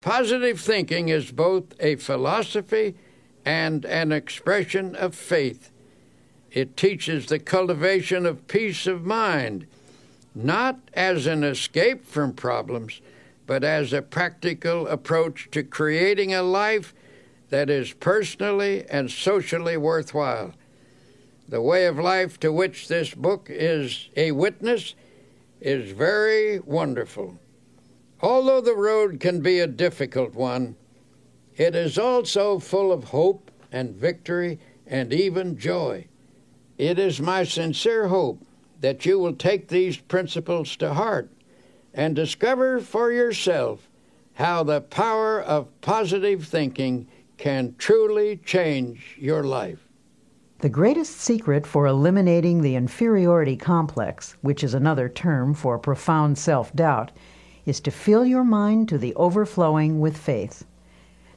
Positive thinking is both a philosophy and an expression of faith. It teaches the cultivation of peace of mind, not as an escape from problems, but as a practical approach to creating a life that is personally and socially worthwhile. The way of life to which this book is a witness is very wonderful. Although the road can be a difficult one, it is also full of hope and victory and even joy. It is my sincere hope that you will take these principles to heart and discover for yourself how the power of positive thinking can truly change your life. The greatest secret for eliminating the inferiority complex, which is another term for profound self-doubt, is to fill your mind to the overflowing with faith.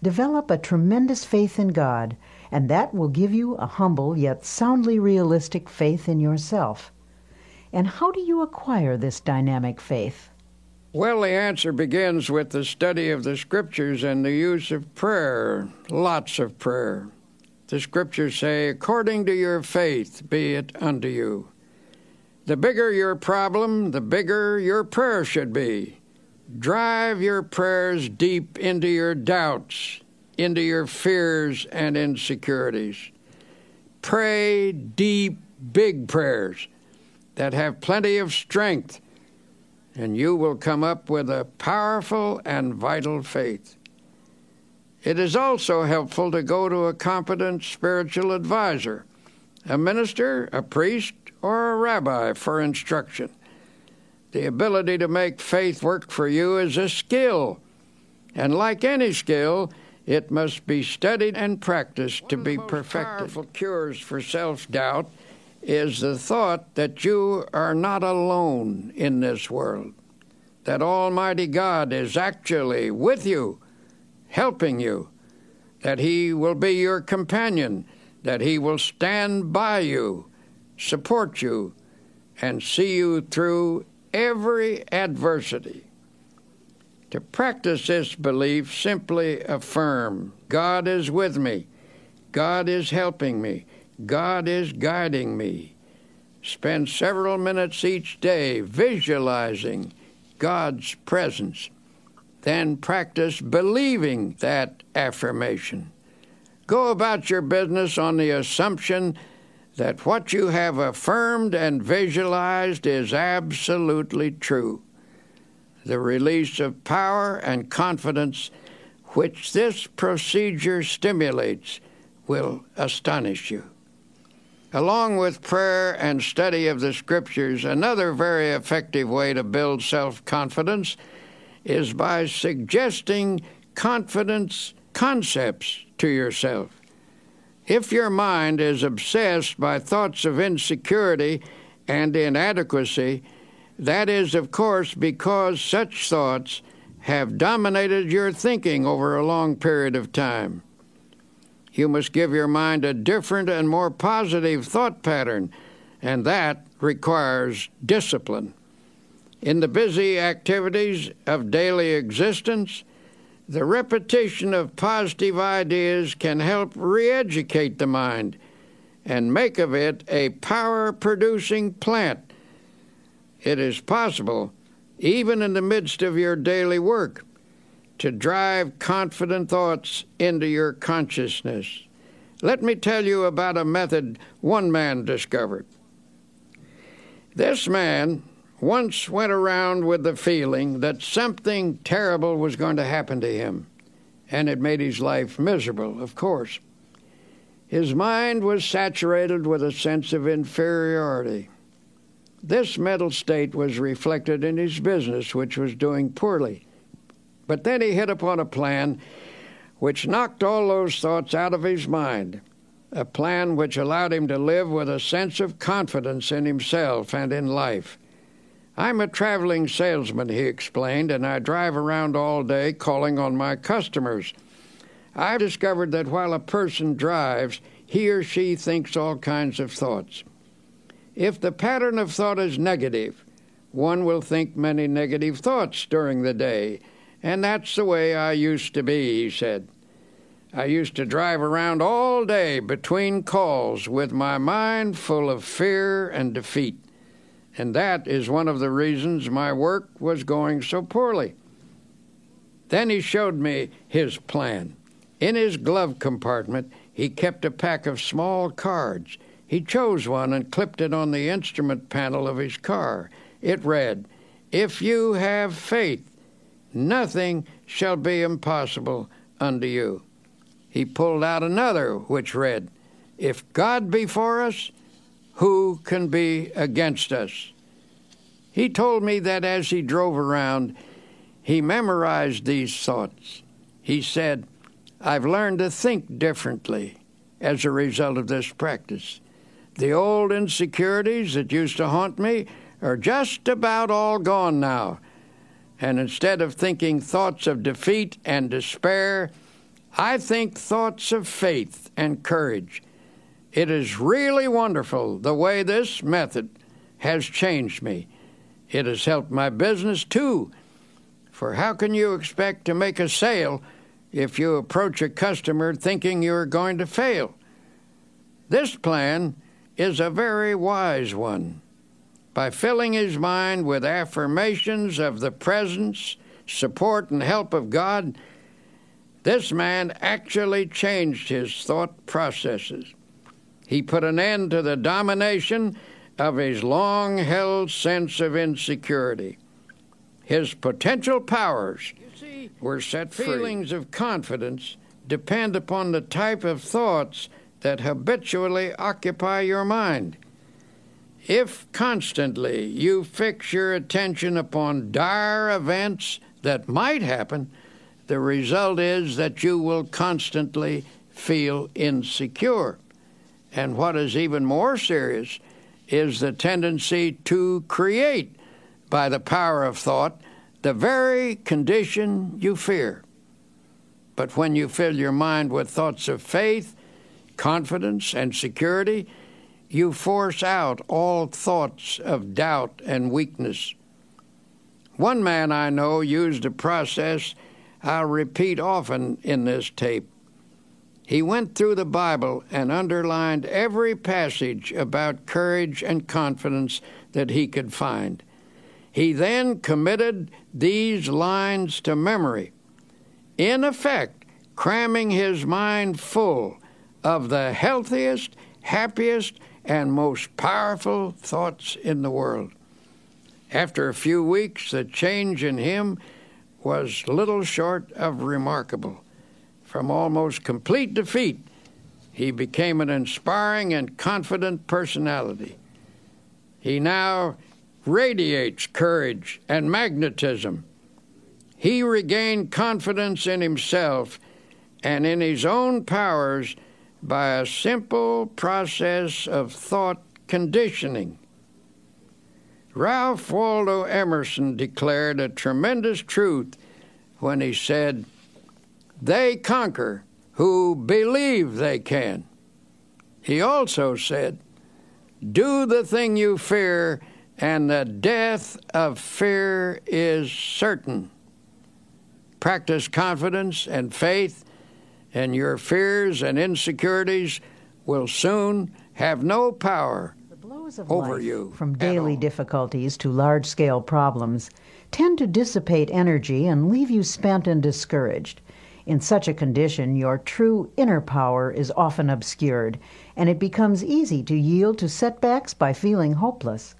Develop a tremendous faith in God, and that will give you a humble yet soundly realistic faith in yourself. And how do you acquire this dynamic faith? Well, the answer begins with the study of the Scriptures and the use of prayer, lots of prayer. The Scriptures say, according to your faith be it unto you. The bigger your problem, the bigger your prayer should be. Drive your prayers deep into your doubts, into your fears and insecurities. Pray deep, big prayers that have plenty of strength, and you will come up with a powerful and vital faith. It is also helpful to go to a competent spiritual advisor, a minister, a priest, or a rabbi for instruction. The ability to make faith work for you is a skill, and like any skill, it must be studied and practiced to be perfected. One of the most powerful cures for self-doubt is the thought that you are not alone in this world, that Almighty God is actually with you, helping you, that He will be your companion, that He will stand by you, support you, and see you through every adversity. To practice this belief, simply affirm, God is with me, God is helping me, God is guiding me. Spend several minutes each day visualizing God's presence. Then practice believing that affirmation. Go about your business on the assumption that what you have affirmed and visualized is absolutely true. The release of power and confidence which this procedure stimulates will astonish you. Along with prayer and study of the Scriptures, another very effective way to build self-confidence is by suggesting confidence concepts to yourself. If your mind is obsessed by thoughts of insecurity and inadequacy, that is, of course, because such thoughts have dominated your thinking over a long period of time. You must give your mind a different and more positive thought pattern, and that requires discipline. In the busy activities of daily existence, the repetition of positive ideas can help re-educate the mind and make of it a power-producing plant. It is possible, even in the midst of your daily work, to drive confident thoughts into your consciousness. Let me tell you about a method one man discovered. This man once went around with the feeling that something terrible was going to happen to him, and it made his life miserable, of course. His mind was saturated with a sense of inferiority. This mental state was reflected in his business, which was doing poorly. But then he hit upon a plan which knocked all those thoughts out of his mind, a plan which allowed him to live with a sense of confidence in himself and in life. I'm a traveling salesman, he explained, and I drive around all day calling on my customers. I've discovered that while a person drives, he or she thinks all kinds of thoughts. If the pattern of thought is negative, one will think many negative thoughts during the day, And that's the way I used to be, he said. I used to drive around all day between calls with my mind full of fear and defeat. And that is one of the reasons my work was going so poorly. Then he showed me his plan. In his glove compartment, he kept a pack of small cards. He chose one and clipped it on the instrument panel of his car. It read, "If you have faith, nothing shall be impossible unto you." He pulled out another, which read, "If God be for us, who can be against us?" He told me that as he drove around, he memorized these thoughts. He said, "I've learned to think differently as a result of this practice. The old insecurities that used to haunt me are just about all gone now. And instead of thinking thoughts of defeat and despair, I think thoughts of faith and courage. It is really wonderful the way this method has changed me. It has helped my business, too. For how can you expect to make a sale if you approach a customer thinking you are going to fail? This plan is a very wise one." By filling his mind with affirmations of the presence, support, and help of God, this man actually changed his thought processes. He put an end to the domination of his long-held sense of insecurity. His potential powers were set free. Feelings of confidence depend upon the type of thoughts that habitually occupy your mind. If constantly you fix your attention upon dire events that might happen, the result is that you will constantly feel insecure. And what is even more serious is the tendency to create, by the power of thought, the very condition you fear. But when you fill your mind with thoughts of faith, confidence, and security, you force out all thoughts of doubt and weakness. One man I know used a process I'll repeat often in this tape. He went through the Bible and underlined every passage about courage and confidence that he could find. He then committed these lines to memory, in effect cramming his mind full of the healthiest, happiest, and most powerful thoughts in the world. After a few weeks, the change in him was little short of remarkable. From almost complete defeat, he became an inspiring and confident personality. He now radiates courage and magnetism. He regained confidence in himself and in his own powers by a simple process of thought conditioning. Ralph Waldo Emerson declared a tremendous truth when he said, "They conquer who believe they can." He also said, "Do the thing you fear, and the death of fear is certain." Practice confidence and faith, and your fears and insecurities will soon have no power over you. From daily difficulties to large-scale problems tend to dissipate energy and leave you spent and discouraged. In such a condition, your true inner power is often obscured, and it becomes easy to yield to setbacks by feeling hopeless.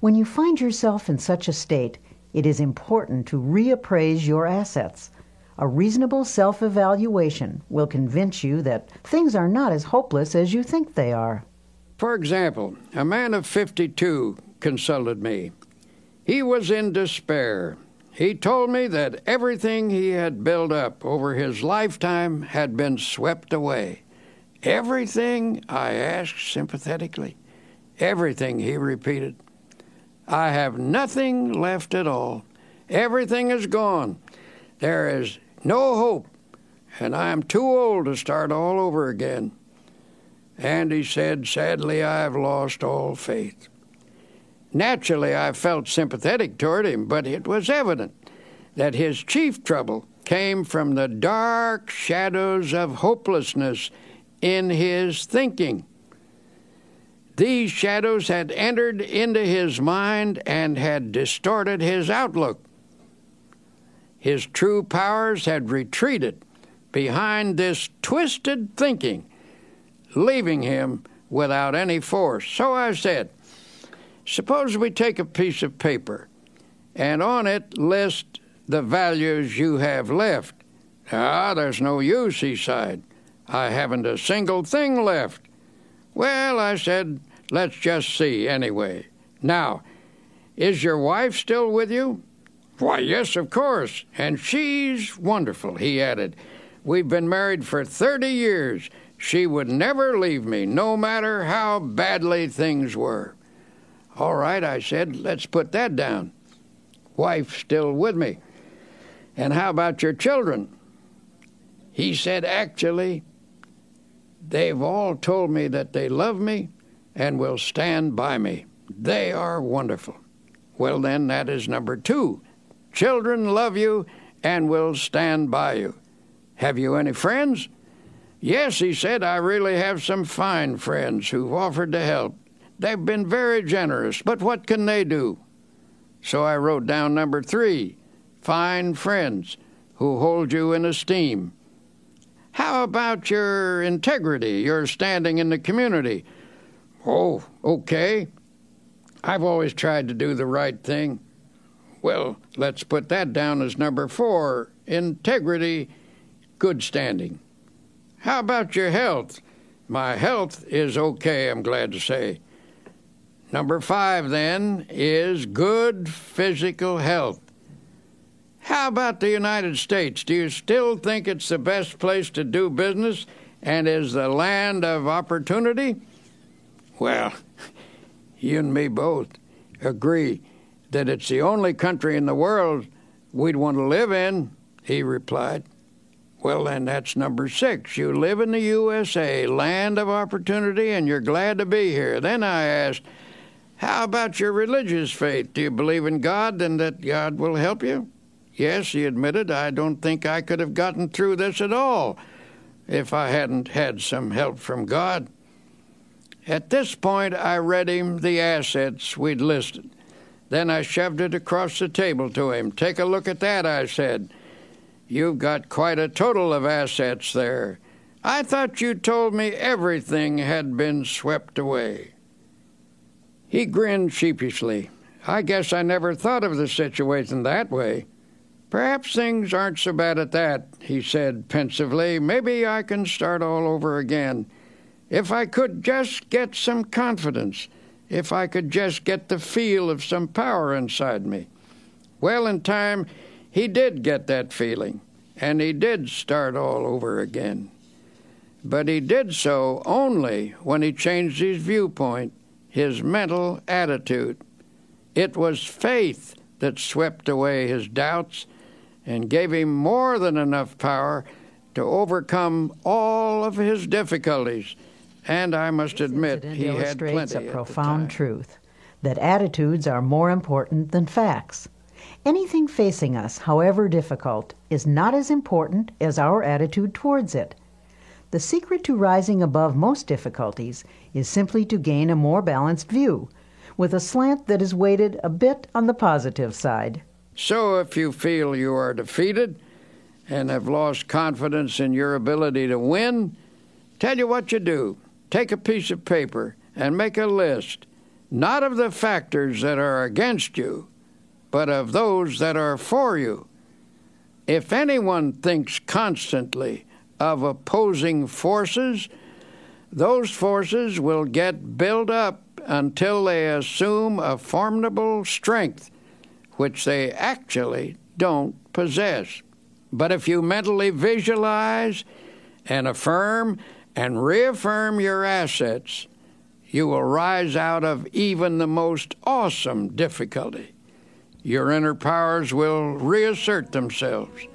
When you find yourself in such a state, it is important to reappraise your assets. A reasonable self-evaluation will convince you that things are not as hopeless as you think they are. For example, a man of 52 consulted me. He was in despair. He told me that everything he had built up over his lifetime had been swept away. "Everything?" I asked sympathetically. "Everything," he repeated. "I have nothing left at all. Everything is gone. There is no hope, and I am too old to start all over again." And he said, "Sadly, I have lost all faith." Naturally, I felt sympathetic toward him, but it was evident that his chief trouble came from the dark shadows of hopelessness in his thinking. These shadows had entered into his mind and had distorted his outlook. His true powers had retreated behind this twisted thinking, leaving him without any force. So I said, suppose we take a piece of paper and on it list the values you have left. Ah, there's no use, he sighed. I haven't a single thing left. Well, I said, let's just see anyway. Now, is your wife still with you? Why, yes, of course. And she's wonderful, he added. We've been married for 30 years. She would never leave me, no matter how badly things were. All right, I said, let's put that down. Wife still with me. And how about your children? He said, actually, they've all told me that they love me and will stand by me. They are wonderful. Well, then, that is number 2. Children love you and will stand by you. Have you any friends? Yes, he said, I really have some fine friends who've offered to help. They've been very generous, but what can they do? So I wrote down number 3, fine friends who hold you in esteem. How about your integrity, your standing in the community? Oh, okay. I've always tried to do the right thing. Well, let's put that down as number 4, integrity, good standing. How about your health? My health is okay, I'm glad to say. Number 5, then, is good physical health. How about the United States? Do you still think it's the best place to do business and is the land of opportunity? Well, you and me both agree that it's the only country in the world we'd want to live in, he replied. Well, then that's number 6. You live in the USA, land of opportunity, and you're glad to be here. Then I asked, how about your religious faith? Do you believe in God and that God will help you? Yes, he admitted, I don't think I could have gotten through this at all if I hadn't had some help from God. At this point, I read him the assets we'd listed. Then I shoved it across the table to him. Take a look at that, I said. You've got quite a total of assets there. I thought you told me everything had been swept away. He grinned sheepishly. I guess I never thought of the situation that way. Perhaps things aren't so bad at that, he said pensively. Maybe I can start all over again. If I could just get some confidence, if I could just get the feel of some power inside me. Well, in time, he did get that feeling, and he did start all over again. But he did so only when he changed his viewpoint, his mental attitude. It was faith that swept away his doubts and gave him more than enough power to overcome all of his difficulties. And I must admit, he had plenty. This illustrates a profound truth, that attitudes are more important than facts. Anything facing us, however difficult, is not as important as our attitude towards it. The secret to rising above most difficulties is simply to gain a more balanced view, with a slant that is weighted a bit on the positive side. So if you feel you are defeated and have lost confidence in your ability to win, tell you what you do. Take a piece of paper and make a list, not of the factors that are against you, but of those that are for you. If anyone thinks constantly of opposing forces, those forces will get built up until they assume a formidable strength, which they actually don't possess. But if you mentally visualize and affirm and reaffirm your assets, you will rise out of even the most awesome difficulty. Your inner powers will reassert themselves,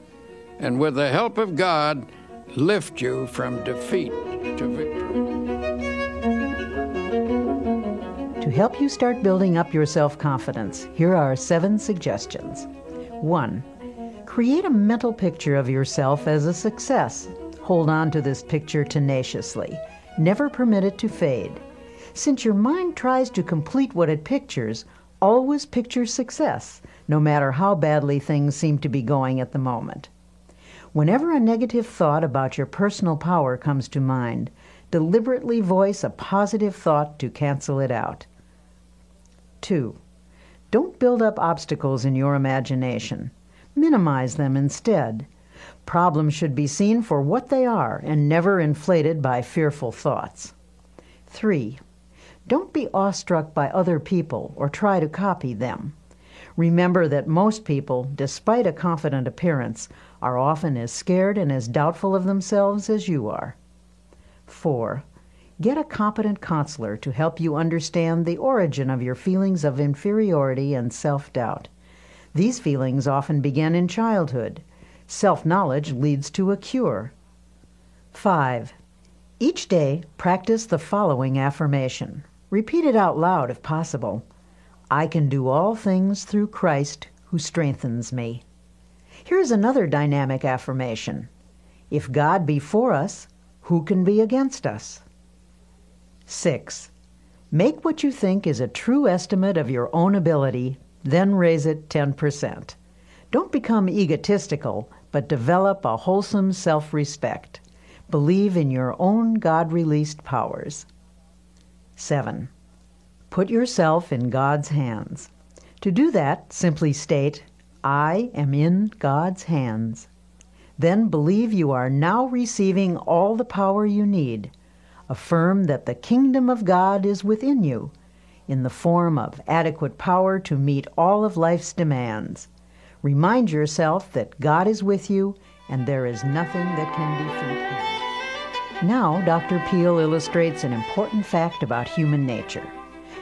and with the help of God, lift you from defeat to victory. To help you start building up your self-confidence, here are 7 suggestions. 1. Create a mental picture of yourself as a success. Hold on to this picture tenaciously. Never permit it to fade. Since your mind tries to complete what it pictures, always picture success, no matter how badly things seem to be going at the moment. Whenever a negative thought about your personal power comes to mind, deliberately voice a positive thought to cancel it out. 2. Don't build up obstacles in your imagination. Minimize them instead. Problems should be seen for what they are and never inflated by fearful thoughts. 3. Don't be awestruck by other people or try to copy them. Remember that most people, despite a confident appearance, are often as scared and as doubtful of themselves as you are. 4. Get a competent counselor to help you understand the origin of your feelings of inferiority and self-doubt. These feelings often begin in childhood. Self-knowledge leads to a cure. 5. Each day, practice the following affirmation. Repeat it out loud if possible. I can do all things through Christ who strengthens me. Here's another dynamic affirmation. If God be for us, who can be against us? 6. Make what you think is a true estimate of your own ability, then raise it 10%. Don't become egotistical, but develop a wholesome self-respect. Believe in your own God-released powers. 7. Put yourself in God's hands. To do that, simply state, I am in God's hands. Then believe you are now receiving all the power you need. Affirm that the kingdom of God is within you, in the form of adequate power to meet all of life's demands. Remind yourself that God is with you and there is nothing that can defeat him. Now, Dr. Peel illustrates an important fact about human nature.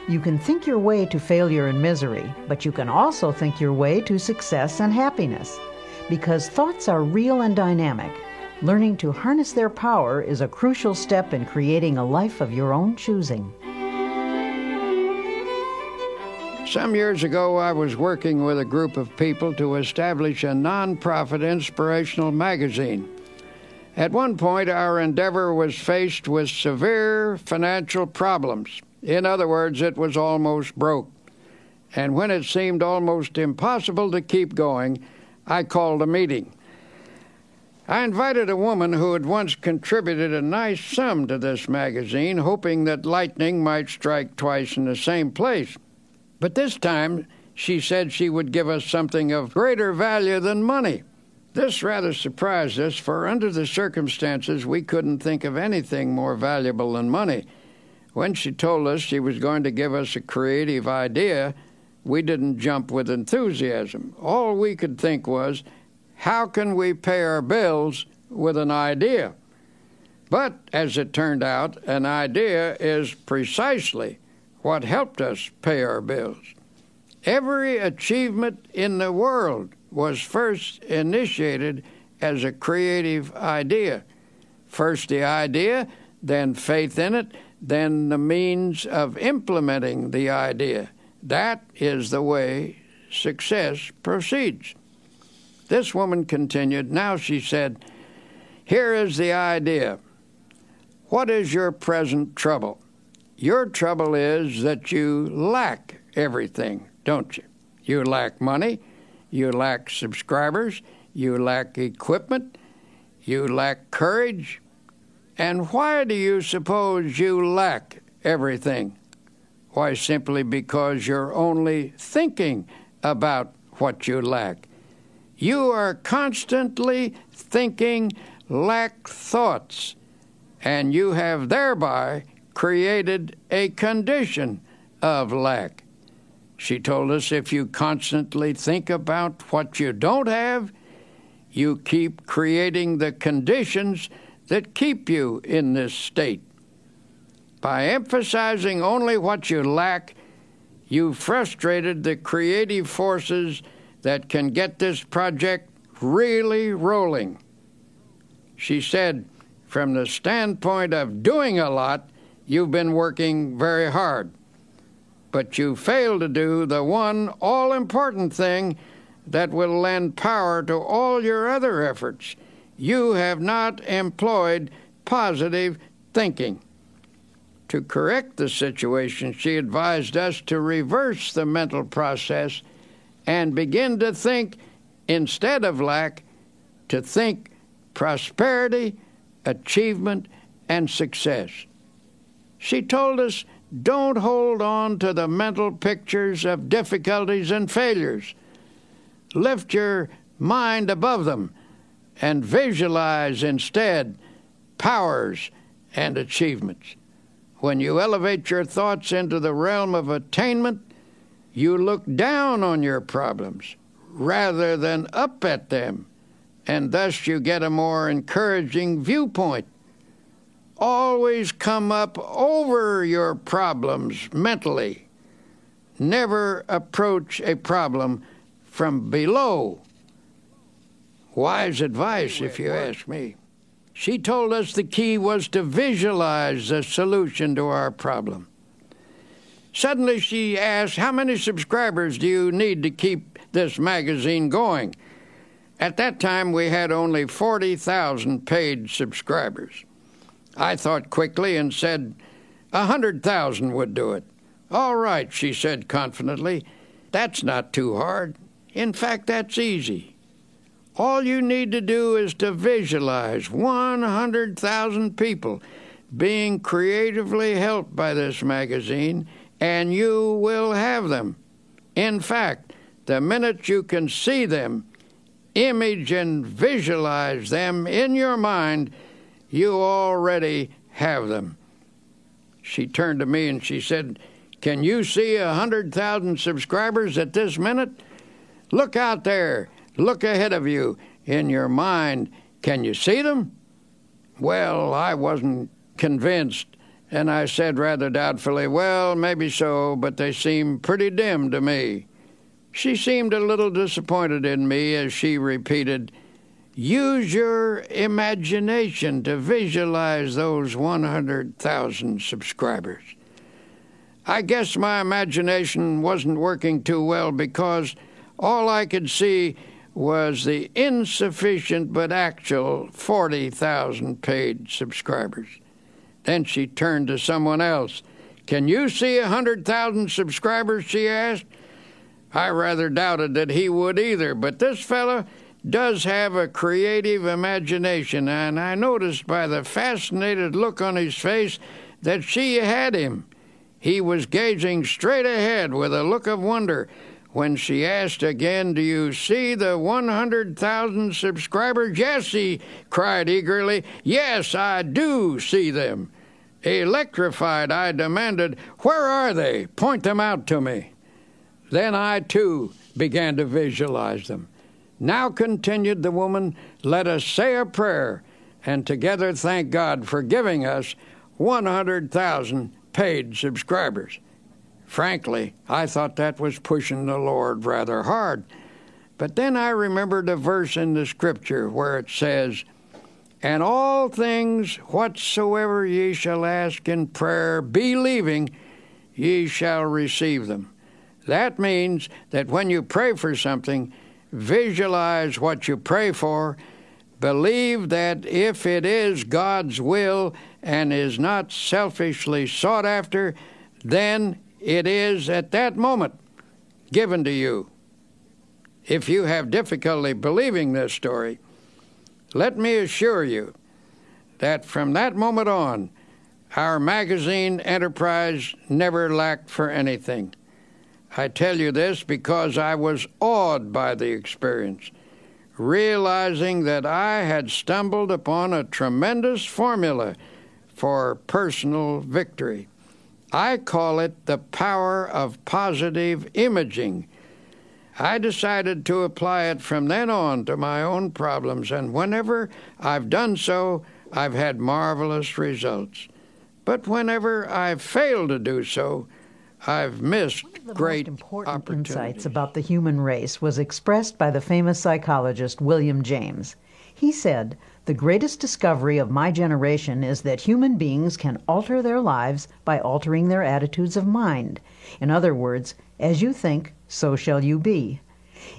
You can think your way to failure and misery, but you can also think your way to success and happiness. Because thoughts are real and dynamic, learning to harness their power is a crucial step in creating a life of your own choosing. Some years ago, I was working with a group of people to establish a non-profit inspirational magazine. At one point, our endeavor was faced with severe financial problems. In other words, it was almost broke. And when it seemed almost impossible to keep going, I called a meeting. I invited a woman who had once contributed a nice sum to this magazine, hoping that lightning might strike twice in the same place. But this time, she said she would give us something of greater value than money. This rather surprised us, for under the circumstances, we couldn't think of anything more valuable than money. When she told us she was going to give us a creative idea, we didn't jump with enthusiasm. All we could think was, how can we pay our bills with an idea? But, as it turned out, an idea is precisely what helped us pay our bills. Every achievement in the world was first initiated as a creative idea. First the idea, then faith in it, then the means of implementing the idea. That is the way success proceeds. This woman continued. Now she said, here is the idea. What is your present trouble? Your trouble is that you lack everything, don't you? You lack money. You lack subscribers. You lack equipment. You lack courage. And why do you suppose you lack everything? Why, simply because you're only thinking about what you lack. You are constantly thinking lack thoughts, and you have thereby created a condition of lack. She told us if you constantly think about what you don't have, you keep creating the conditions that keep you in this state. By emphasizing only what you lack, you frustrated the creative forces that can get this project really rolling. She said, from the standpoint of doing a lot, you've been working very hard. But you failed to do the one all-important thing that will lend power to all your other efforts. You have not employed positive thinking. To correct the situation, she advised us to reverse the mental process and begin to think, instead of lack, to think prosperity, achievement, and success. She told us, don't hold on to the mental pictures of difficulties and failures. Lift your mind above them and visualize instead powers and achievements. When you elevate your thoughts into the realm of attainment, you look down on your problems rather than up at them, and thus you get a more encouraging viewpoint. Always come up over your problems mentally. Never approach a problem from below. Wise advice, if you ask me. She told us the key was to visualize the solution to our problem. Suddenly she asked, how many subscribers do you need to keep this magazine going? At that time, we had only 40,000 paid subscribers. I thought quickly and said, 100,000 would do it. All right, she said confidently. That's not too hard. In fact, that's easy. All you need to do is to visualize 100,000 people being creatively helped by this magazine, and you will have them. In fact, the minute you can see them, image and visualize them in your mind, you already have them. She turned to me and she said, can you see 100,000 subscribers at this minute? Look out there. Look ahead of you in your mind. Can you see them? Well, I wasn't convinced, and I said rather doubtfully, well, maybe so, but they seem pretty dim to me. She seemed a little disappointed in me as she repeated, use your imagination to visualize those 100,000 subscribers. I guess my imagination wasn't working too well because all I could see was the insufficient but actual 40,000 paid subscribers. Then she turned to someone else. Can you see 100,000 subscribers, she asked. I rather doubted that he would either, but this fellow does have a creative imagination, and I noticed by the fascinated look on his face that she had him. He was gazing straight ahead with a look of wonder when she asked again, do you see the 100,000 subscribers? Yes, he cried eagerly. Yes, I do see them. Electrified, I demanded, where are they? Point them out to me. Then I, too, began to visualize them. Now, continued the woman, let us say a prayer and together thank God for giving us 100,000 paid subscribers. Frankly, I thought that was pushing the Lord rather hard. But then I remembered a verse in the Scripture where it says, and all things whatsoever ye shall ask in prayer, believing, ye shall receive them. That means that when you pray for something, visualize what you pray for. Believe that if it is God's will and is not selfishly sought after, then it is at that moment given to you. If you have difficulty believing this story, let me assure you that from that moment on, our magazine enterprise never lacked for anything. I tell you this because I was awed by the experience, realizing that I had stumbled upon a tremendous formula for personal victory. I call it the power of positive imaging. I decided to apply it from then on to my own problems, and whenever I've done so, I've had marvelous results. But whenever I've failed to do so, I've missed great important insights about the human race was expressed by the famous psychologist William James. He said, the greatest discovery of my generation is that human beings can alter their lives by altering their attitudes of mind. In other words, as you think, so shall you be.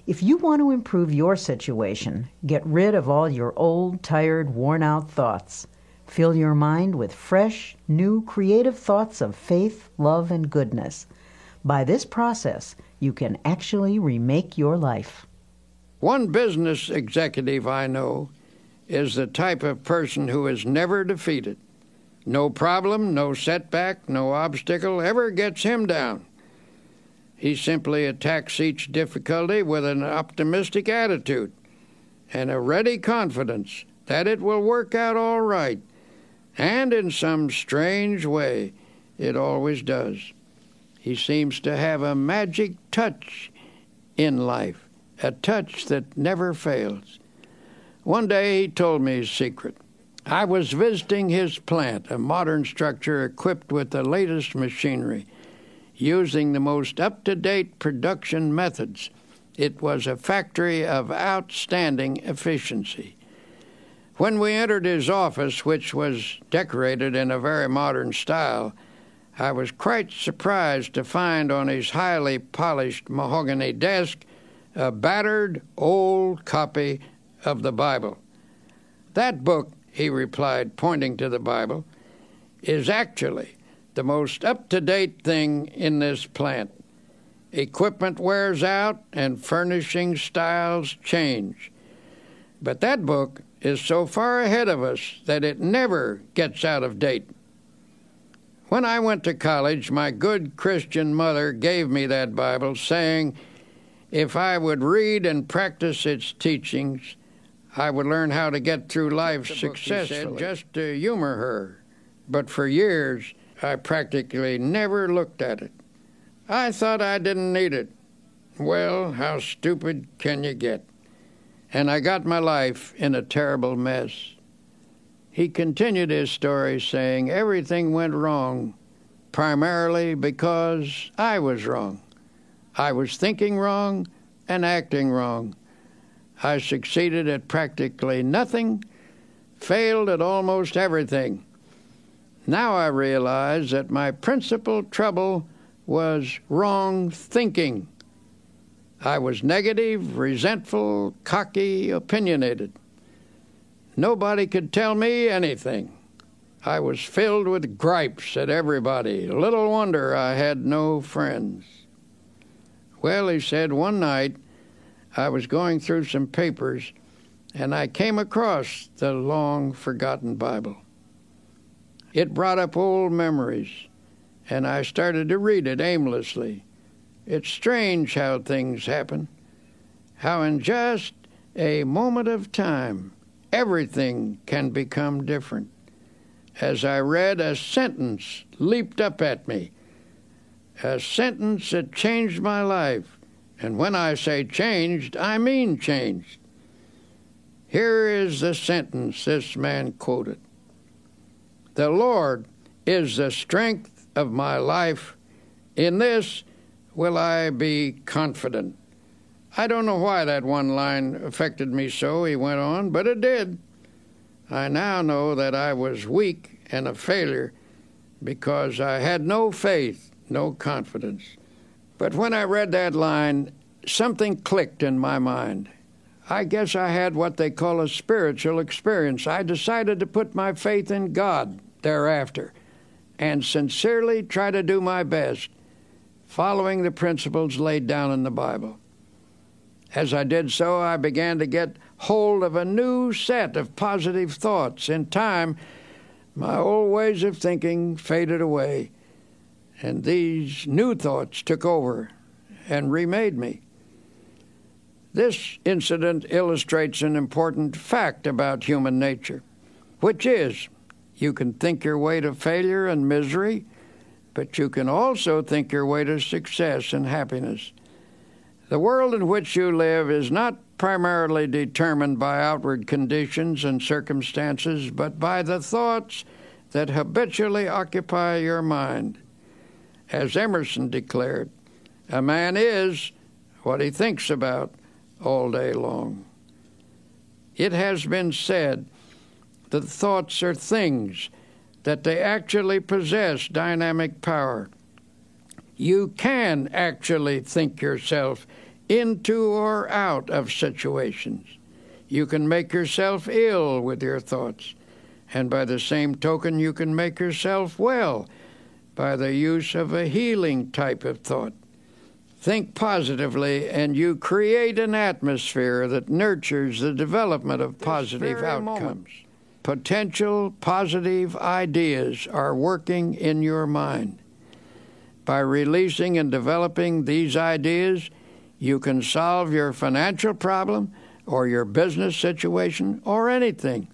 If you want to improve your situation, get rid of all your old, tired, worn-out thoughts. Fill your mind with fresh, new, creative thoughts of faith, love, and goodness. By this process, you can actually remake your life. One business executive I know is the type of person who is never defeated. No problem, no setback, no obstacle ever gets him down. He simply attacks each difficulty with an optimistic attitude and a ready confidence that it will work out all right. And in some strange way, it always does. He seems to have a magic touch in life, a touch that never fails. One day he told me his secret. I was visiting his plant, a modern structure equipped with the latest machinery, using the most up-to-date production methods. It was a factory of outstanding efficiency. When we entered his office, which was decorated in a very modern style, I was quite surprised to find on his highly polished mahogany desk a battered old copy of the Bible. That book, he replied, pointing to the Bible, is actually the most up-to-date thing in this plant. Equipment wears out and furnishing styles change. But that book is so far ahead of us that it never gets out of date. When I went to college, my good Christian mother gave me that Bible, saying, if I would read and practice its teachings, I would learn how to get through life successfully, just to humor her. But for years, I practically never looked at it. I thought I didn't need it. Well, how stupid can you get? And I got my life in a terrible mess. He continued his story, saying everything went wrong, primarily because I was wrong. I was thinking wrong and acting wrong. I succeeded at practically nothing, failed at almost everything. Now I realize that my principal trouble was wrong thinking. I was negative, resentful, cocky, opinionated. Nobody could tell me anything. I was filled with gripes at everybody. Little wonder I had no friends. Well, he said, one night I was going through some papers, and I came across the long-forgotten Bible. It brought up old memories, and I started to read it aimlessly. It's strange how things happen, how in just a moment of time, everything can become different. As I read, a sentence leaped up at me, a sentence that changed my life. And when I say changed, I mean changed. Here is the sentence this man quoted. The Lord is the strength of my life. In this will I be confident. I don't know why that one line affected me so, he went on, but it did. I now know that I was weak and a failure because I had no faith, no confidence. But when I read that line, something clicked in my mind. I guess I had what they call a spiritual experience. I decided to put my faith in God thereafter and sincerely try to do my best, following the principles laid down in the Bible. As I did so, I began to get hold of a new set of positive thoughts. In time, my old ways of thinking faded away, and these new thoughts took over and remade me. This incident illustrates an important fact about human nature, which is you can think your way to failure and misery, but you can also think your way to success and happiness. The world in which you live is not primarily determined by outward conditions and circumstances, but by the thoughts that habitually occupy your mind. As Emerson declared, a man is what he thinks about all day long. It has been said that thoughts are things, that they actually possess dynamic power. You can actually think yourself into or out of situations. You can make yourself ill with your thoughts, and by the same token you can make yourself well by the use of a healing type of thought. Think positively, and you create an atmosphere that nurtures the development of positive outcomes. Potential positive ideas are working in your mind. By releasing and developing these ideas, you can solve your financial problem or your business situation or anything.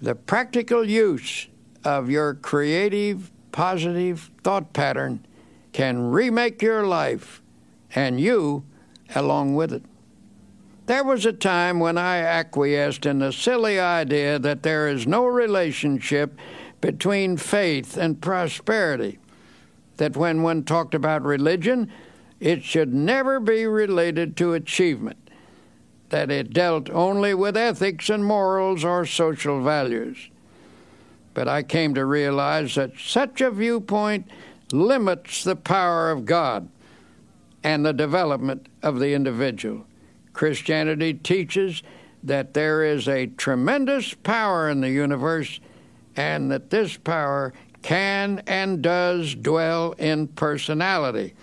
The practical use of your creative, positive thought pattern can remake your life and you along with it. There was a time when I acquiesced in the silly idea that there is no relationship between faith and prosperity, that when one talked about religion, it should never be related to achievement, that it dealt only with ethics and morals or social values. But I came to realize that such a viewpoint limits the power of God and the development of the individual. Christianity teaches that there is a tremendous power in the universe and that this power can and does dwell in personality.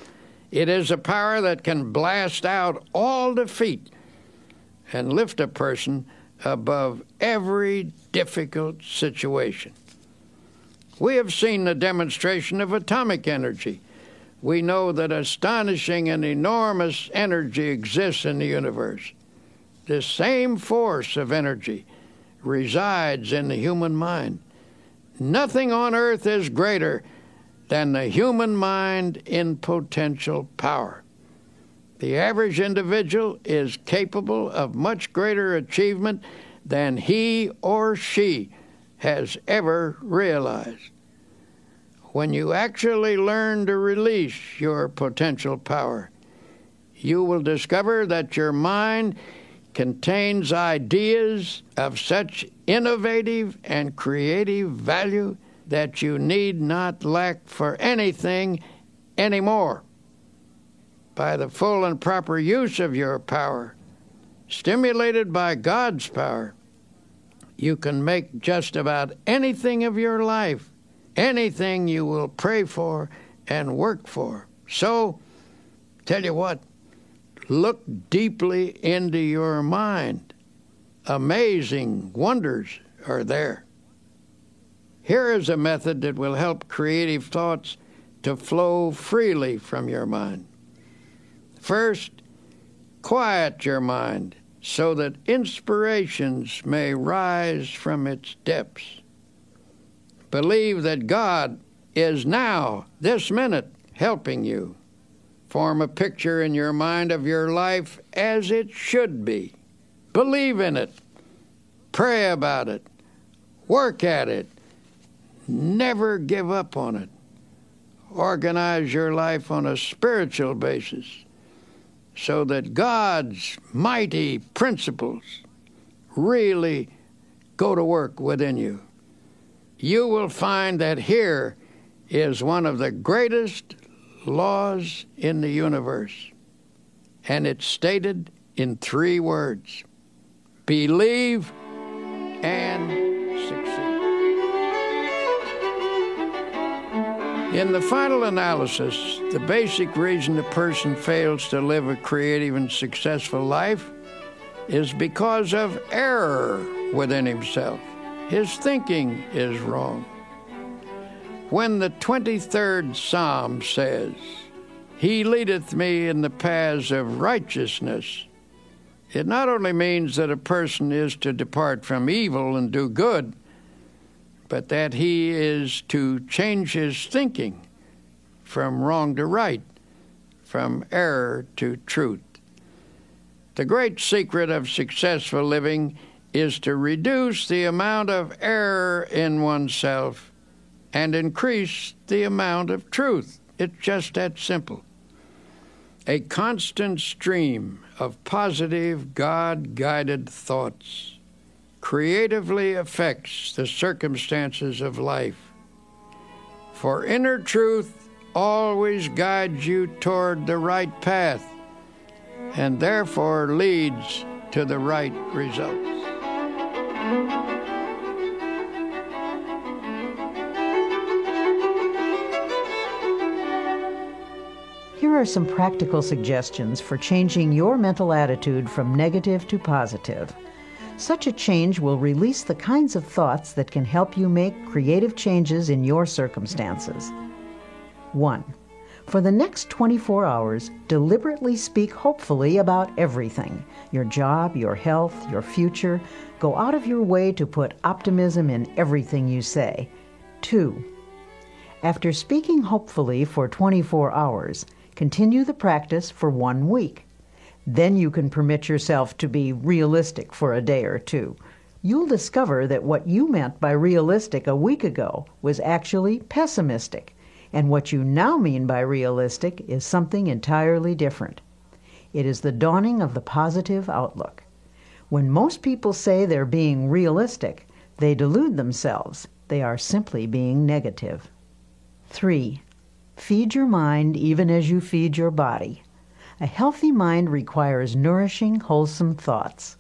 It is a power that can blast out all defeat and lift a person above every difficult situation. We have seen the demonstration of atomic energy. We know that astonishing and enormous energy exists in the universe. This same force of energy resides in the human mind. Nothing on earth is greater than the human mind in potential power. The average individual is capable of much greater achievement than he or she has ever realized. When you actually learn to release your potential power, you will discover that your mind contains ideas of such innovative and creative value that you need not lack for anything anymore. By the full and proper use of your power, stimulated by God's power, you can make just about anything of your life, anything you will pray for and work for. So, tell you what, look deeply into your mind. Amazing wonders are there. Here is a method that will help creative thoughts to flow freely from your mind. First, quiet your mind so that inspirations may rise from its depths. Believe that God is now, this minute, helping you. Form a picture in your mind of your life as it should be. Believe in it. Pray about it. Work at it. Never give up on it. Organize your life on a spiritual basis so that God's mighty principles really go to work within you. You will find that here is one of the greatest laws in the universe, and it's stated in 3 words: believe and succeed. In the final analysis, the basic reason a person fails to live a creative and successful life is because of error within himself. His thinking is wrong. When the 23rd Psalm says, "He leadeth me in the paths of righteousness," it not only means that a person is to depart from evil and do good, but that he is to change his thinking from wrong to right, from error to truth. The great secret of successful living is to reduce the amount of error in oneself and increase the amount of truth. It's just that simple. A constant stream of positive, God-guided thoughts creatively affects the circumstances of life. For inner truth always guides you toward the right path, and therefore leads to the right results. Here are some practical suggestions for changing your mental attitude from negative to positive. Such a change will release the kinds of thoughts that can help you make creative changes in your circumstances. 1. For the next 24 hours, deliberately speak hopefully about everything. Your job, your health, your future. Go out of your way to put optimism in everything you say. 2. After speaking hopefully for 24 hours, continue the practice for 1 week. Then you can permit yourself to be realistic for a day or two. You'll discover that what you meant by realistic a week ago was actually pessimistic. And what you now mean by realistic is something entirely different. It is the dawning of the positive outlook. When most people say they're being realistic, they delude themselves. They are simply being negative. 3. Feed your mind even as you feed your body. A healthy mind requires nourishing, wholesome thoughts.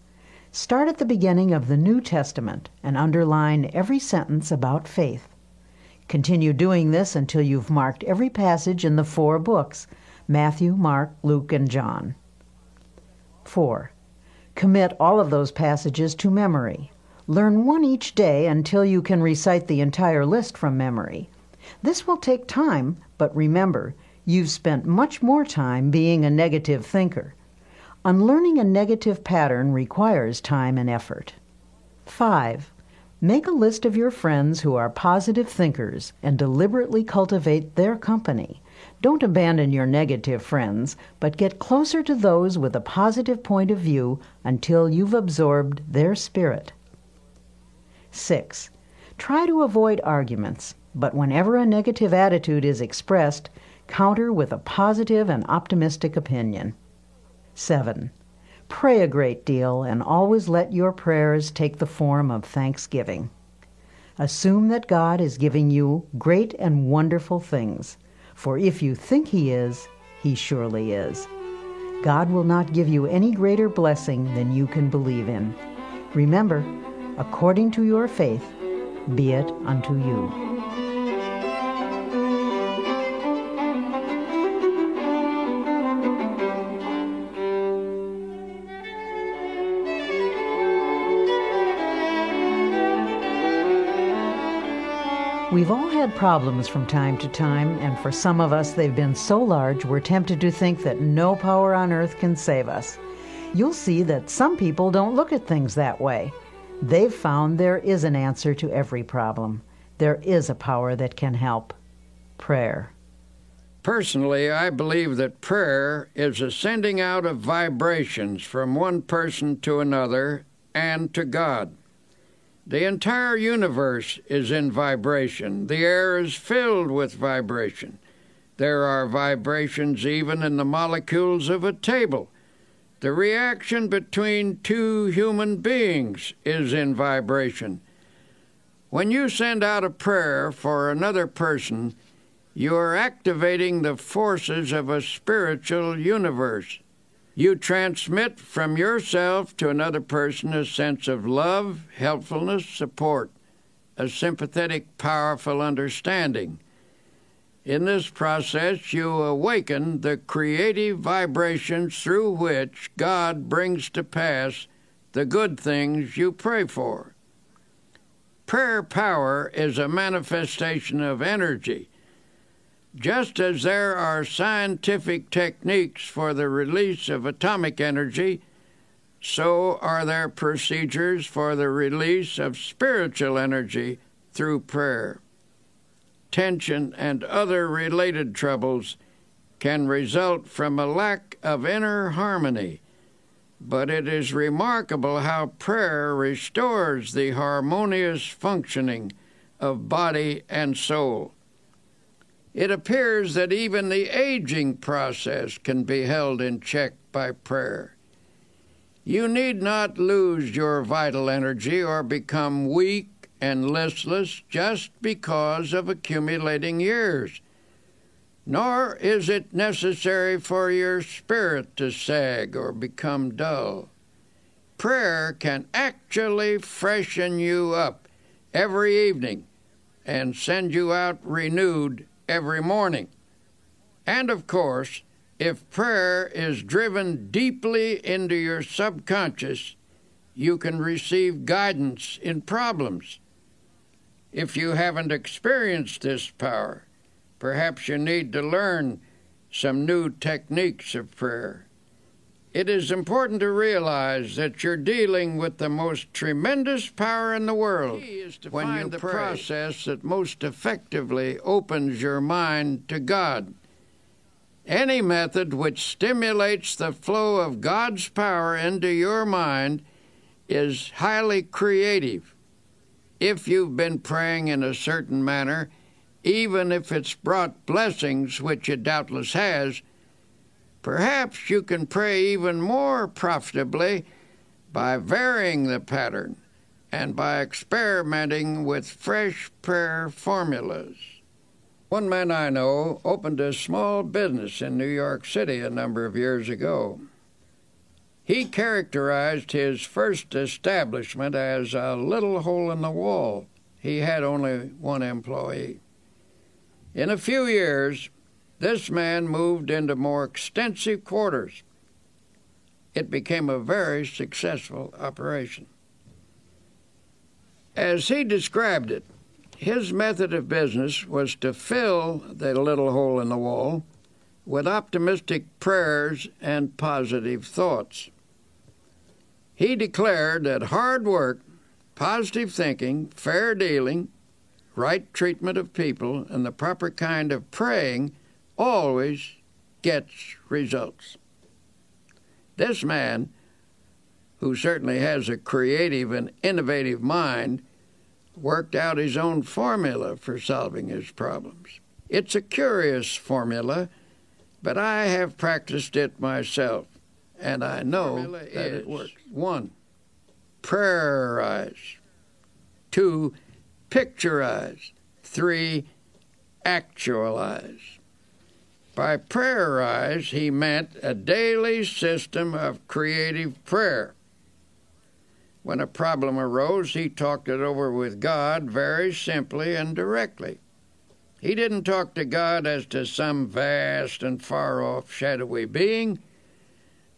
Start at the beginning of the New Testament and underline every sentence about faith. Continue doing this until you've marked every passage in the 4 books, Matthew, Mark, Luke, and John. 4. Commit all of those passages to memory. Learn one each day until you can recite the entire list from memory. This will take time, but remember, you've spent much more time being a negative thinker. Unlearning a negative pattern requires time and effort. 5. Make a list of your friends who are positive thinkers and deliberately cultivate their company. Don't abandon your negative friends, but get closer to those with a positive point of view until you've absorbed their spirit. 6. Try to avoid arguments, but whenever a negative attitude is expressed, counter with a positive and optimistic opinion. 7. Pray a great deal and always let your prayers take the form of thanksgiving. Assume that God is giving you great and wonderful things, for if you think He is, He surely is. God will not give you any greater blessing than you can believe in. Remember, according to your faith, be it unto you. We've all had problems from time to time, and for some of us they've been so large we're tempted to think that no power on earth can save us. You'll see that some people don't look at things that way. They've found there is an answer to every problem. There is a power that can help. Prayer. Personally, I believe that prayer is a sending out of vibrations from one person to another and to God. The entire universe is in vibration. The air is filled with vibration. There are vibrations even in the molecules of a table. The reaction between two human beings is in vibration. When you send out a prayer for another person, you are activating the forces of a spiritual universe. You transmit from yourself to another person a sense of love, helpfulness, support, a sympathetic, powerful understanding. In this process, you awaken the creative vibrations through which God brings to pass the good things you pray for. Prayer power is a manifestation of energy. Just as there are scientific techniques for the release of atomic energy, so are there procedures for the release of spiritual energy through prayer. Tension and other related troubles can result from a lack of inner harmony, but it is remarkable how prayer restores the harmonious functioning of body and soul. It appears that even the aging process can be held in check by prayer. You need not lose your vital energy or become weak and listless just because of accumulating years. nor is it necessary for your spirit to sag or become dull. Prayer can actually freshen you up every evening and send you out renewed every morning. And of course, if prayer is driven deeply into your subconscious, you can receive guidance in problems. If you haven't experienced this power, perhaps you need to learn some new techniques of prayer. It is important to realize that you're dealing with the most tremendous power in the world when you pray. The process that most effectively opens your mind to God. Any method which stimulates the flow of God's power into your mind is highly creative. If you've been praying in a certain manner, even if it's brought blessings, which it doubtless has, perhaps you can pray even more profitably by varying the pattern and by experimenting with fresh prayer formulas. One man I know opened a small business in New York City a number of years ago. He characterized his first establishment as a little hole in the wall. He had only one employee. In a few years, this man moved into more extensive quarters. It became a very successful operation. As he described it, his method of business was to fill the little hole in the wall with optimistic prayers and positive thoughts. He declared that hard work, positive thinking, fair dealing, right treatment of people, and the proper kind of praying always gets results. This man, who certainly has a creative and innovative mind, worked out his own formula for solving his problems. It's a curious formula, but I have practiced it myself, and I know that it works. 1. Prayerize. 2. Picturize. 3. Actualize. By prayerize, he meant a daily system of creative prayer. When a problem arose, he talked it over with God very simply and directly. He didn't talk to God as to some vast and far-off shadowy being,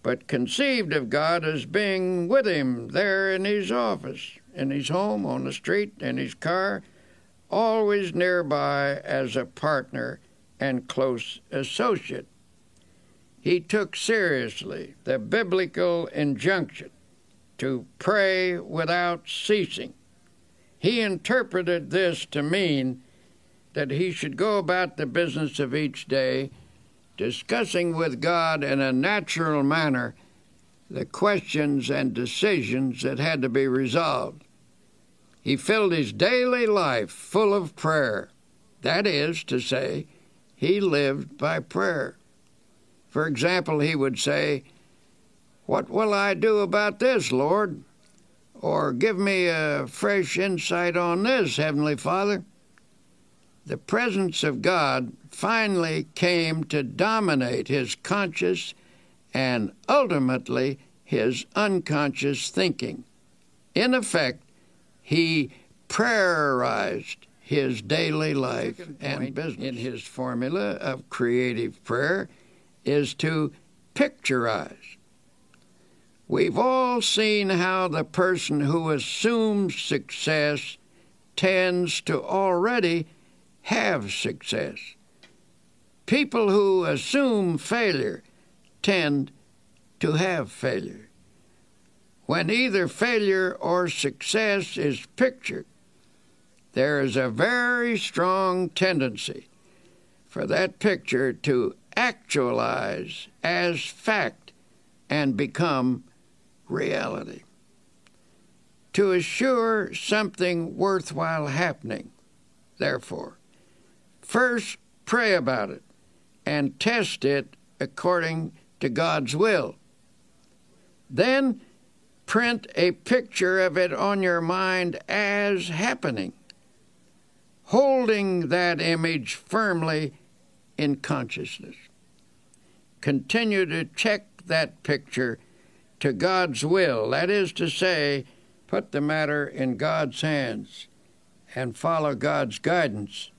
but conceived of God as being with him there in his office, in his home, on the street, in his car, always nearby as a partner and close associate. He took seriously the biblical injunction to pray without ceasing. He interpreted this to mean that he should go about the business of each day, discussing with God in a natural manner the questions and decisions that had to be resolved. He filled his daily life full of prayer. That is to say, he lived by prayer. For example, he would say, "What will I do about this, Lord?" Or, "Give me a fresh insight on this, Heavenly Father." The presence of God finally came to dominate his conscious and ultimately his unconscious thinking. In effect, he prayerized his daily life and business. In his formula of creative prayer is to picturize. We've all seen how the person who assumes success tends to already have success. People who assume failure tend to have failure. When either failure or success is pictured, there is a very strong tendency for that picture to actualize as fact and become reality. To assure something worthwhile happening, therefore, first pray about it and test it according to God's will. Then print a picture of it on your mind as happening, holding that image firmly in consciousness. Continue to check that picture to God's will. That is to say, put the matter in God's hands and follow God's guidance.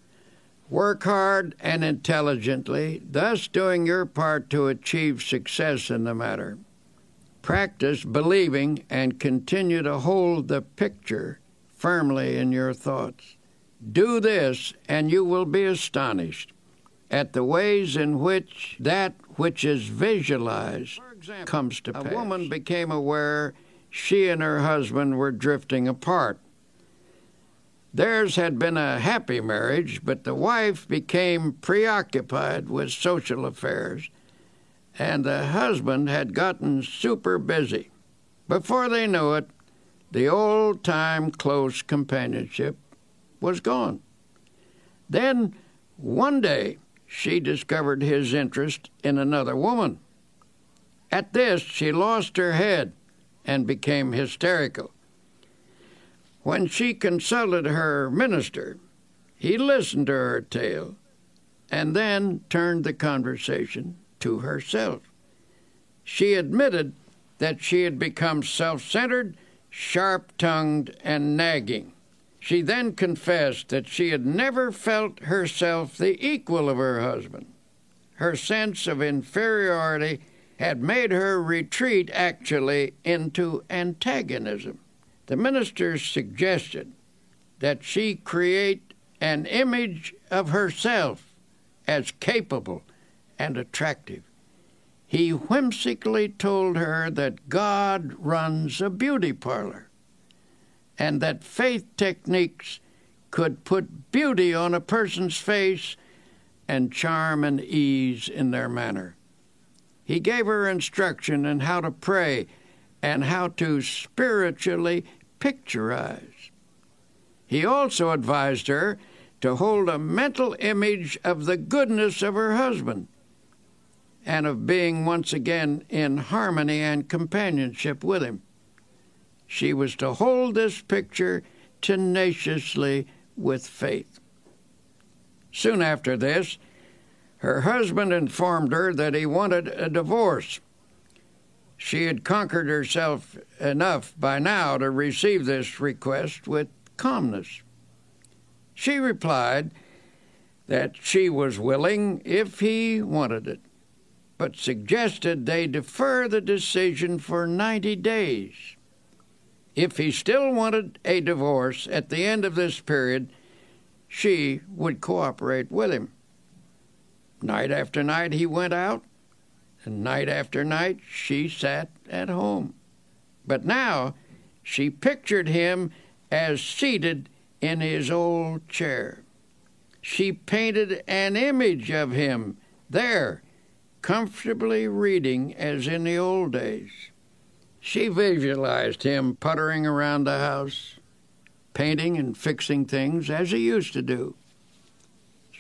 Work hard and intelligently, thus doing your part to achieve success in the matter. Practice believing and continue to hold the picture firmly in your thoughts. Do this, and you will be astonished at the ways in which that which is visualized comes to pass. A woman became aware she and her husband were drifting apart. Theirs had been a happy marriage, but the wife became preoccupied with social affairs, and the husband had gotten super busy. Before they knew it, the old-time close companionship was gone. Then, one day, she discovered his interest in another woman. At this, she lost her head and became hysterical. When she consulted her minister, he listened to her tale and then turned the conversation to herself. She admitted that she had become self-centered, sharp-tongued, and nagging. She then confessed that she had never felt herself the equal of her husband. Her sense of inferiority had made her retreat actually into antagonism. The minister suggested that she create an image of herself as capable and attractive. He whimsically told her that God runs a beauty parlor and that faith techniques could put beauty on a person's face and charm and ease in their manner. He gave her instruction in how to pray and how to spiritually picturize. He also advised her to hold a mental image of the goodness of her husband and of being once again in harmony and companionship with him. She was to hold this picture tenaciously with faith. Soon after this, her husband informed her that he wanted a divorce. She had conquered herself enough by now to receive this request with calmness. She replied that she was willing if he wanted it, but suggested they defer the decision for 90 days. If he still wanted a divorce at the end of this period, she would cooperate with him. Night after night he went out, and night after night, she sat at home. But now she pictured him as seated in his old chair. She painted an image of him there, comfortably reading as in the old days. She visualized him puttering around the house, painting and fixing things as he used to do.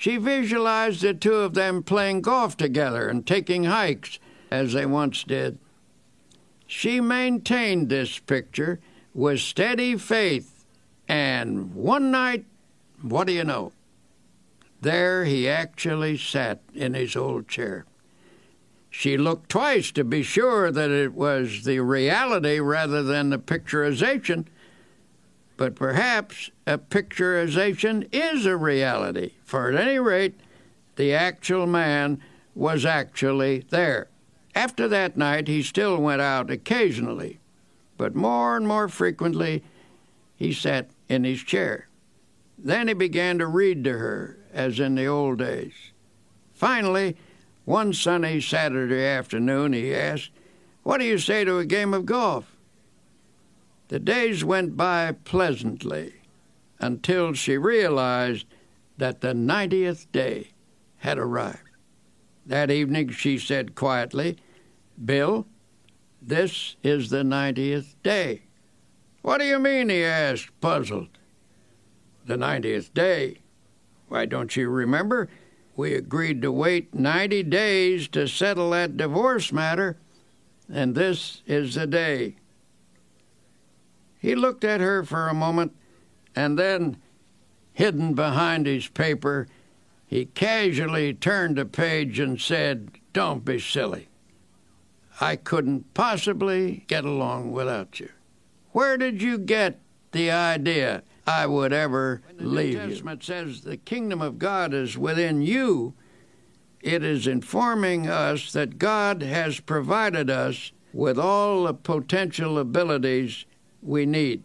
She visualized the two of them playing golf together and taking hikes, as they once did. She maintained this picture with steady faith, and one night, what do you know? There he actually sat in his old chair. She looked twice to be sure that it was the reality rather than the picturization, but perhaps a picturization is a reality. For at any rate, the actual man was actually there. After that night, he still went out occasionally, but more and more frequently, he sat in his chair. Then he began to read to her, as in the old days. Finally, one sunny Saturday afternoon, he asked, "What do you say to a game of golf?" The days went by pleasantly until she realized that the 90th day had arrived. That evening she said quietly, "Bill, this is the 90th day." "What do you mean?" he asked, puzzled. "The 90th day. Why, don't you remember? We agreed to wait 90 days to settle that divorce matter, and this is the day." He looked at her for a moment, and then, hidden behind his paper, He casually turned a page and said, "Don't be silly. I couldn't possibly get along without you. Where did you get the idea I would ever leave you?" When the New Testament says the kingdom of God is within you, it is informing us that God has provided us with all the potential abilities we need.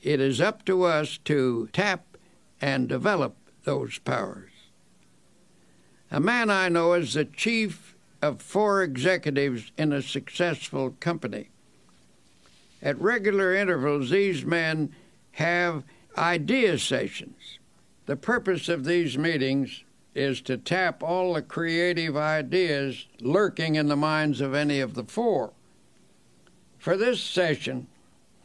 It is up to us to tap and develop those powers. A man I know is the chief of 4 executives in a successful company. At regular intervals, these men have idea sessions. The purpose of these meetings is to tap all the creative ideas lurking in the minds of any of the 4. For this session,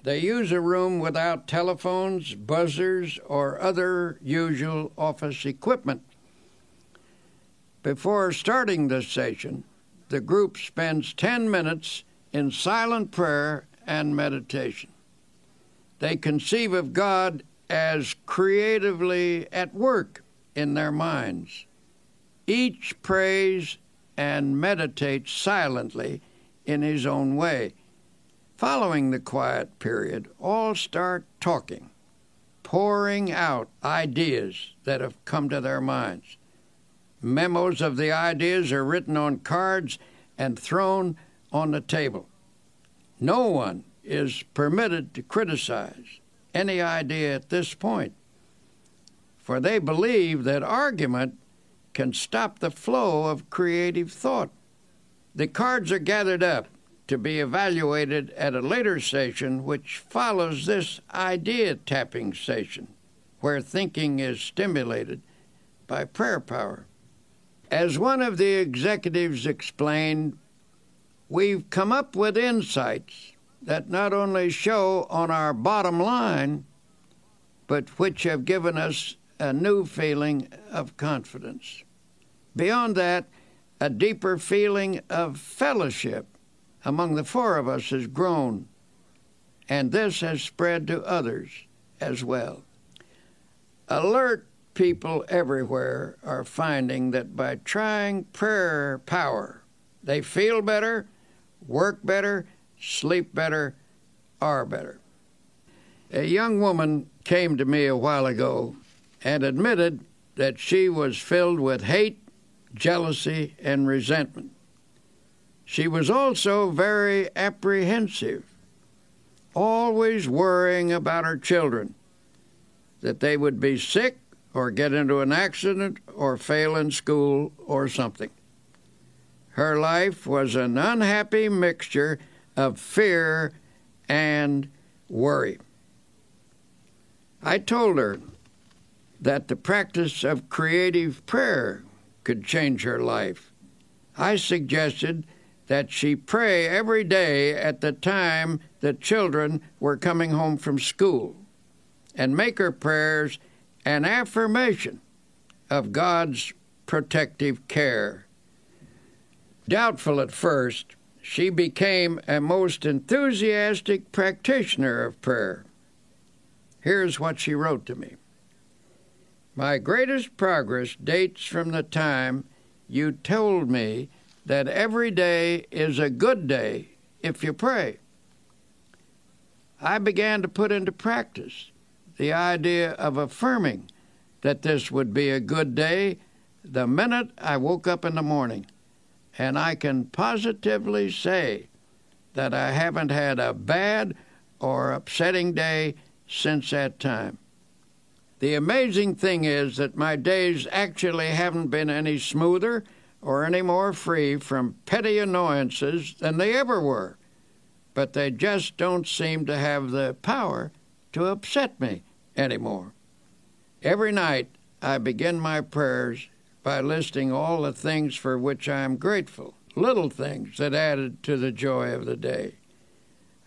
they use a room without telephones, buzzers, or other usual office equipment. Before starting this session, the group spends 10 minutes in silent prayer and meditation. They conceive of God as creatively at work in their minds. Each prays and meditates silently in his own way. Following the quiet period, all start talking, pouring out ideas that have come to their minds. Memos of the ideas are written on cards and thrown on the table. No one is permitted to criticize any idea at this point, for they believe that argument can stop the flow of creative thought. The cards are gathered up to be evaluated at a later session, which follows this idea-tapping session, where thinking is stimulated by prayer power. As one of the executives explained, we've come up with insights that not only show on our bottom line, but which have given us a new feeling of confidence. Beyond that, a deeper feeling of fellowship among the 4 of us has grown, and this has spread to others as well. Alert people everywhere are finding that by trying prayer power, they feel better, work better, sleep better, are better. A young woman came to me a while ago and admitted that she was filled with hate, jealousy, and resentment. She was also very apprehensive, always worrying about her children, that they would be sick or get into an accident or fail in school or something. Her life was an unhappy mixture of fear and worry. I told her that the practice of creative prayer could change her life. I suggested that she pray every day at the time the children were coming home from school, and make her prayers an affirmation of God's protective care. Doubtful at first, she became a most enthusiastic practitioner of prayer. Here's what she wrote to me. "My greatest progress dates from the time you told me that every day is a good day if you pray. I began to put into practice the idea of affirming that this would be a good day the minute I woke up in the morning, and I can positively say that I haven't had a bad or upsetting day since that time. The amazing thing is that my days actually haven't been any smoother or any more free from petty annoyances than they ever were, but they just don't seem to have the power to upset me anymore. Every night I begin my prayers by listing all the things for which I am grateful, little things that added to the joy of the day.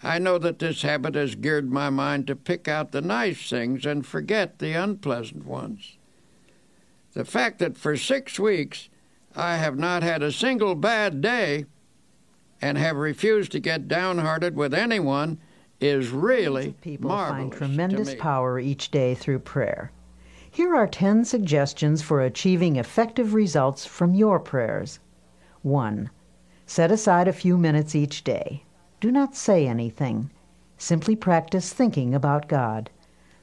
I know that this habit has geared my mind to pick out the nice things and forget the unpleasant ones. The fact that for 6 weeks I have not had a single bad day and have refused to get downhearted with anyone is really marvelous to me." People find tremendous power each day through prayer. Here are 10 suggestions for achieving effective results from your prayers. 1. Set aside a few minutes each day. Do not say anything. Simply practice thinking about God.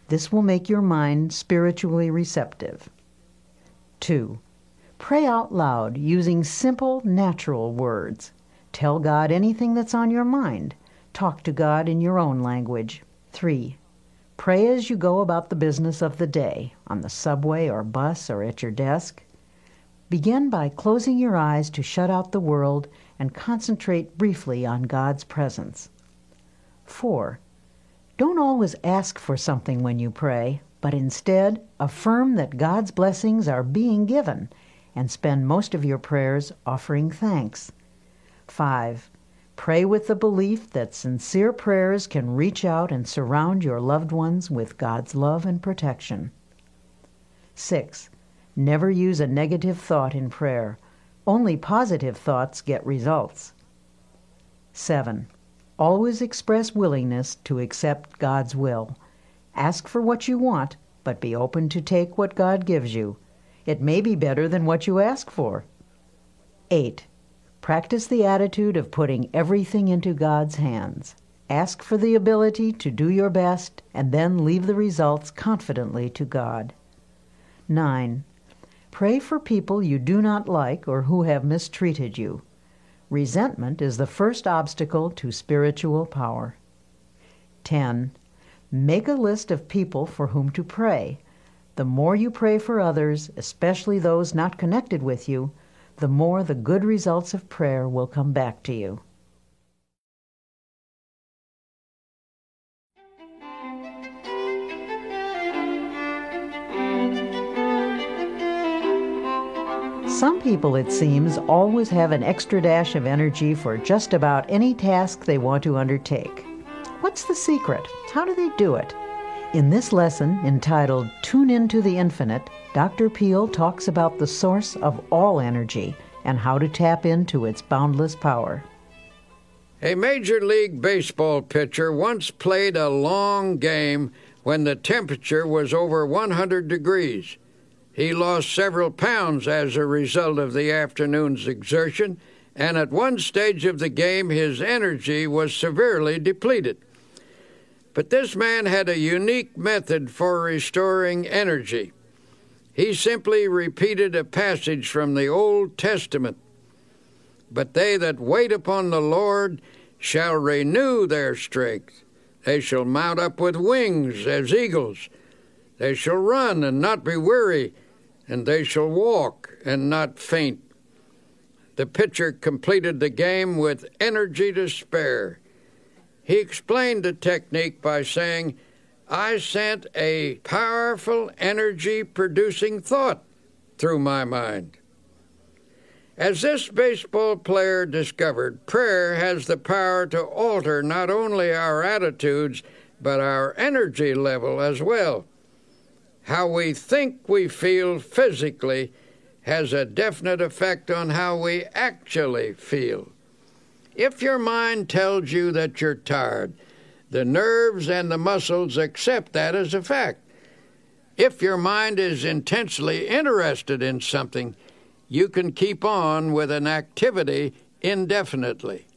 This will make your mind spiritually receptive. 2. Pray out loud using simple, natural words. Tell God anything that's on your mind. Talk to God in your own language. 3. Pray as you go about the business of the day, on the subway or bus or at your desk. Begin by closing your eyes to shut out the world and concentrate briefly on God's presence. 4. Don't always ask for something when you pray, but instead affirm that God's blessings are being given and spend most of your prayers offering thanks. 5. Pray with the belief that sincere prayers can reach out and surround your loved ones with God's love and protection. 6. Never use a negative thought in prayer. Only positive thoughts get results. 7. Always express willingness to accept God's will. Ask for what you want, but be open to take what God gives you. It may be better than what you ask for. 8. Practice the attitude of putting everything into God's hands. Ask for the ability to do your best and then leave the results confidently to God. 9. Pray for people you do not like or who have mistreated you. Resentment is the first obstacle to spiritual power. 10. Make a list of people for whom to pray. The more you pray for others, especially those not connected with you, the more the good results of prayer will come back to you. Some people, it seems, always have an extra dash of energy for just about any task they want to undertake. What's the secret? How do they do it? In this lesson, entitled Tune Into the Infinite, Dr. Peel talks about the source of all energy and how to tap into its boundless power. A Major League Baseball pitcher once played a long game when the temperature was over 100 degrees. He lost several pounds as a result of the afternoon's exertion, and at one stage of the game, his energy was severely depleted. But this man had a unique method for restoring energy. He simply repeated a passage from the Old Testament. But they that wait upon the Lord shall renew their strength. They shall mount up with wings as eagles. They shall run and not be weary, and they shall walk and not faint. The pitcher completed the game with energy to spare. He explained the technique by saying, I sent a powerful energy-producing thought through my mind. As this baseball player discovered, prayer has the power to alter not only our attitudes, but our energy level as well. How we think we feel physically has a definite effect on how we actually feel. If your mind tells you that you're tired, the nerves and the muscles accept that as a fact. If your mind is intensely interested in something, you can keep on with an activity indefinitely.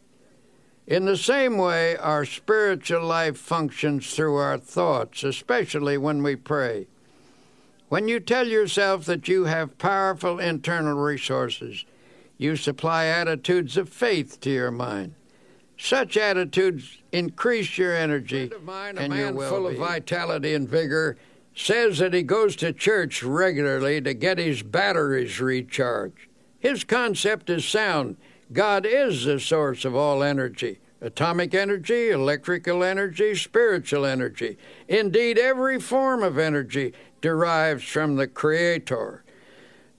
In the same way, our spiritual life functions through our thoughts, especially when we pray. When you tell yourself that you have powerful internal resources, you supply attitudes of faith to your mind. Such attitudes increase your energy and your well-being. A man full of vitality and vigor says that he goes to church regularly to get his batteries recharged. His concept is sound. God is the source of all energy. Atomic energy, electrical energy, spiritual energy. Indeed, every form of energy derives from the Creator.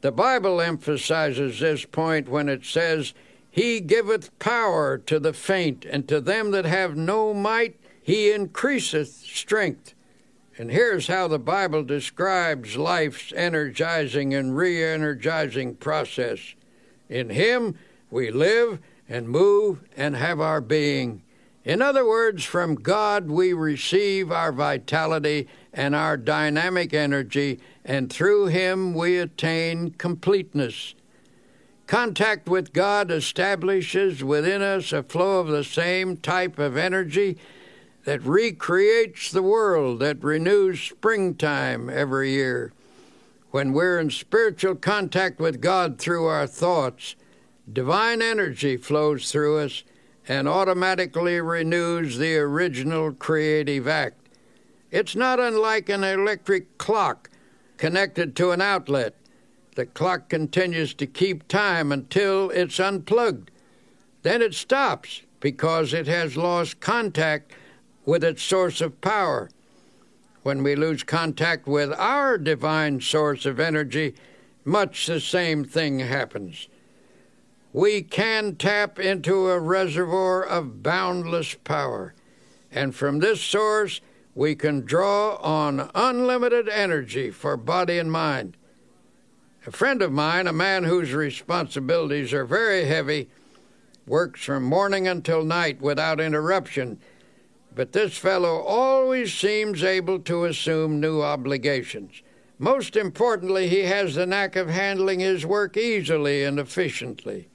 The Bible emphasizes this point when it says, He giveth power to the faint, and to them that have no might he increaseth strength. And here's how the Bible describes life's energizing and re-energizing process. In him we live and move and have our being. In other words, from God we receive our vitality and our dynamic energy, and through Him we attain completeness. Contact with God establishes within us a flow of the same type of energy that recreates the world, that renews springtime every year. When we're in spiritual contact with God through our thoughts, divine energy flows through us and automatically renews the original creative act. It's not unlike an electric clock connected to an outlet. The clock continues to keep time until it's unplugged. Then it stops because it has lost contact with its source of power. When we lose contact with our divine source of energy, much the same thing happens. We can tap into a reservoir of boundless power, and from this source we can draw on unlimited energy for body and mind. A friend of mine, a man whose responsibilities are very heavy, works from morning until night without interruption, but this fellow always seems able to assume new obligations. Most importantly, he has the knack of handling his work easily and efficiently.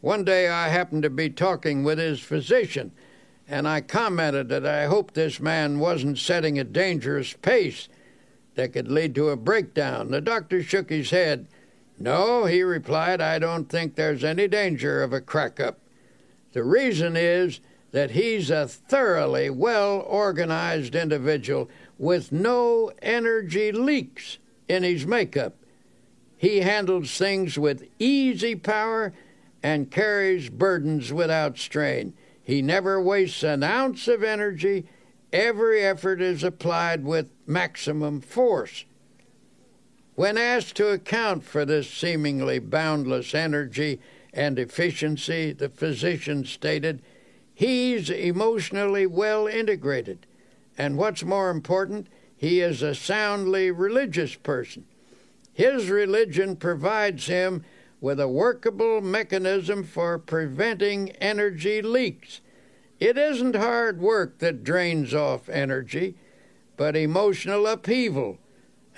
One day I happened to be talking with his physician, and I commented that I hoped this man wasn't setting a dangerous pace that could lead to a breakdown. The doctor shook his head. "No," he replied, "I don't think there's any danger of a crack-up. The reason is that he's a thoroughly well-organized individual with no energy leaks in his makeup. He handles things with easy power and carries burdens without strain. He never wastes an ounce of energy. Every effort is applied with maximum force." When asked to account for this seemingly boundless energy and efficiency, the physician stated, "He's emotionally well integrated, and what's more important, he is a soundly religious person. His religion provides him with a workable mechanism for preventing energy leaks. It isn't hard work that drains off energy, but emotional upheaval.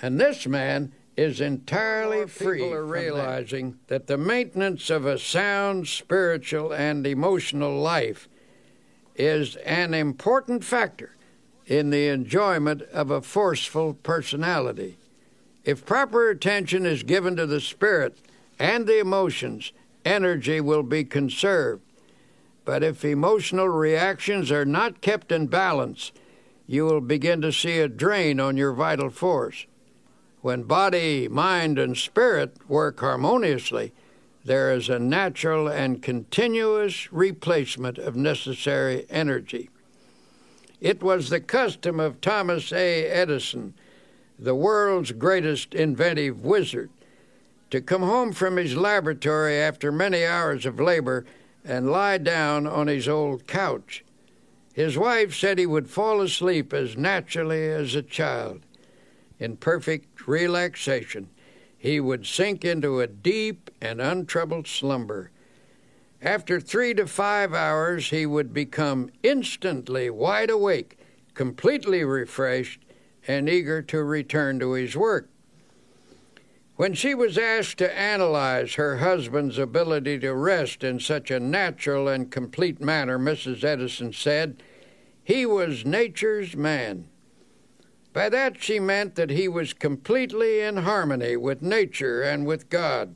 And this man is entirely free from that." People are realizing that the maintenance of a sound spiritual and emotional life is an important factor in the enjoyment of a forceful personality. If proper attention is given to the spirit and the emotions, energy will be conserved. But if emotional reactions are not kept in balance, you will begin to see a drain on your vital force. When body, mind, and spirit work harmoniously, there is a natural and continuous replacement of necessary energy. It was the custom of Thomas A. Edison, the world's greatest inventive wizard, to come home from his laboratory after many hours of labor and lie down on his old couch. His wife said he would fall asleep as naturally as a child. In perfect relaxation, he would sink into a deep and untroubled slumber. After 3 to 5 hours, he would become instantly wide awake, completely refreshed, and eager to return to his work. When she was asked to analyze her husband's ability to rest in such a natural and complete manner, Mrs. Edison said, "He was nature's man." By that she meant that he was completely in harmony with nature and with God.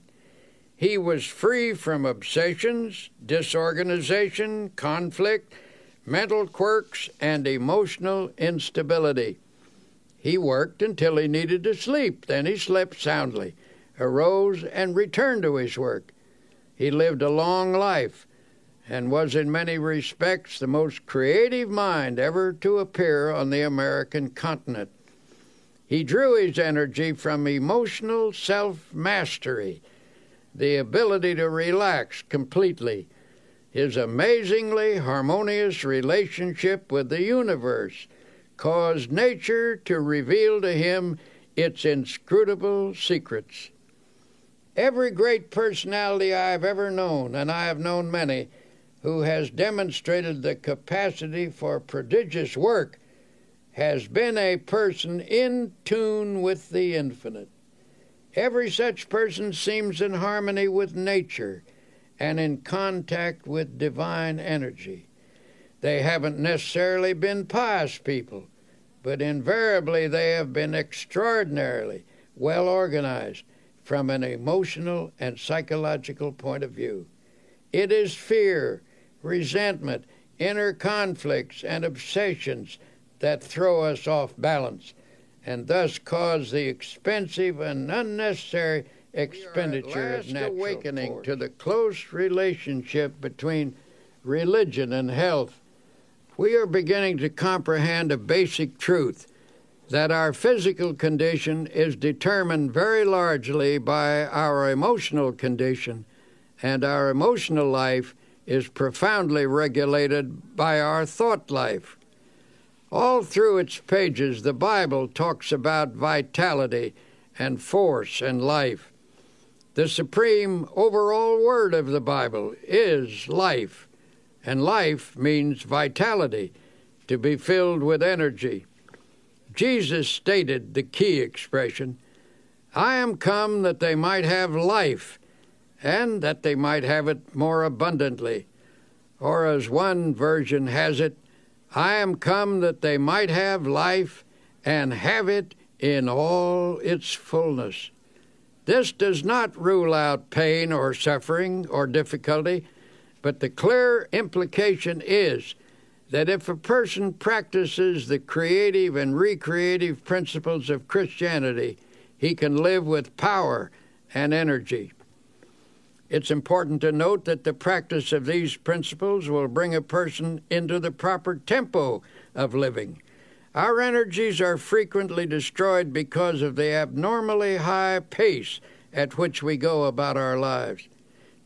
He was free from obsessions, disorganization, conflict, mental quirks, and emotional instability. He worked until he needed to sleep. Then he slept soundly, arose, and returned to his work. He lived a long life and was in many respects the most creative mind ever to appear on the American continent. He drew his energy from emotional self-mastery, the ability to relax completely, his amazingly harmonious relationship with the universe, caused nature to reveal to him its inscrutable secrets. Every great personality I have ever known, and I have known many, who has demonstrated the capacity for prodigious work, has been a person in tune with the infinite. Every such person seems in harmony with nature and in contact with divine energy. They haven't necessarily been pious people, but invariably they have been extraordinarily well organized from an emotional and psychological point of view. It is fear, resentment, inner conflicts, and obsessions that throw us off balance and thus cause the expensive and unnecessary expenditure of natural force. Awakening to the close relationship between religion and health. We are beginning to comprehend a basic truth, that our physical condition is determined very largely by our emotional condition, and our emotional life is profoundly regulated by our thought life. All through its pages, the Bible talks about vitality and force and life. The supreme overall word of the Bible is life. And life means vitality, to be filled with energy. Jesus stated the key expression, "I am come that they might have life, and that they might have it more abundantly." Or as one version has it, "I am come that they might have life, and have it in all its fullness." This does not rule out pain or suffering or difficulty, but the clear implication is that if a person practices the creative and recreative principles of Christianity, he can live with power and energy. It's important to note that the practice of these principles will bring a person into the proper tempo of living. Our energies are frequently destroyed because of the abnormally high pace at which we go about our lives.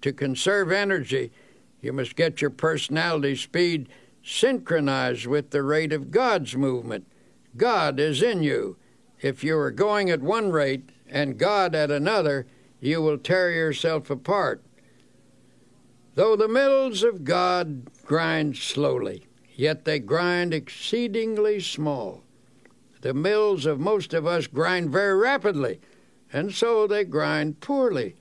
To conserve energy, you must get your personality speed synchronized with the rate of God's movement. God is in you. If you are going at one rate and God at another, you will tear yourself apart. Though the mills of God grind slowly, yet they grind exceedingly small. The mills of most of us grind very rapidly, and so they grind poorly.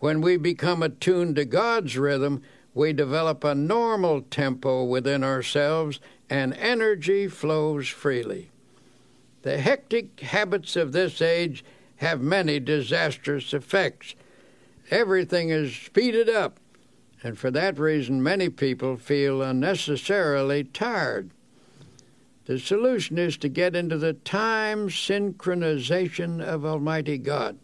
When we become attuned to God's rhythm, we develop a normal tempo within ourselves, and energy flows freely. The hectic habits of this age have many disastrous effects. Everything is speeded up, and for that reason, many people feel unnecessarily tired. The solution is to get into the time synchronization of Almighty God.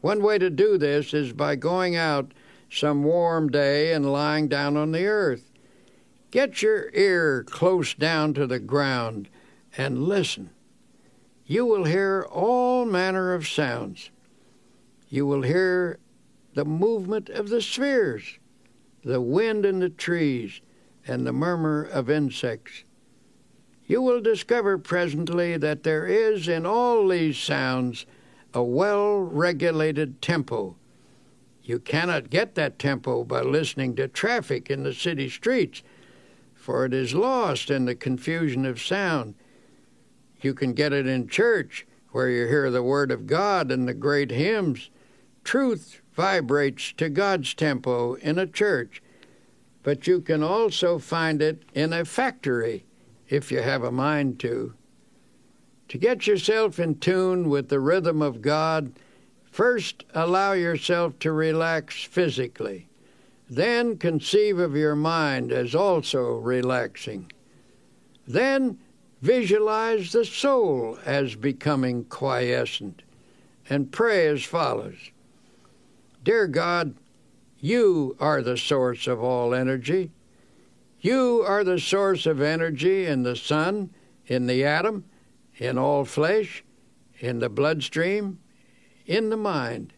One way to do this is by going out some warm day and lying down on the earth. Get your ear close down to the ground and listen. You will hear all manner of sounds. You will hear the movement of the spheres, the wind in the trees, and the murmur of insects. You will discover presently that there is in all these sounds a well-regulated tempo. You cannot get that tempo by listening to traffic in the city streets, for it is lost in the confusion of sound. You can get it in church, where you hear the Word of God and the great hymns. Truth vibrates to God's tempo in a church, but you can also find it in a factory, if you have a mind to. To get yourself in tune with the rhythm of God, first, allow yourself to relax physically. Then conceive of your mind as also relaxing. Then visualize the soul as becoming quiescent, and pray as follows. Dear God, you are the source of all energy. You are the source of energy in the sun, in the atom, in all flesh, in the bloodstream, in the mind.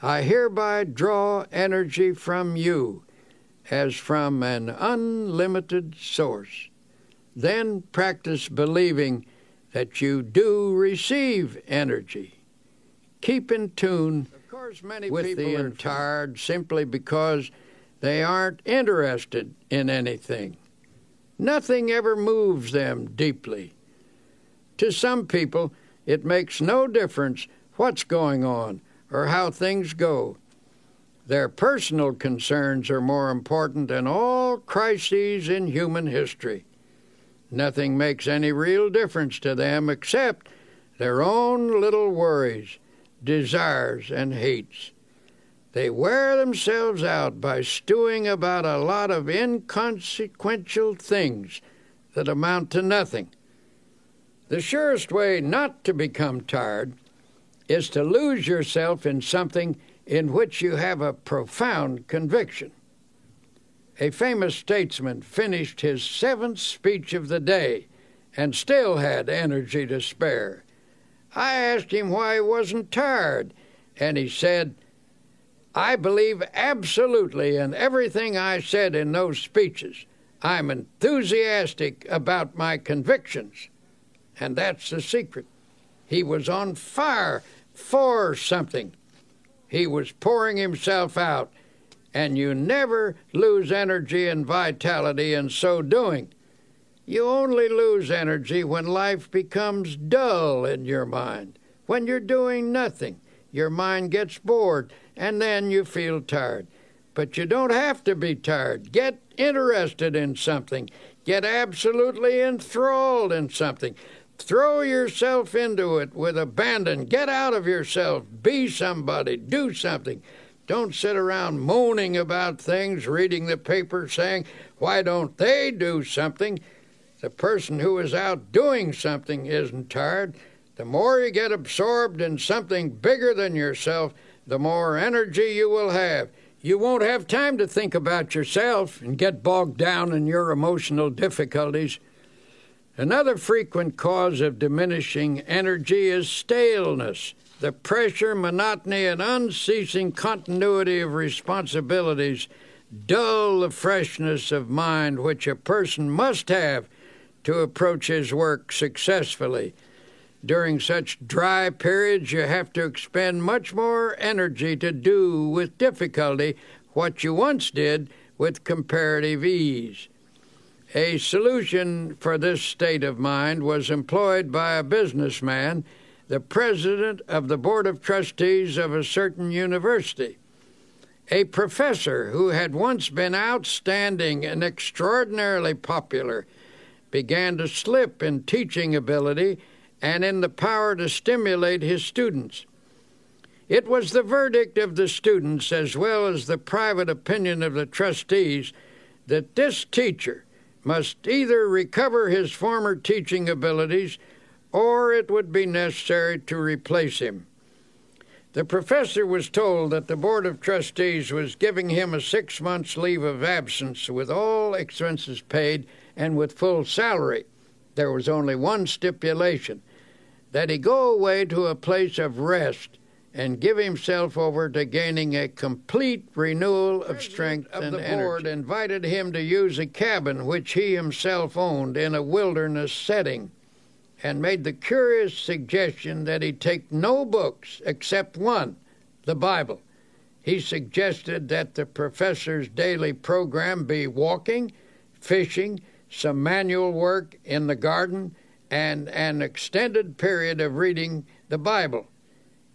I hereby draw energy from you as from an unlimited source. Then practice believing that you do receive energy. Keep in tune with the entire simply because They aren't interested in anything. Nothing ever moves them deeply. To some people, it makes no difference what's going on or how things go. Their personal concerns are more important than all crises in human history. Nothing makes any real difference to them except their own little worries, desires, and hates. They wear themselves out by stewing about a lot of inconsequential things that amount to nothing. The surest way not to become tired is to lose yourself in something in which you have a profound conviction. A famous statesman finished his 7th speech of the day and still had energy to spare. I asked him why he wasn't tired, and he said, I believe absolutely in everything I said in those speeches. I'm enthusiastic about my convictions. And that's the secret. He was on fire for something. He was pouring himself out, and you never lose energy and vitality in so doing. You only lose energy when life becomes dull in your mind, when you're doing nothing. Your mind gets bored, and then you feel tired. But you don't have to be tired. Get interested in something. Get absolutely enthralled in something. Throw yourself into it with abandon. Get out of yourself. Be somebody. Do something. Don't sit around moaning about things, reading the paper, saying, why don't they do something? The person who is out doing something isn't tired. The more you get absorbed in something bigger than yourself, the more energy you will have. You won't have time to think about yourself and get bogged down in your emotional difficulties. Another frequent cause of diminishing energy is staleness, the pressure, monotony, and unceasing continuity of responsibilities dull the freshness of mind which a person must have to approach his work successfully. During such dry periods, you have to expend much more energy to do with difficulty what you once did with comparative ease. A solution for this state of mind was employed by a businessman, the president of the Board of Trustees of a certain university. A professor who had once been outstanding and extraordinarily popular began to slip in teaching ability and in the power to stimulate his students. It was the verdict of the students, as well as the private opinion of the trustees, that this teacher must either recover his former teaching abilities, or it would be necessary to replace him. The professor was told that the Board of Trustees was giving him a 6 months' leave of absence with all expenses paid and with full salary. There was only one stipulation, that he go away to a place of rest and give himself over to gaining a complete renewal of strength and energy. The President of the board invited him to use a cabin which he himself owned in a wilderness setting and made the curious suggestion that he take no books except one, the Bible. He suggested that the professor's daily program be walking, fishing, some manual work in the garden, and an extended period of reading the Bible.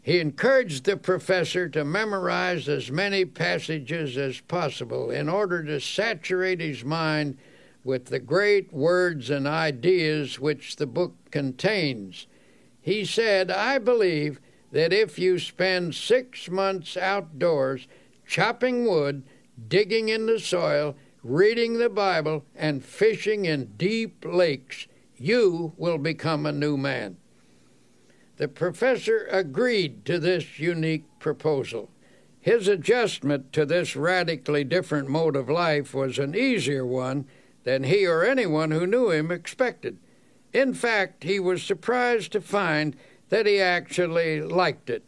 He encouraged the professor to memorize as many passages as possible in order to saturate his mind with the great words and ideas which the book contains. He said, I believe that if you spend 6 months outdoors chopping wood, digging in the soil, reading the Bible, and fishing in deep lakes, you will become a new man. The professor agreed to this unique proposal. His adjustment to this radically different mode of life was an easier one than he or anyone who knew him expected. In fact, he was surprised to find that he actually liked it.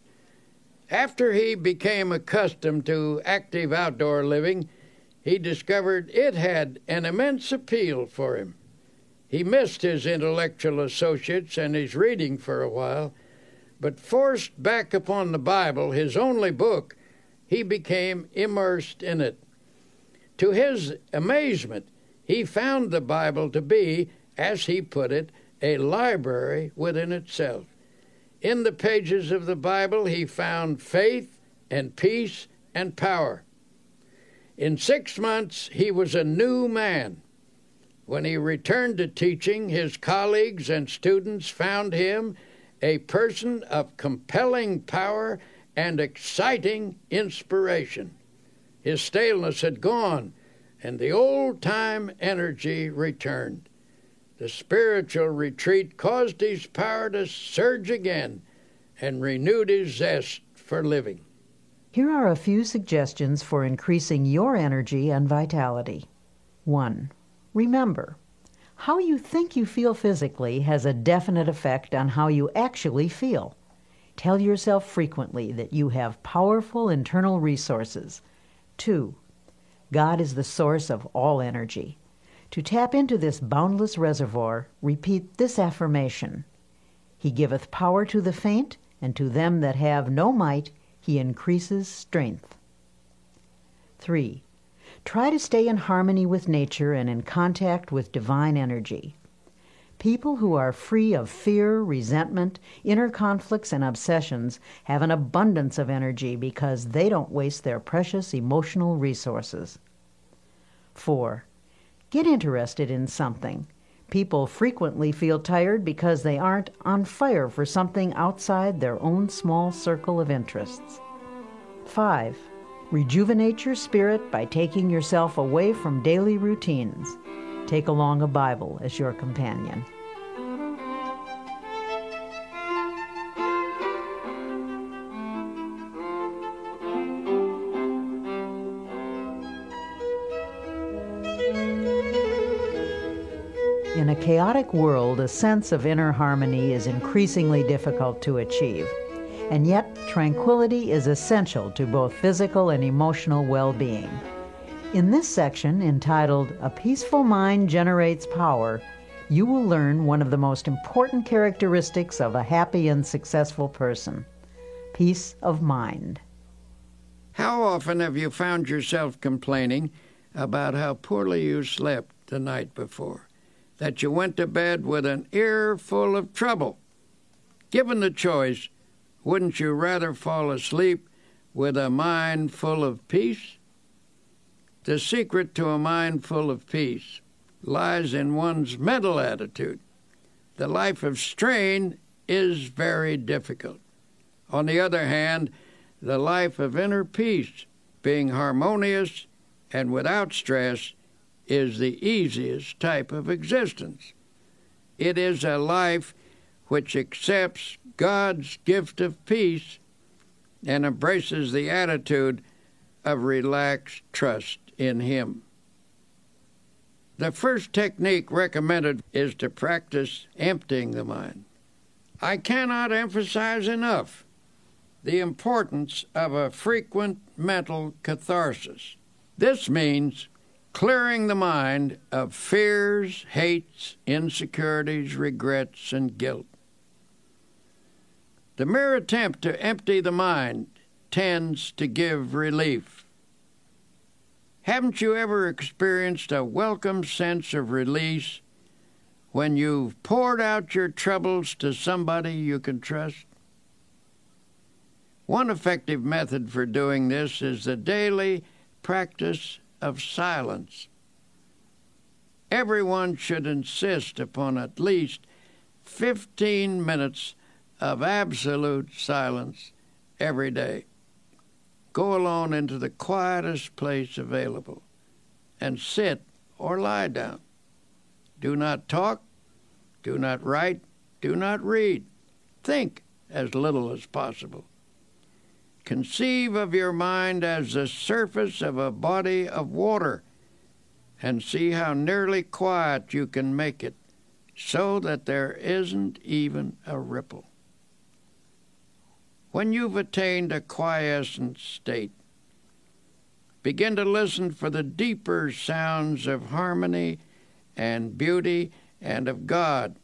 After he became accustomed to active outdoor living, he discovered it had an immense appeal for him. He missed his intellectual associates and his reading for a while, but forced back upon the Bible, his only book, he became immersed in it. To his amazement, he found the Bible to be, as he put it, a library within itself. In the pages of the Bible, he found faith and peace and power. In 6 months, he was a new man. When he returned to teaching, his colleagues and students found him a person of compelling power and exciting inspiration. His staleness had gone, and the old-time energy returned. The spiritual retreat caused his power to surge again and renewed his zest for living. Here are a few suggestions for increasing your energy and vitality. 1. Remember, how you think you feel physically has a definite effect on how you actually feel. Tell yourself frequently that you have powerful internal resources. 2. God is the source of all energy. To tap into this boundless reservoir, repeat this affirmation. He giveth power to the faint, and to them that have no might, He increases strength. 3. Try to stay in harmony with nature and in contact with divine energy. People who are free of fear, resentment, inner conflicts, and obsessions have an abundance of energy because they don't waste their precious emotional resources. 4. Get interested in something. People frequently feel tired because they aren't on fire for something outside their own small circle of interests. 5. Rejuvenate your spirit by taking yourself away from daily routines. Take along a Bible as your companion. In a chaotic world, a sense of inner harmony is increasingly difficult to achieve. And yet, tranquility is essential to both physical and emotional well-being. In this section, entitled A Peaceful Mind Generates Power, you will learn one of the most important characteristics of a happy and successful person: peace of mind. How often have you found yourself complaining about how poorly you slept the night before? That you went to bed with an earful of trouble? Given the choice, wouldn't you rather fall asleep with a mind full of peace? The secret to a mind full of peace lies in one's mental attitude. The life of strain is very difficult. On the other hand, the life of inner peace, being harmonious and without stress, is the easiest type of existence. It is a life which accepts God's gift of peace and embraces the attitude of relaxed trust in Him. The first technique recommended is to practice emptying the mind. I cannot emphasize enough the importance of a frequent mental catharsis. This means clearing the mind of fears, hates, insecurities, regrets, and guilt. The mere attempt to empty the mind tends to give relief. Haven't you ever experienced a welcome sense of release when you've poured out your troubles to somebody you can trust? One effective method for doing this is the daily practice of silence. Everyone should insist upon at least 15 minutes of absolute silence every day. Go alone into the quietest place available and sit or lie down. Do not talk, do not write, do not read. Think as little as possible. Conceive of your mind as the surface of a body of water and see how nearly quiet you can make it so that there isn't even a ripple. When you've attained a quiescent state, begin to listen for the deeper sounds of harmony and beauty and of God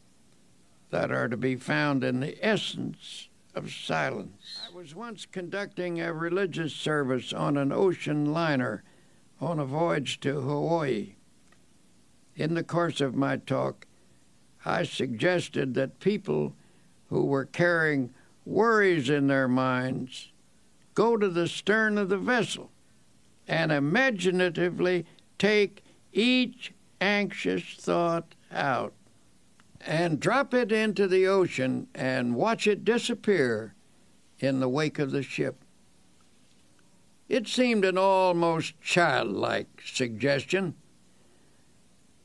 that are to be found in the essence of silence. I was once conducting a religious service on an ocean liner on a voyage to Hawaii. In the course of my talk, I suggested that people who were carrying worries in their minds go to the stern of the vessel and imaginatively take each anxious thought out and drop it into the ocean and watch it disappear in the wake of the ship. It seemed an almost childlike suggestion,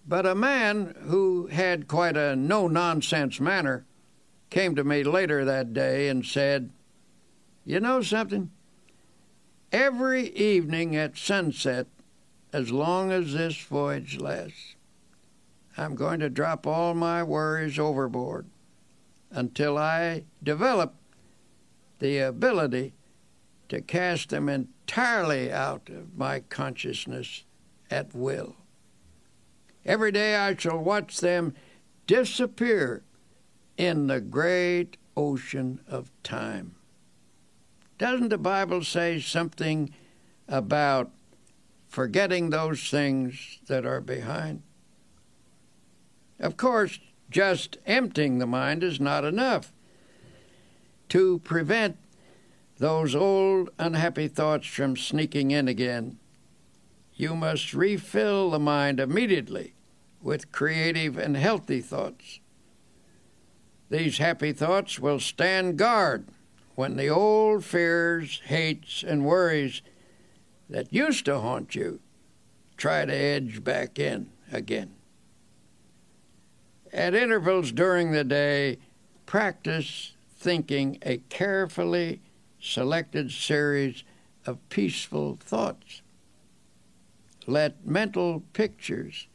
but a man who had quite a no-nonsense manner came to me later that day and said, "You know something? Every evening at sunset, as long as this voyage lasts, I'm going to drop all my worries overboard until I develop the ability to cast them entirely out of my consciousness at will. Every day I shall watch them disappear in the great ocean of time." Doesn't the Bible say something about forgetting those things that are behind? Of course, just emptying the mind is not enough. To prevent those old unhappy thoughts from sneaking in again, you must refill the mind immediately with creative and healthy thoughts. These happy thoughts will stand guard when the old fears, hates, and worries that used to haunt you try to edge back in again. At intervals during the day, practice thinking a carefully selected series of peaceful thoughts. Let mental pictures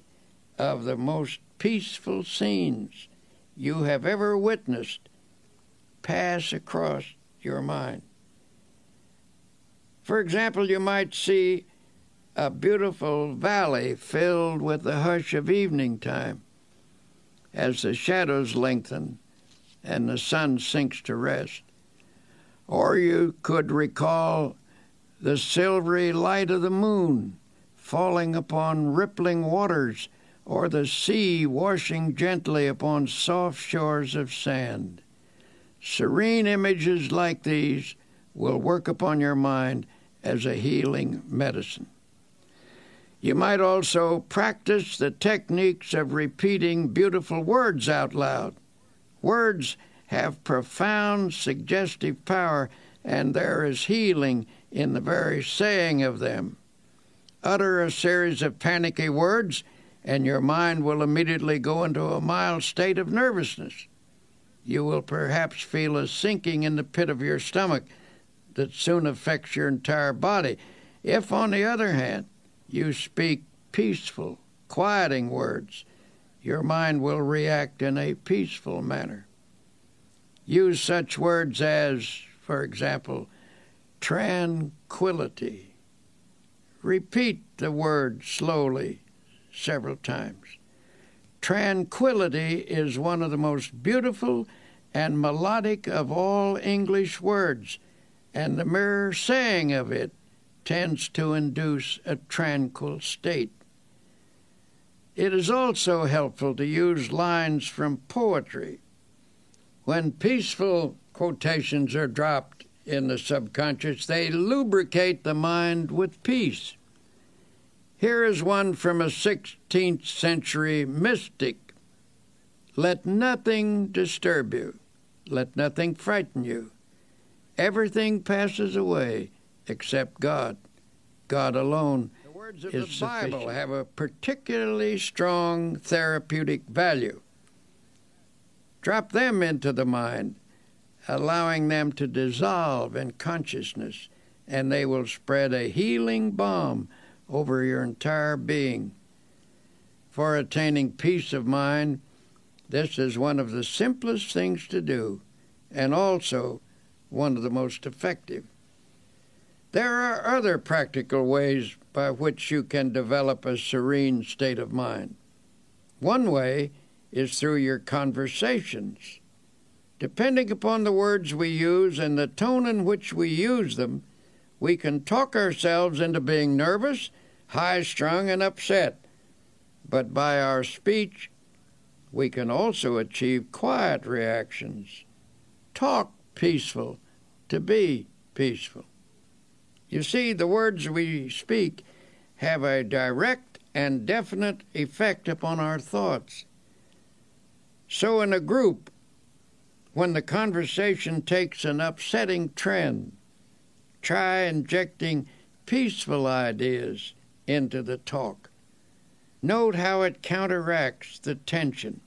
of the most peaceful scenes you have ever witnessed pass across your mind. For example, you might see a beautiful valley filled with the hush of evening time as the shadows lengthen and the sun sinks to rest. Or you could recall the silvery light of the moon falling upon rippling waters or the sea washing gently upon soft shores of sand. Serene images like these will work upon your mind as a healing medicine. You might also practice the techniques of repeating beautiful words out loud. Words have profound suggestive power, and there is healing in the very saying of them. Utter a series of panicky words, and your mind will immediately go into a mild state of nervousness. You will perhaps feel a sinking in the pit of your stomach that soon affects your entire body. If, on the other hand, you speak peaceful, quieting words, your mind will react in a peaceful manner. Use such words as, for example, tranquility. Repeat the word slowly several times. Tranquility is one of the most beautiful and melodic of all English words, and the mere saying of it tends to induce a tranquil state. It is also helpful to use lines from poetry. When peaceful quotations are dropped in the subconscious, they lubricate the mind with peace. Here is one from a 16th century mystic. "Let nothing disturb you. Let nothing frighten you. Everything passes away except God. God alone is sufficient." The words of the Bible have a particularly strong therapeutic value. Drop them into the mind, allowing them to dissolve in consciousness, and they will spread a healing balm over your entire being. For attaining peace of mind, this is one of the simplest things to do, and also one of the most effective. There are other practical ways by which you can develop a serene state of mind. One way is through your conversations. Depending upon the words we use and the tone in which we use them, we can talk ourselves into being nervous high-strung, and upset. But by our speech, we can also achieve quiet reactions. Talk peaceful to be peaceful. You see, the words we speak have a direct and definite effect upon our thoughts. So in a group, when the conversation takes an upsetting trend, try injecting peaceful ideas into the talk. Note how it counteracts the tension.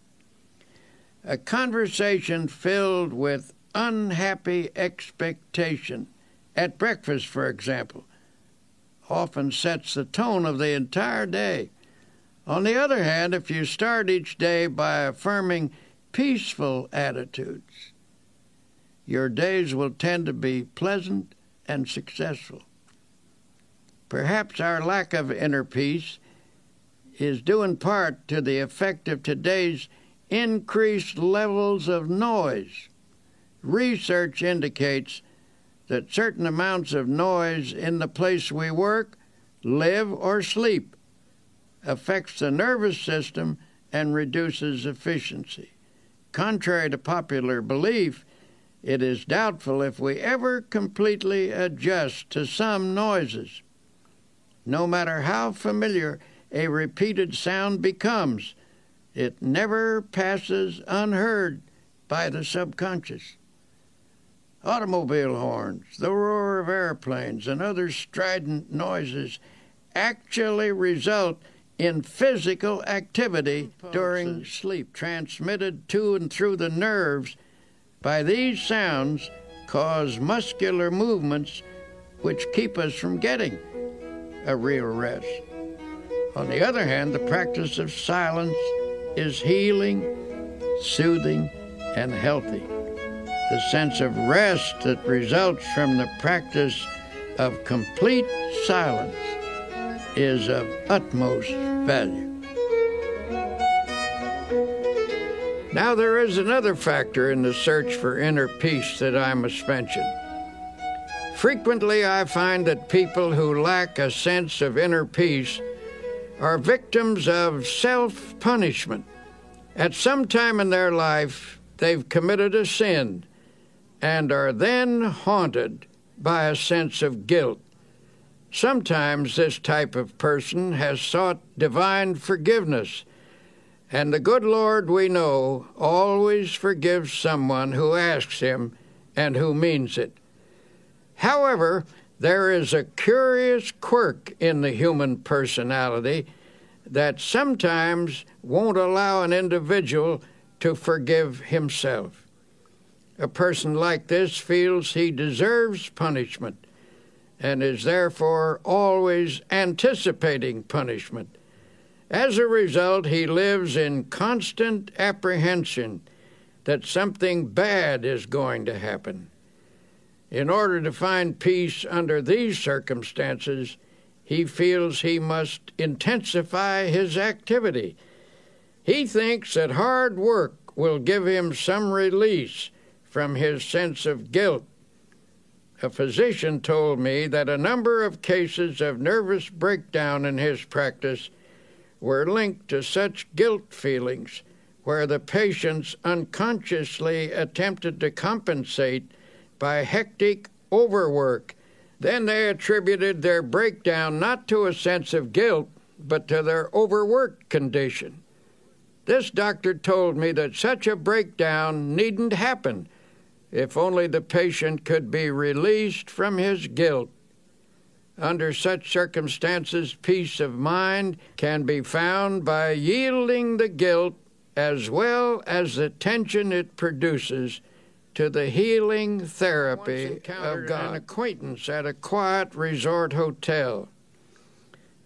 A conversation filled with unhappy expectation, at breakfast, for example, often sets the tone of the entire day. On the other hand, if you start each day by affirming peaceful attitudes, your days will tend to be pleasant and successful. Perhaps our lack of inner peace is due in part to the effect of today's increased levels of noise. Research indicates that certain amounts of noise in the place we work, live, or sleep affects the nervous system and reduces efficiency. Contrary to popular belief, it is doubtful if we ever completely adjust to some noises. No matter how familiar a repeated sound becomes, it never passes unheard by the subconscious. Automobile horns, the roar of airplanes, and other strident noises actually result in physical activity during sleep, transmitted to and through the nerves. By these sounds cause muscular movements which keep us from getting a real rest. On the other hand, the practice of silence is healing, soothing, and healthy. The sense of rest that results from the practice of complete silence is of utmost value. Now there is another factor in the search for inner peace that I must mention. Frequently I find that people who lack a sense of inner peace are victims of self-punishment. At some time in their life, they've committed a sin and are then haunted by a sense of guilt. Sometimes this type of person has sought divine forgiveness, and the good Lord we know always forgives someone who asks him and who means it. However, there is a curious quirk in the human personality that sometimes won't allow an individual to forgive himself. A person like this feels he deserves punishment and is therefore always anticipating punishment. As a result, he lives in constant apprehension that something bad is going to happen. In order to find peace under these circumstances, he feels he must intensify his activity. He thinks that hard work will give him some release from his sense of guilt. A physician told me that a number of cases of nervous breakdown in his practice were linked to such guilt feelings, where the patients unconsciously attempted to compensate by hectic overwork. Then they attributed their breakdown not to a sense of guilt, but to their overworked condition. This doctor told me that such a breakdown needn't happen if only the patient could be released from his guilt. Under such circumstances, peace of mind can be found by yielding the guilt as well as the tension it produces to the healing therapy of God. An acquaintance at a quiet resort hotel.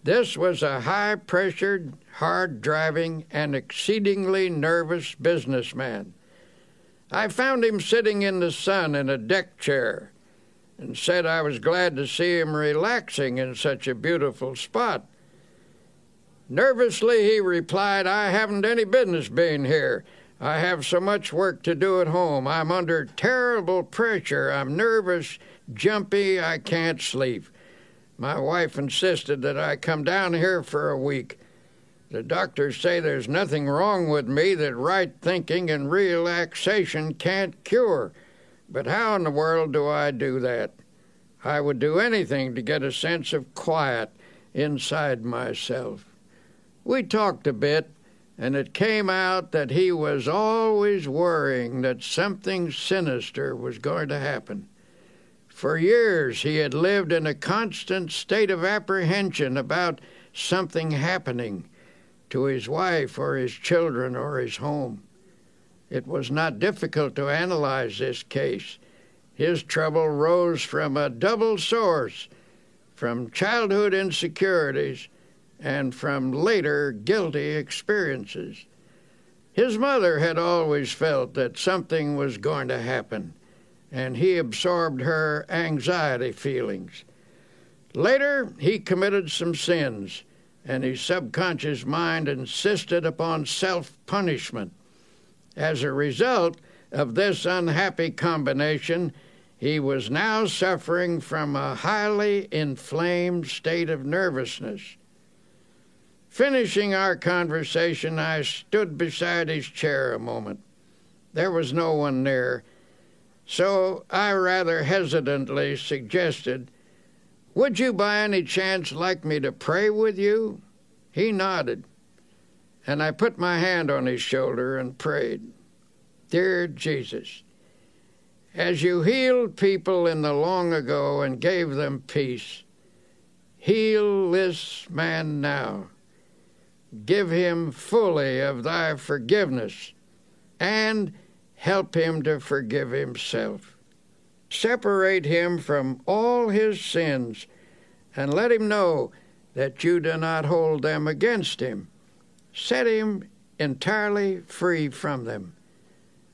This was a high-pressured, hard-driving, and exceedingly nervous businessman. I found him sitting in the sun in a deck chair and said I was glad to see him relaxing in such a beautiful spot. Nervously, he replied, "I haven't any business being here. I have so much work to do at home. I'm under terrible pressure. I'm nervous, jumpy, I can't sleep. My wife insisted that I come down here for a week. The doctors say there's nothing wrong with me that right thinking and relaxation can't cure. But how in the world do I do that? I would do anything to get a sense of quiet inside myself. We talked a bit, and it came out that he was always worrying that something sinister was going to happen. For years, he had lived in a constant state of apprehension about something happening to his wife or his children or his home. It was not difficult to analyze this case. His trouble rose from a double source, from childhood insecurities and from later guilty experiences. His mother had always felt that something was going to happen, and he absorbed her anxiety feelings. Later, he committed some sins, and his subconscious mind insisted upon self-punishment. As a result of this unhappy combination, he was now suffering from a highly inflamed state of nervousness. Finishing our conversation, I stood beside his chair a moment. There was no one near, so I rather hesitantly suggested, "Would you by any chance like me to pray with you?" He nodded, and I put my hand on his shoulder and prayed. Dear Jesus, as you healed people in the long ago and gave them peace, heal this man now. Give him fully of thy forgiveness, and help him to forgive himself. Separate him from all his sins, and let him know that you do not hold them against him. Set him entirely free from them.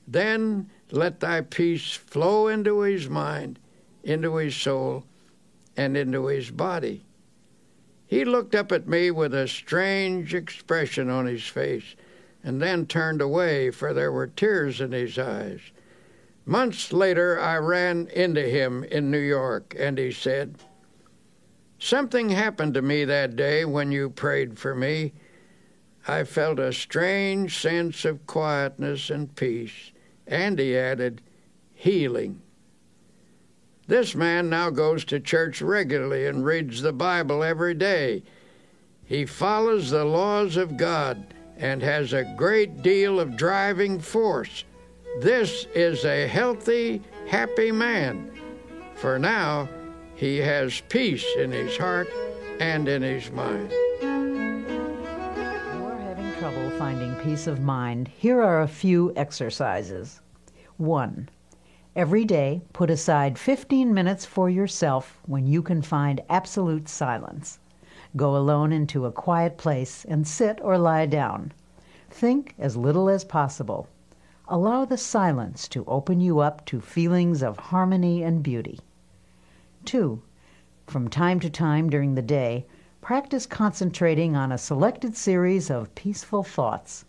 Then let thy peace flow into his mind, into his soul, and into his body. He looked up at me with a strange expression on his face and then turned away, for there were tears in his eyes. Months later, I ran into him in New York, and he said, "Something happened to me that day when you prayed for me. I felt a strange sense of quietness and peace," and he added, "healing." This man now goes to church regularly and reads the Bible every day. He follows the laws of God and has a great deal of driving force. This is a healthy, happy man. For now, he has peace in his heart and in his mind. If you're having trouble finding peace of mind, here are a few exercises. 1. Every day, put aside 15 minutes for yourself when you can find absolute silence. Go alone into a quiet place and sit or lie down. Think as little as possible. Allow the silence to open you up to feelings of harmony and beauty. 2. From time to time during the day, practice concentrating on a selected series of peaceful thoughts.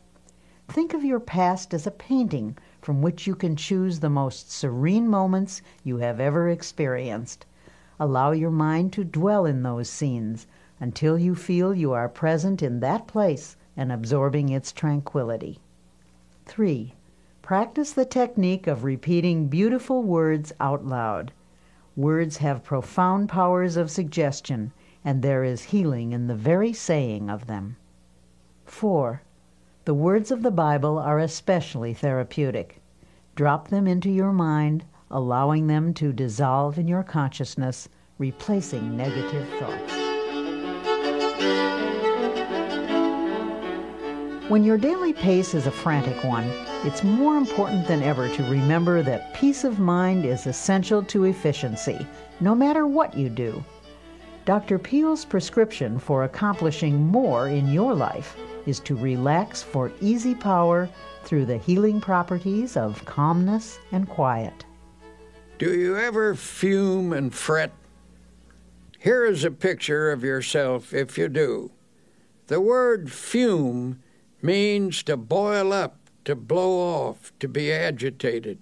Think of your past as a painting from which you can choose the most serene moments you have ever experienced. Allow your mind to dwell in those scenes until you feel you are present in that place and absorbing its tranquility. 3. Practice the technique of repeating beautiful words out loud. Words have profound powers of suggestion, and there is healing in the very saying of them. 4. The words of the Bible are especially therapeutic. Drop them into your mind, allowing them to dissolve in your consciousness, replacing negative thoughts. When your daily pace is a frantic one, it's more important than ever to remember that peace of mind is essential to efficiency, no matter what you do. Dr. Peel's prescription for accomplishing more in your life is to relax for easy power through the healing properties of calmness and quiet. Do you ever fume and fret? Here is a picture of yourself if you do. The word fume means to boil up, to blow off, to be agitated.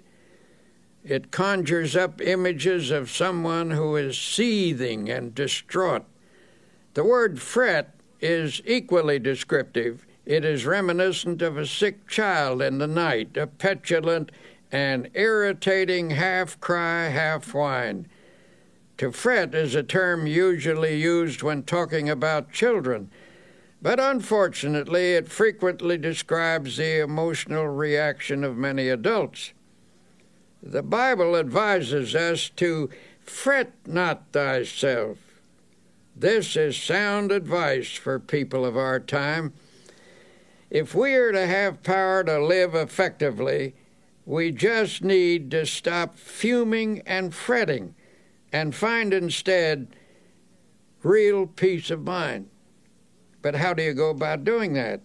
It conjures up images of someone who is seething and distraught. The word fret is equally descriptive. It is reminiscent of a sick child in the night, a petulant and irritating half-cry, half-whine. To fret is a term usually used when talking about children, but unfortunately it frequently describes the emotional reaction of many adults. The Bible advises us to fret not thyself. This is sound advice for people of our time. If we are to have power to live effectively, we just need to stop fuming and fretting and find instead real peace of mind. But how do you go about doing that?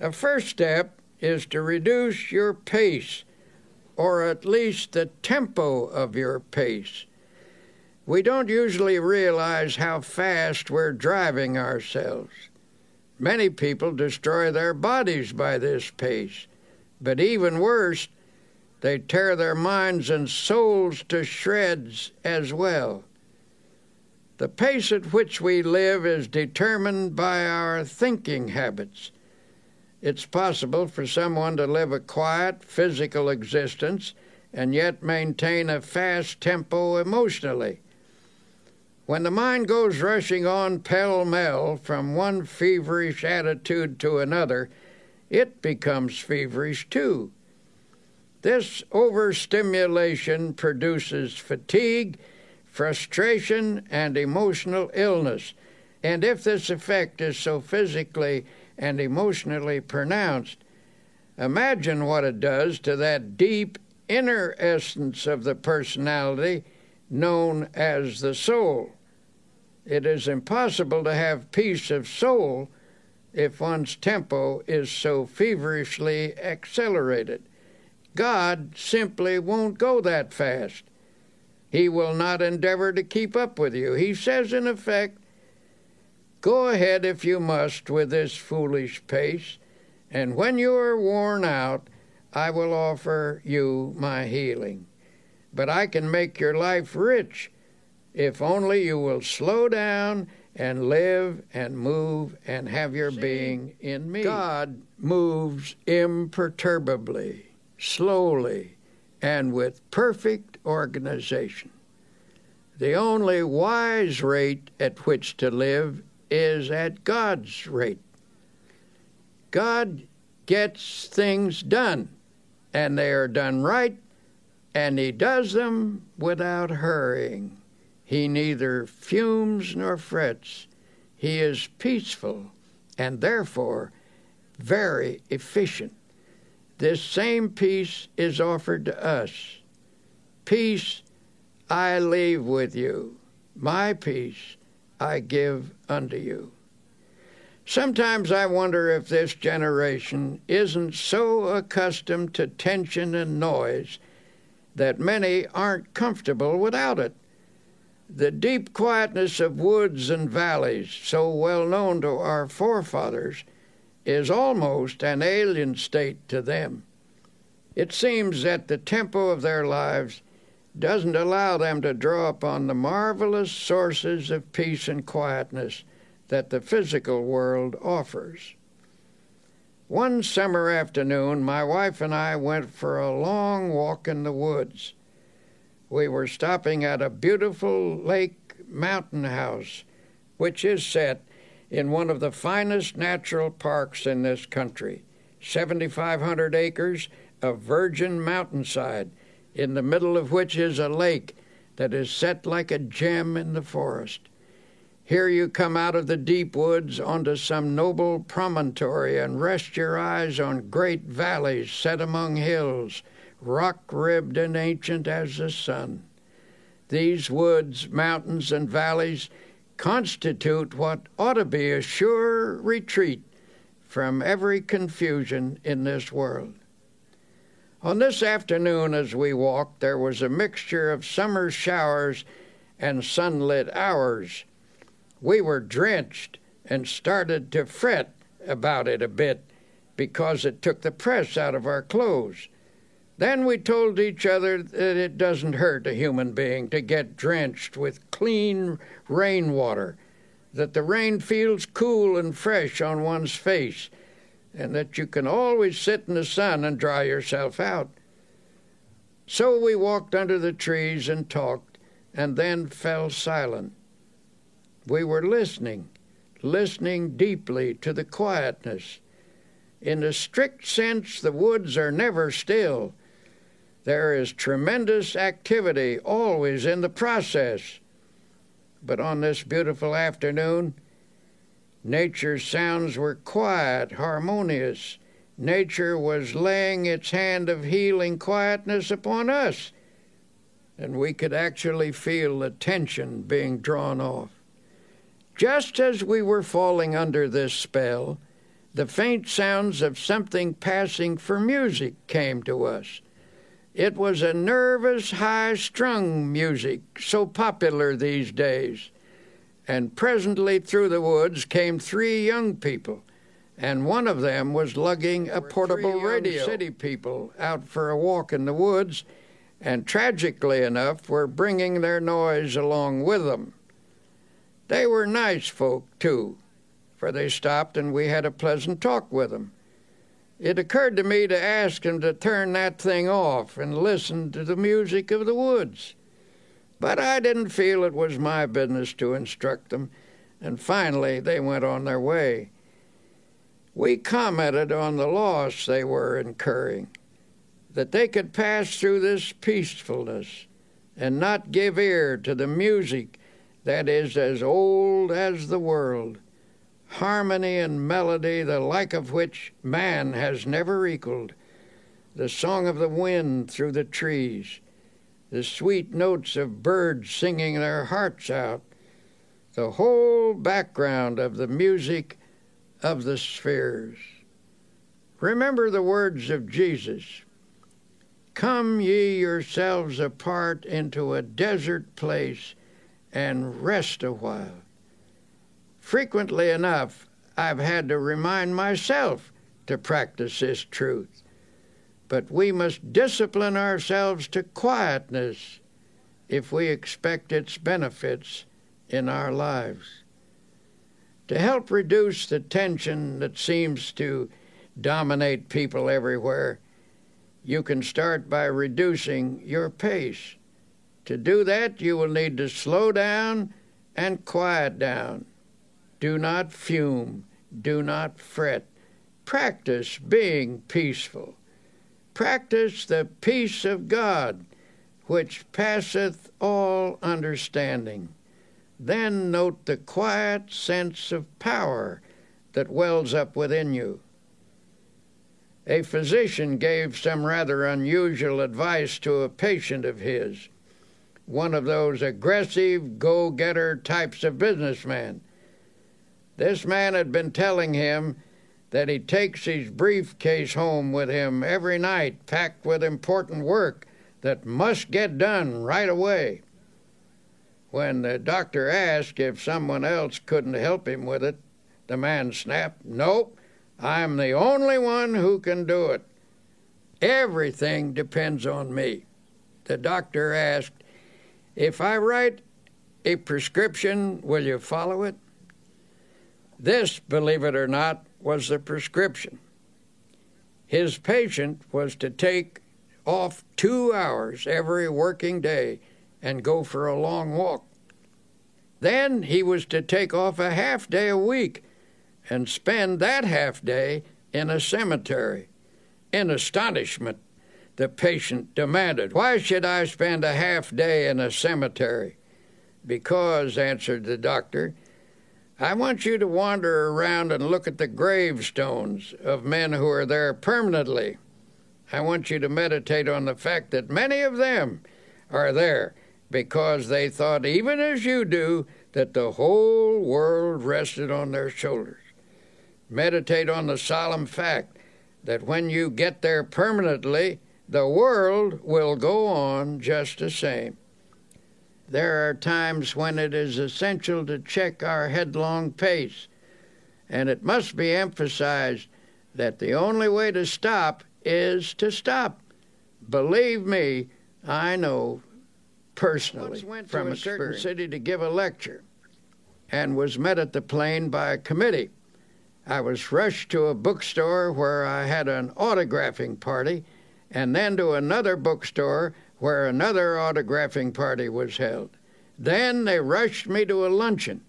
A first step is to reduce your pace, or at least the tempo of your pace. We don't usually realize how fast we're driving ourselves. Many people destroy their bodies by this pace, but even worse, they tear their minds and souls to shreds as well. The pace at which we live is determined by our thinking habits. It's possible for someone to live a quiet, physical existence and yet maintain a fast tempo emotionally. When the mind goes rushing on pell-mell from one feverish attitude to another, it becomes feverish too. This overstimulation produces fatigue, frustration, and emotional illness. And if this effect is so physically and emotionally pronounced, imagine what it does to that deep inner essence of the personality known as the soul. It is impossible to have peace of soul if one's tempo is so feverishly accelerated. God simply won't go that fast. He will not endeavor to keep up with you. He says, in effect, go ahead if you must with this foolish pace, and when you are worn out, I will offer you my healing. But I can make your life rich if only you will slow down and live and move and have your being in me. God moves imperturbably, slowly, and with perfect organization. The only wise rate at which to live is at God's rate. God gets things done, and they are done right, and he does them without hurrying. He neither fumes nor frets. He is peaceful and therefore very efficient. This same peace is offered to us. Peace I leave with you. My peace I give unto you. Sometimes I wonder if this generation isn't so accustomed to tension and noise that many aren't comfortable without it. The deep quietness of woods and valleys, so well known to our forefathers, is almost an alien state to them. It seems that the tempo of their lives doesn't allow them to draw upon the marvelous sources of peace and quietness that the physical world offers. One summer afternoon, my wife and I went for a long walk in the woods. We were stopping at a beautiful lake mountain house, which is set in one of the finest natural parks in this country, 7,500 acres of virgin mountainside, in the middle of which is a lake that is set like a gem in the forest. Here you come out of the deep woods onto some noble promontory and rest your eyes on great valleys set among hills, rock-ribbed and ancient as the sun. These woods, mountains, and valleys constitute what ought to be a sure retreat from every confusion in this world. On this afternoon as we walked, there was a mixture of summer showers and sunlit hours. We were drenched and started to fret about it a bit because it took the press out of our clothes. Then we told each other that it doesn't hurt a human being to get drenched with clean rainwater, that the rain feels cool and fresh on one's face, and that you can always sit in the sun and dry yourself out. So we walked under the trees and talked, and then fell silent. We were listening deeply to the quietness. In a strict sense, the woods are never still. There is tremendous activity always in the process. But on this beautiful afternoon, nature's sounds were quiet, harmonious. Nature was laying its hand of healing quietness upon us, and we could actually feel the tension being drawn off. Just as we were falling under this spell, the faint sounds of something passing for music came to us. It was a nervous, high-strung music, so popular these days. And presently through the woods came three young people, and one of them was lugging a portable radio. City people out for a walk in the woods, and tragically enough were bringing their noise along with them. They were nice folk, too, for they stopped and we had a pleasant talk with them. It occurred to me to ask him to turn that thing off and listen to the music of the woods. But I didn't feel it was my business to instruct them, and finally they went on their way. We commented on the loss they were incurring, that they could pass through this peacefulness and not give ear to the music that is as old as the world. Harmony and melody, the like of which man has never equaled. The song of the wind through the trees, the sweet notes of birds singing their hearts out, the whole background of the music of the spheres. Remember the words of Jesus, "Come ye yourselves apart into a desert place and rest a while." Frequently enough, I've had to remind myself to practice this truth. But we must discipline ourselves to quietness if we expect its benefits in our lives. To help reduce the tension that seems to dominate people everywhere, you can start by reducing your pace. To do that, you will need to slow down and quiet down. Do not fume. Do not fret. Practice being peaceful. Practice the peace of God, which passeth all understanding. Then note the quiet sense of power that wells up within you. A physician gave some rather unusual advice to a patient of his, one of those aggressive, go-getter types of businessmen. This man had been telling him that he takes his briefcase home with him every night, packed with important work that must get done right away. When the doctor asked if someone else couldn't help him with it, the man snapped, "Nope, I'm the only one who can do it. Everything depends on me." The doctor asked, "If I write a prescription, will you follow it?" This, believe it or not, was the prescription. His patient was to take off 2 hours every working day and go for a long walk. Then he was to take off a half day a week and spend that half day in a cemetery. In astonishment, the patient demanded, "Why should I spend a half day in a cemetery?" "Because," answered the doctor, "I want you to wander around and look at the gravestones of men who are there permanently. I want you to meditate on the fact that many of them are there because they thought, even as you do, that the whole world rested on their shoulders. Meditate on the solemn fact that when you get there permanently, the world will go on just the same." There are times when it is essential to check our headlong pace, and it must be emphasized that the only way to stop is to stop, Believe me, I know personally from a certain city to give a lecture and was met at the plane by a committee. I was rushed to a bookstore where I had an autographing party and then to another bookstore where another autographing party was held. Then they rushed me to a luncheon.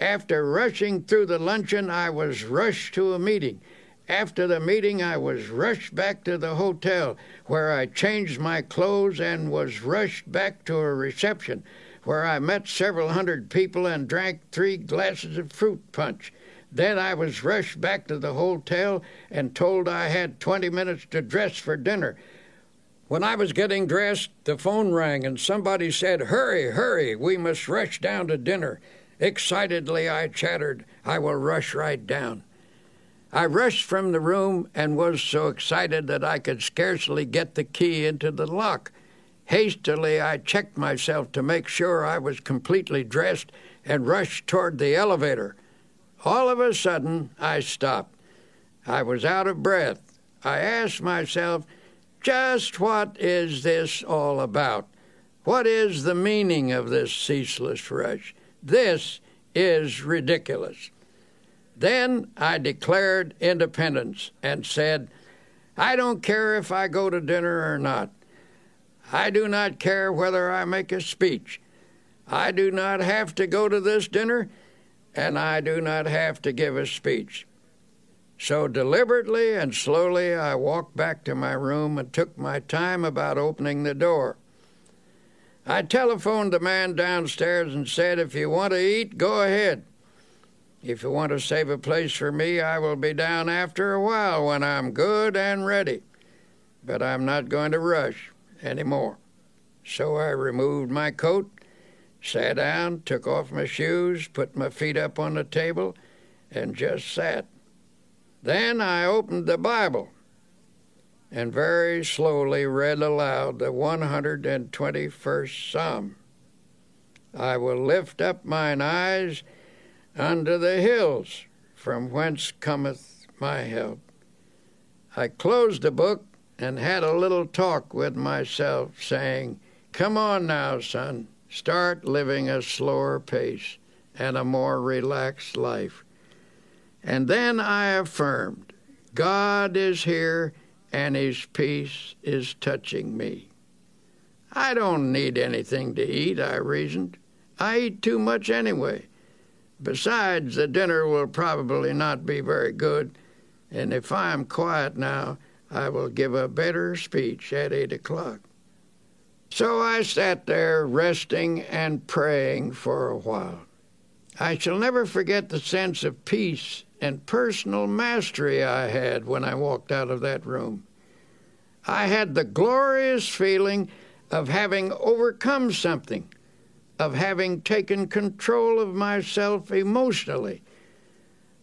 After rushing through the luncheon, I was rushed to a meeting. After the meeting, I was rushed back to the hotel, where I changed my clothes and was rushed back to a reception, where I met several hundred people and drank 3 glasses of fruit punch. Then I was rushed back to the hotel and told I had 20 minutes to dress for dinner. When I was getting dressed, the phone rang and somebody said, "Hurry, hurry, we must rush down to dinner." Excitedly, I chattered, "I will rush right down." I rushed from the room and was so excited that I could scarcely get the key into the lock. Hastily, I checked myself to make sure I was completely dressed and rushed toward the elevator. All of a sudden, I stopped. I was out of breath. I asked myself, just what is this all about? What is the meaning of this ceaseless rush? This is ridiculous. Then I declared independence and said, I don't care if I go to dinner or not. I do not care whether I make a speech. I do not have to go to this dinner, and I do not have to give a speech. So deliberately and slowly, I walked back to my room and took my time about opening the door. I telephoned the man downstairs and said, if you want to eat, go ahead. If you want to save a place for me, I will be down after a while when I'm good and ready. But I'm not going to rush anymore. So I removed my coat, sat down, took off my shoes, put my feet up on the table, and just sat. Then I opened the Bible and very slowly read aloud the 121st Psalm. I will lift up mine eyes unto the hills, from whence cometh my help. I closed the book and had a little talk with myself, saying, come on now, son, start living a slower pace and a more relaxed life. And then I affirmed, God is here and his peace is touching me. I don't need anything to eat, I reasoned. I eat too much anyway. Besides, the dinner will probably not be very good, and if I am quiet now, I will give a better speech at 8:00. So I sat there resting and praying for a while. I shall never forget the sense of peace and personal mastery I had when I walked out of that room. I had the glorious feeling of having overcome something, of having taken control of myself emotionally.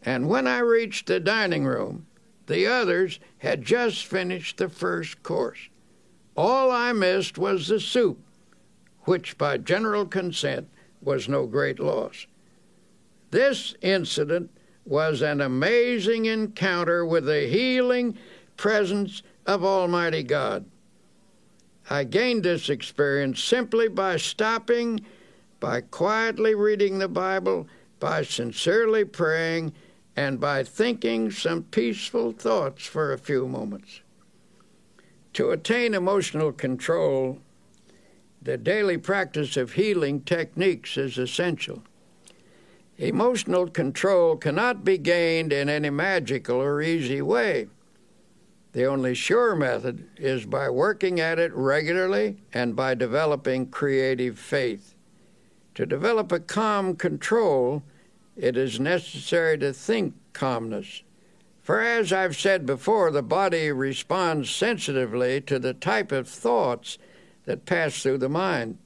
And when I reached the dining room, the others had just finished the first course. All I missed was the soup, which by general consent was no great loss. This incident was an amazing encounter with the healing presence of Almighty God. I gained this experience simply by stopping, by quietly reading the Bible, by sincerely praying, and by thinking some peaceful thoughts for a few moments. To attain emotional control, the daily practice of healing techniques is essential. Emotional control cannot be gained in any magical or easy way. The only sure method is by working at it regularly and by developing creative faith. To develop a calm control, it is necessary to think calmness. For as I've said before, the body responds sensitively to the type of thoughts that pass through the mind.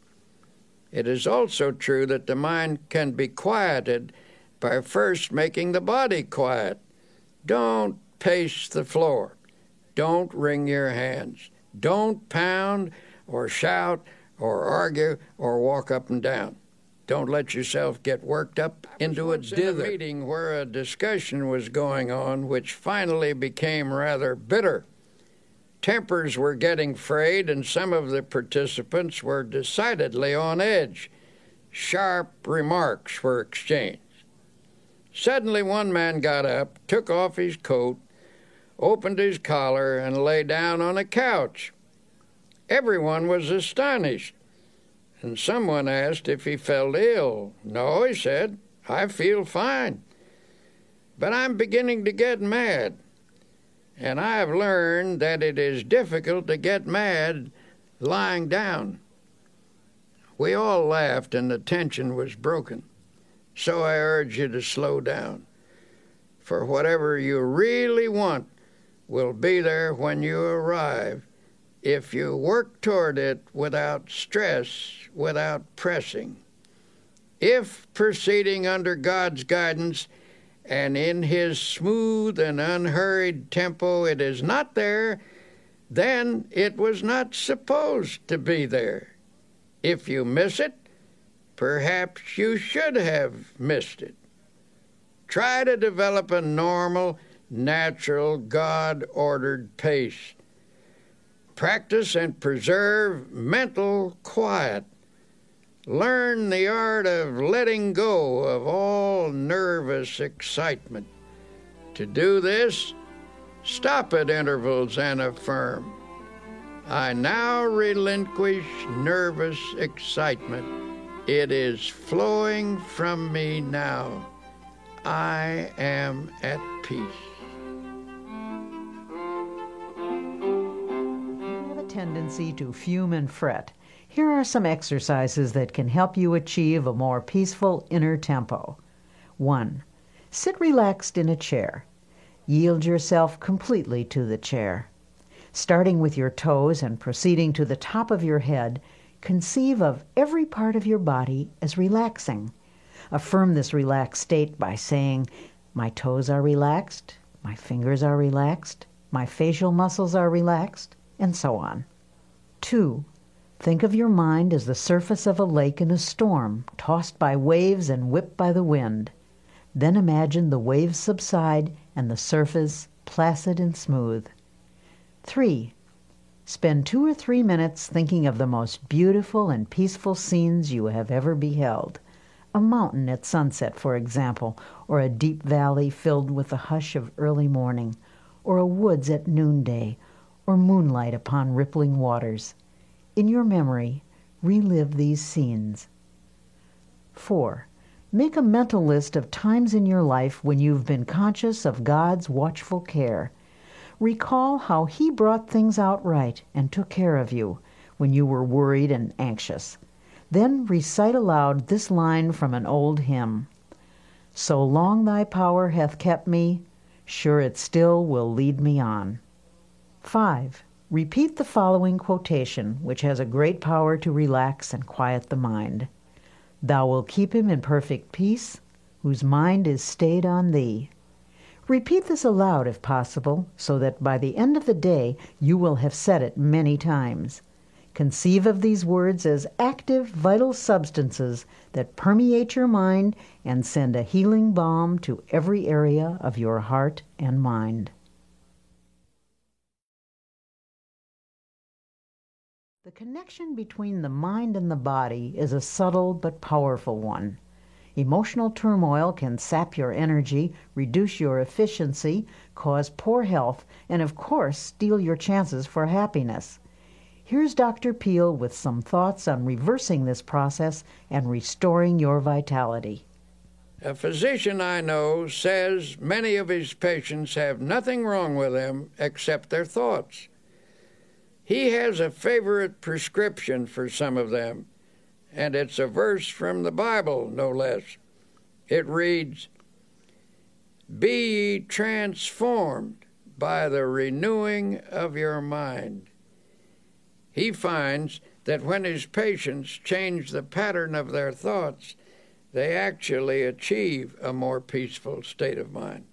It is also true that the mind can be quieted by first making the body quiet. Don't pace the floor. Don't wring your hands. Don't pound or shout or argue or walk up and down. Don't let yourself get worked up into a dither. In a meeting where a discussion was going on, which finally became rather bitter. Tempers were getting frayed, and some of the participants were decidedly on edge. Sharp remarks were exchanged. Suddenly one man got up, took off his coat, opened his collar, and lay down on a couch. Everyone was astonished, and someone asked if he felt ill. No, he said, I feel fine, but I'm beginning to get mad, and I've learned that it is difficult to get mad lying down. We all laughed, and the tension was broken. So I urge you to slow down, for whatever you really want will be there when you arrive if you work toward it without stress, without pressing. If proceeding under God's guidance and in His smooth and unhurried tempo it is not there, then it was not supposed to be there. If you miss it, perhaps you should have missed it. Try to develop a normal, natural, God-ordered pace. Practice and preserve mental quiet. Learn the art of letting go of all nervous excitement. To do this, stop at intervals and affirm, I now relinquish nervous excitement. It is flowing from me now. I am at peace. You have a tendency to fume and fret. Here are some exercises that can help you achieve a more peaceful inner tempo. 1. Sit relaxed in a chair. Yield yourself completely to the chair. Starting with your toes and proceeding to the top of your head, conceive of every part of your body as relaxing. Affirm this relaxed state by saying, my toes are relaxed, my fingers are relaxed, my facial muscles are relaxed, and so on. 2. Think of your mind as the surface of a lake in a storm, tossed by waves and whipped by the wind. Then imagine the waves subside and the surface placid and smooth. 3. Spend 2 or 3 minutes thinking of the most beautiful and peaceful scenes you have ever beheld. A mountain at sunset, for example, or a deep valley filled with the hush of early morning, or a woods at noonday, or moonlight upon rippling waters. In your memory, relive these scenes. 4. Make a mental list of times in your life when you've been conscious of God's watchful care. Recall how He brought things out right and took care of you when you were worried and anxious. Then recite aloud this line from an old hymn. So long thy power hath kept me, sure it still will lead me on. 5. Repeat the following quotation, which has a great power to relax and quiet the mind. Thou wilt keep him in perfect peace, whose mind is stayed on thee. Repeat this aloud if possible, so that by the end of the day you will have said it many times. Conceive of these words as active, vital substances that permeate your mind and send a healing balm to every area of your heart and mind. The connection between the mind and the body is a subtle but powerful one. Emotional turmoil can sap your energy, reduce your efficiency, cause poor health, and of course, steal your chances for happiness. Here's Dr. Peel with some thoughts on reversing this process and restoring your vitality. A physician I know says many of his patients have nothing wrong with them except their thoughts. He has a favorite prescription for some of them, and it's a verse from the Bible, no less. It reads, Be ye transformed by the renewing of your mind. He finds that when his patients change the pattern of their thoughts, they actually achieve a more peaceful state of mind.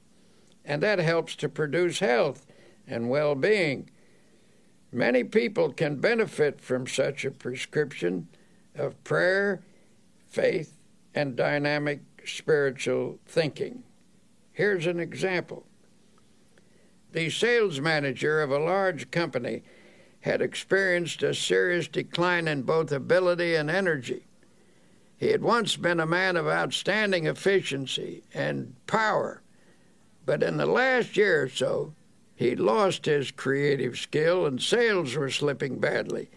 And that helps to produce health and well-being. Many people can benefit from such a prescription of prayer, faith, and dynamic spiritual thinking. Here's an example. The sales manager of a large company had experienced a serious decline in both ability and energy. He had once been a man of outstanding efficiency and power, but in the last year or so, he lost his creative skill and sales were slipping badly.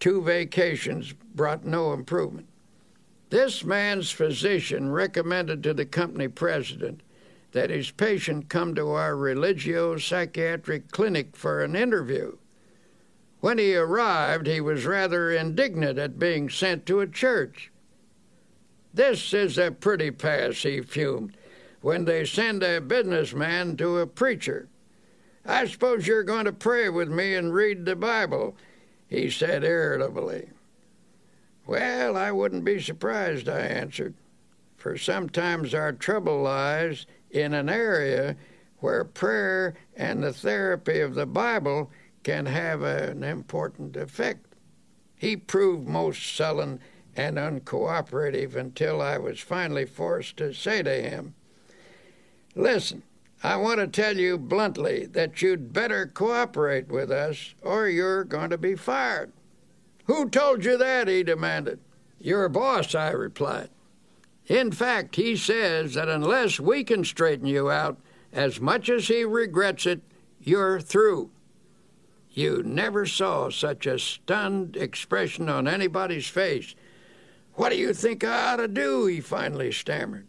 2 vacations brought no improvement. This man's physician recommended to the company president that his patient come to our religio-psychiatric clinic for an interview. When he arrived, he was rather indignant at being sent to a church. "This is a pretty pass," he fumed, "when they send a businessman to a preacher. I suppose you're going to pray with me and read the Bible," he said irritably. "Well, I wouldn't be surprised," I answered, "for sometimes our trouble lies in an area where prayer and the therapy of the Bible can have an important effect." He proved most sullen and uncooperative until I was finally forced to say to him, "Listen, I want to tell you bluntly that you'd better cooperate with us or you're going to be fired." "Who told you that?" he demanded. "Your boss," I replied. "In fact, he says that unless we can straighten you out, as much as he regrets it, you're through." You never saw such a stunned expression on anybody's face. "What do you think I ought to do?" he finally stammered.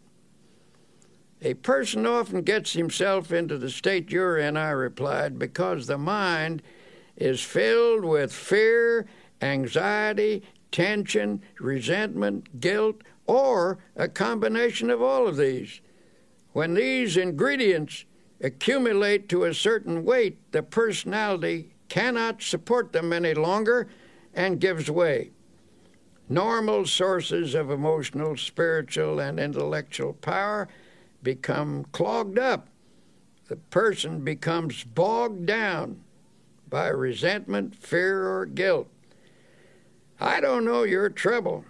"A person often gets himself into the state you're in," I replied, "because the mind is filled with fear, anxiety, tension, resentment, guilt, or a combination of all of these. When these ingredients accumulate to a certain weight, the personality cannot support them any longer and gives way. Normal sources of emotional, spiritual, and intellectual power become clogged up. The person becomes bogged down by resentment, fear, or guilt. I don't know your trouble,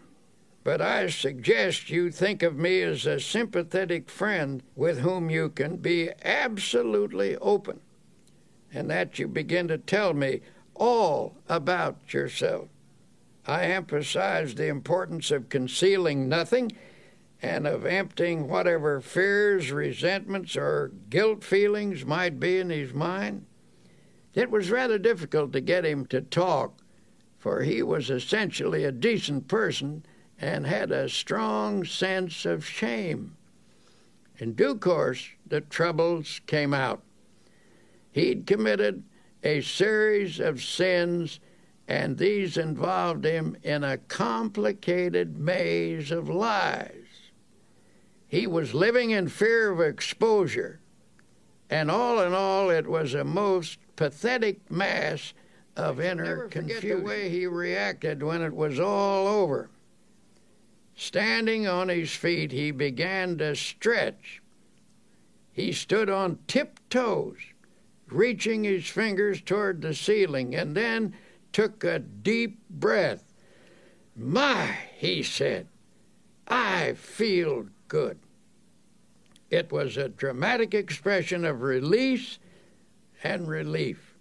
but I suggest you think of me as a sympathetic friend with whom you can be absolutely open, and that you begin to tell me all about yourself. I emphasize the importance of concealing nothing and of emptying whatever fears, resentments, or guilt feelings might be in his mind." It was rather difficult to get him to talk, for he was essentially a decent person and had a strong sense of shame. In due course, the troubles came out. He'd committed a series of sins, and these involved him in a complicated maze of lies. He was living in fear of exposure, and all in all, it was a most pathetic mass of inner confusion. Never forget the way he reacted when it was all over. Standing on his feet, he began to stretch. He stood on tiptoes, reaching his fingers toward the ceiling, and then took a deep breath. "My," he said, "I feel good." It was a dramatic expression of release and relief.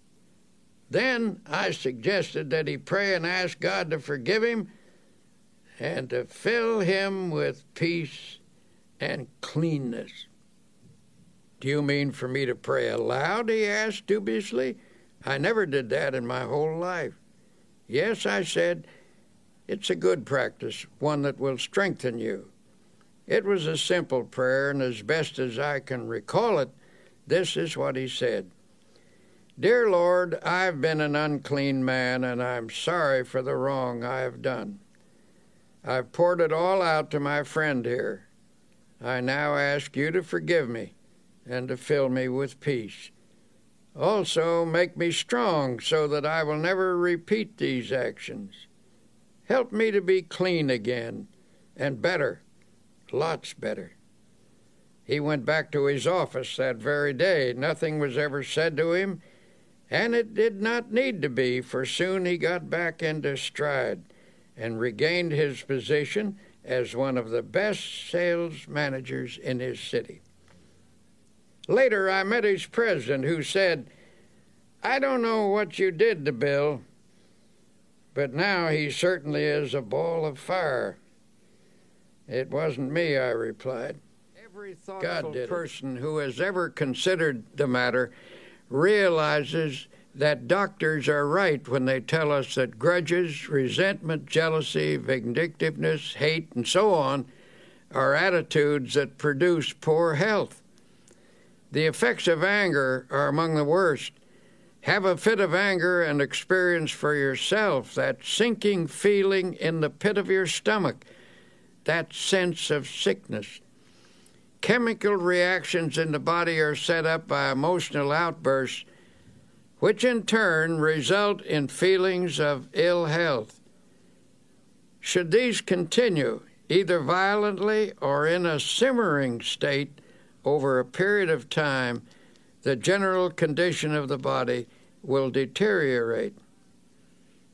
Then I suggested that he pray and ask God to forgive him and to fill him with peace and cleanness. "Do you mean for me to pray aloud?" he asked dubiously. "I never did that in my whole life." "Yes," I said, "it's a good practice, one that will strengthen you." It was a simple prayer, and as best as I can recall it, this is what he said. "Dear Lord, I've been an unclean man, and I'm sorry for the wrong I have done. I've poured it all out to my friend here. I now ask you to forgive me and to fill me with peace. Also, make me strong so that I will never repeat these actions. Help me to be clean again and better, lots better." He went back to his office that very day. Nothing was ever said to him, and it did not need to be, for soon he got back into stride and regained his position as one of the best sales managers in his city. Later, I met his president, who said, "I don't know what you did to Bill, but now he certainly is a ball of fire." "It wasn't me," I replied. Every thoughtful person who has ever considered the matter realizes that doctors are right when they tell us that grudges, resentment, jealousy, vindictiveness, hate, and so on are attitudes that produce poor health. The effects of anger are among the worst. Have a fit of anger and experience for yourself that sinking feeling in the pit of your stomach, that sense of sickness. Chemical reactions in the body are set up by emotional outbursts, which in turn result in feelings of ill health. Should these continue, either violently or in a simmering state over a period of time, the general condition of the body will deteriorate.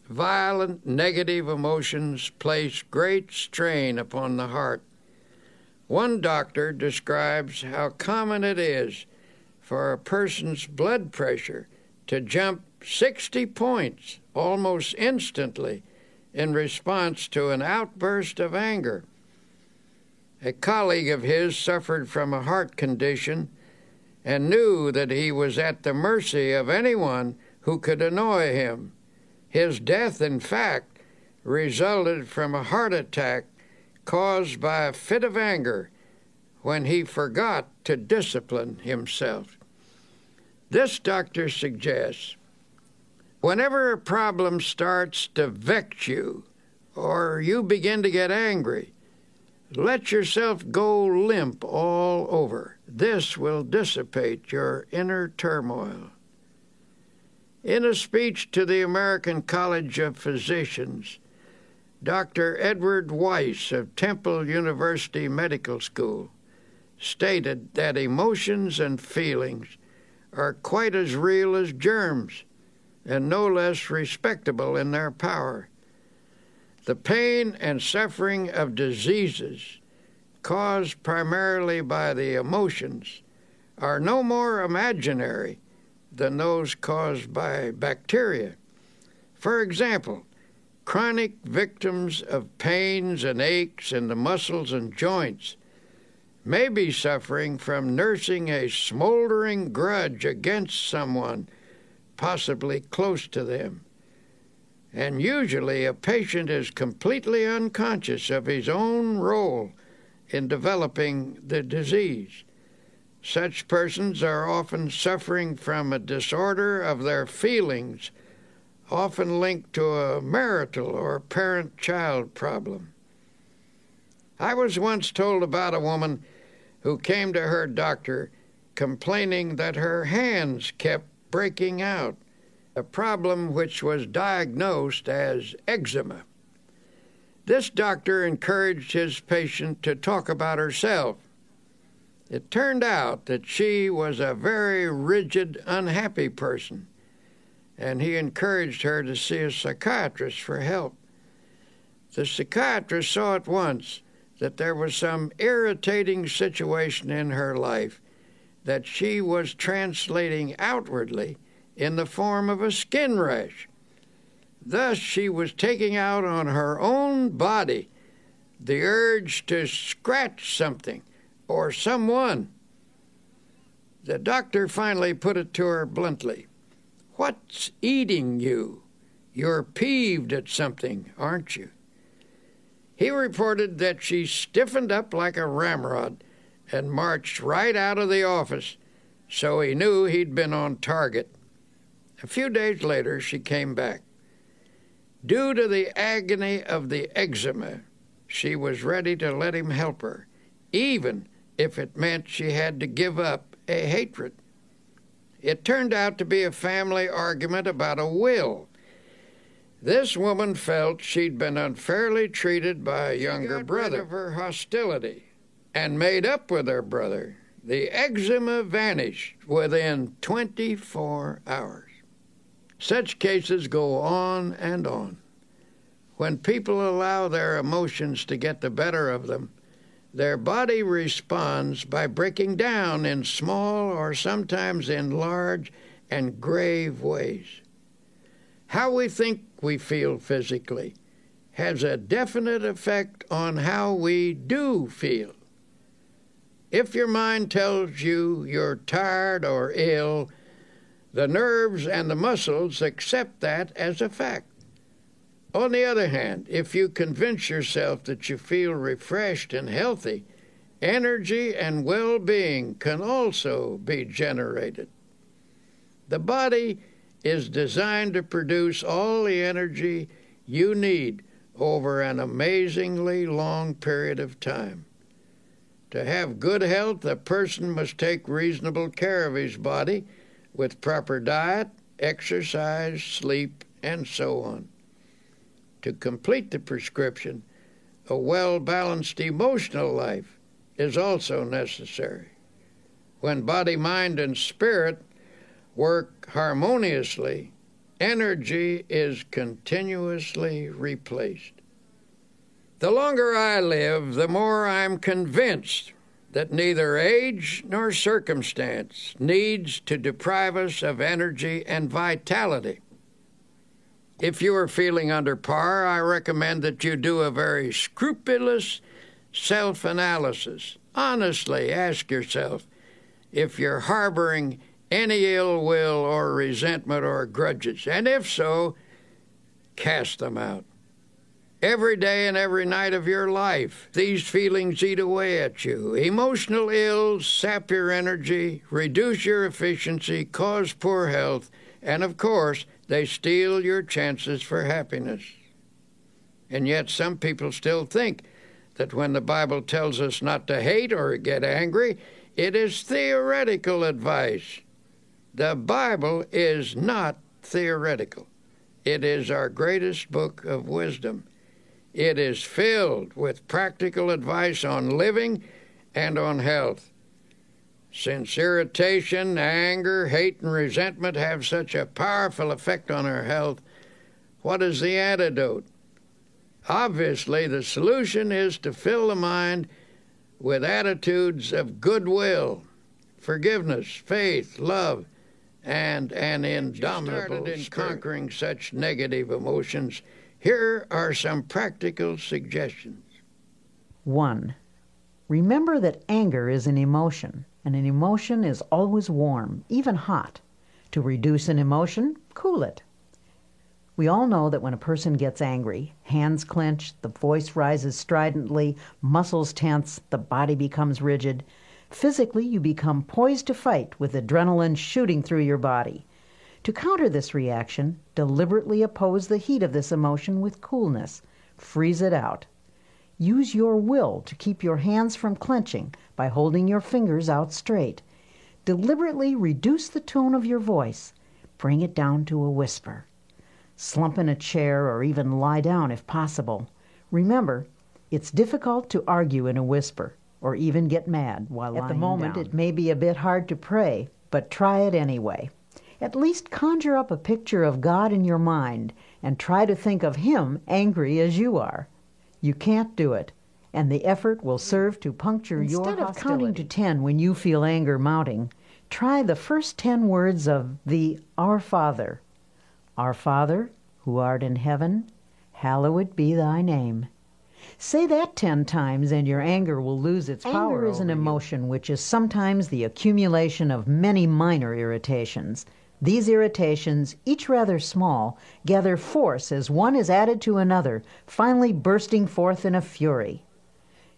Violent, negative emotions place great strain upon the heart. One doctor describes how common it is for a person's blood pressure to jump 60 points almost instantly in response to an outburst of anger. A colleague of his suffered from a heart condition and knew that he was at the mercy of anyone who could annoy him. His death, in fact, resulted from a heart attack caused by a fit of anger when he forgot to discipline himself. This doctor suggests, whenever a problem starts to vex you or you begin to get angry, let yourself go limp all over. This will dissipate your inner turmoil. In a speech to the American College of Physicians, Dr. Edward Weiss of Temple University Medical School stated that emotions and feelings are quite as real as germs and no less respectable in their power. The pain and suffering of diseases caused primarily by the emotions are no more imaginary than those caused by bacteria. For example, chronic victims of pains and aches in the muscles and joints may be suffering from nursing a smoldering grudge against someone, possibly close to them. And usually a patient is completely unconscious of his own role in developing the disease. Such persons are often suffering from a disorder of their feelings, often linked to a marital or parent-child problem. I was once told about a woman who came to her doctor complaining that her hands kept breaking out, a problem which was diagnosed as eczema. This doctor encouraged his patient to talk about herself. It turned out that she was a very rigid, unhappy person, and he encouraged her to see a psychiatrist for help. The psychiatrist saw at once that there was some irritating situation in her life that she was translating outwardly in the form of a skin rash. Thus, she was taking out on her own body the urge to scratch something or someone. The doctor finally put it to her bluntly. "What's eating you? You're peeved at something, aren't you?" He reported that she stiffened up like a ramrod and marched right out of the office, so he knew he'd been on target. A few days later, she came back. Due to the agony of the eczema, she was ready to let him help her, even if it meant she had to give up a hatred. It turned out to be a family argument about a will. This woman felt she'd been unfairly treated by a younger brother. She got rid of her hostility and made up with her brother. The eczema vanished within 24 hours. Such cases go on and on. When people allow their emotions to get the better of them, Their body responds by breaking down in small or sometimes in large and grave ways. How we think we feel physically has a definite effect on how we do feel. If your mind tells you you're tired or ill, the nerves and the muscles accept that as a fact. On the other hand, if you convince yourself that you feel refreshed and healthy, energy and well-being can also be generated. The body is designed to produce all the energy you need over an amazingly long period of time. To have good health, a person must take reasonable care of his body with proper diet, exercise, sleep, and so on. To complete the prescription, a well-balanced emotional life is also necessary. When body, mind, and spirit work harmoniously, energy is continuously replaced. The longer I live, the more I'm convinced that neither age nor circumstance needs to deprive us of energy and vitality. If you are feeling under par, I recommend that you do a very scrupulous self-analysis. Honestly, ask yourself if you're harboring any ill will or resentment or grudges, and if so, cast them out. Every day and every night of your life, these feelings eat away at you. Emotional ills sap your energy, reduce your efficiency, cause poor health, and of course, they steal your chances for happiness. And yet some people still think that when the Bible tells us not to hate or get angry, it is theoretical advice. The Bible is not theoretical. It is our greatest book of wisdom. It is filled with practical advice on living and on health. Since irritation, anger, hate, and resentment have such a powerful effect on our health, what is the antidote? Obviously, the solution is to fill the mind with attitudes of goodwill, forgiveness, faith, love, and an indomitable spirit. In conquering such negative emotions, here are some practical suggestions. 1. Remember that anger is an emotion, and an emotion is always warm, even hot. To reduce an emotion, cool it. We all know that when a person gets angry, hands clench, the voice rises stridently, muscles tense, the body becomes rigid. Physically, you become poised to fight with adrenaline shooting through your body. To counter this reaction, deliberately oppose the heat of this emotion with coolness. Freeze it out. Use your will to keep your hands from clenching by holding your fingers out straight. Deliberately reduce the tone of your voice. Bring it down to a whisper. Slump in a chair or even lie down if possible. Remember, it's difficult to argue in a whisper or even get mad while lying down. At the moment, it may be a bit hard to pray, but try it anyway. At least conjure up a picture of God in your mind and try to think of Him angry as you are. You can't do it, and the effort will serve to puncture your hostility. Instead of counting to 10 when you feel anger mounting, try the first 10 words of the Our Father. Our Father, who art in heaven, hallowed be thy name. Say that 10 times and your anger will lose its power. Anger is an emotion which is sometimes the accumulation of many minor irritations. These irritations, each rather small, gather force as one is added to another, finally bursting forth in a fury.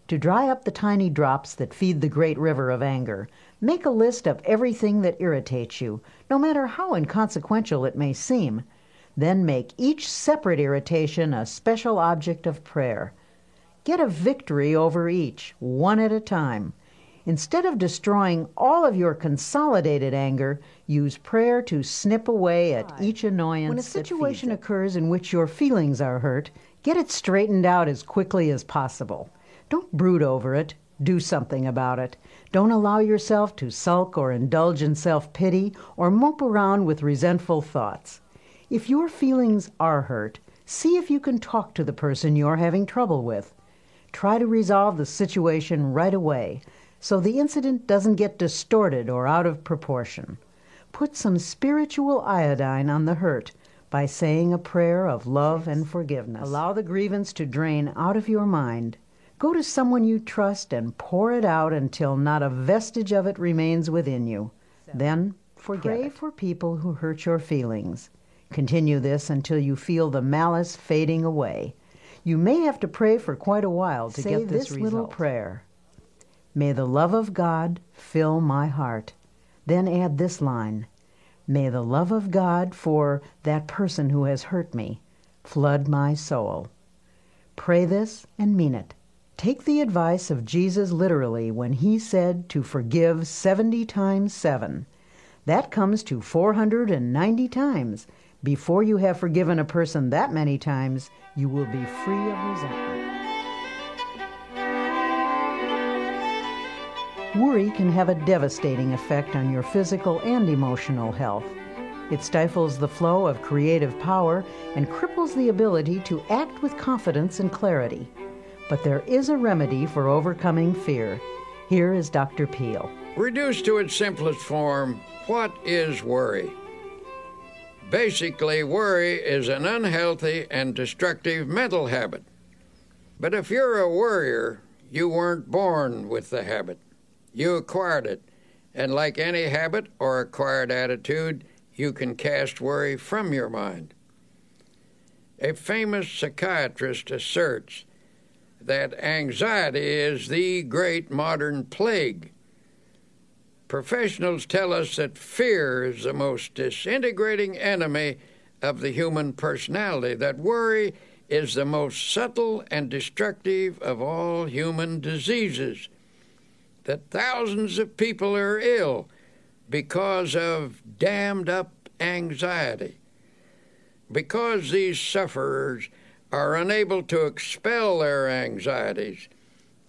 To dry up the tiny drops that feed the great river of anger, make a list of everything that irritates you, no matter how inconsequential it may seem. Then make each separate irritation a special object of prayer. Get a victory over each, one at a time. Instead of destroying all of your consolidated anger, use prayer to snip away at each annoyance. When a situation occurs in which your feelings are hurt, get it straightened out as quickly as possible. Don't brood over it. Do something about it. Don't allow yourself to sulk or indulge in self-pity or mope around with resentful thoughts. If your feelings are hurt, see if you can talk to the person you're having trouble with. Try to resolve the situation right away so the incident doesn't get distorted or out of proportion. Put some spiritual iodine on the hurt by saying a prayer of love and forgiveness. Allow the grievance to drain out of your mind. Go to someone you trust and pour it out until not a vestige of it remains within you. Then forget. Pray for people who hurt your feelings. Continue this until you feel the malice fading away. You may have to pray for quite a while to get this result. Say this little prayer. May the love of God fill my heart. Then add this line. May the love of God for that person who has hurt me flood my soul. Pray this and mean it. Take the advice of Jesus literally when he said to forgive 70 times 7. That comes to 490 times. Before you have forgiven a person that many times, you will be free of resentment. Worry can have a devastating effect on your physical and emotional health. It stifles the flow of creative power and cripples the ability to act with confidence and clarity. But there is a remedy for overcoming fear. Here is Dr. Peel. Reduced to its simplest form, what is worry? Basically, worry is an unhealthy and destructive mental habit. But if you're a worrier, you weren't born with the habit. You acquired it, and like any habit or acquired attitude, you can cast worry from your mind. A famous psychiatrist asserts that anxiety is the great modern plague. Professionals tell us that fear is the most disintegrating enemy of the human personality, that worry is the most subtle and destructive of all human diseases, that thousands of people are ill because of dammed-up anxiety. Because these sufferers are unable to expel their anxieties,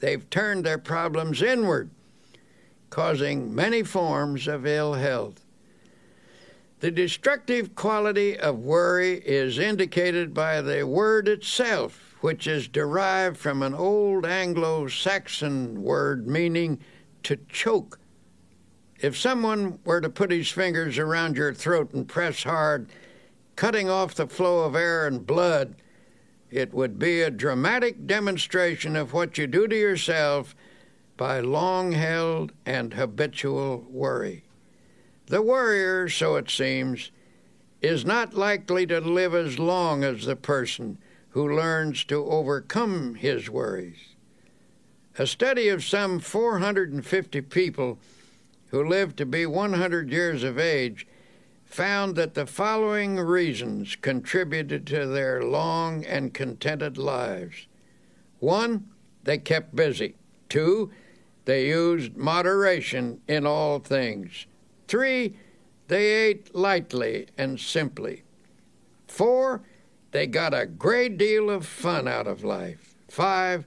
they've turned their problems inward, causing many forms of ill health. The destructive quality of worry is indicated by the word itself, which is derived from an old Anglo-Saxon word meaning to choke. If someone were to put his fingers around your throat and press hard, cutting off the flow of air and blood, it would be a dramatic demonstration of what you do to yourself by long-held and habitual worry. The worrier, so it seems, is not likely to live as long as the person who learns to overcome his worries. A study of some 450 people who lived to be 100 years of age found that the following reasons contributed to their long and contented lives. 1, they kept busy. 2, they used moderation in all things. 3, they ate lightly and simply. 4, they got a great deal of fun out of life. 5,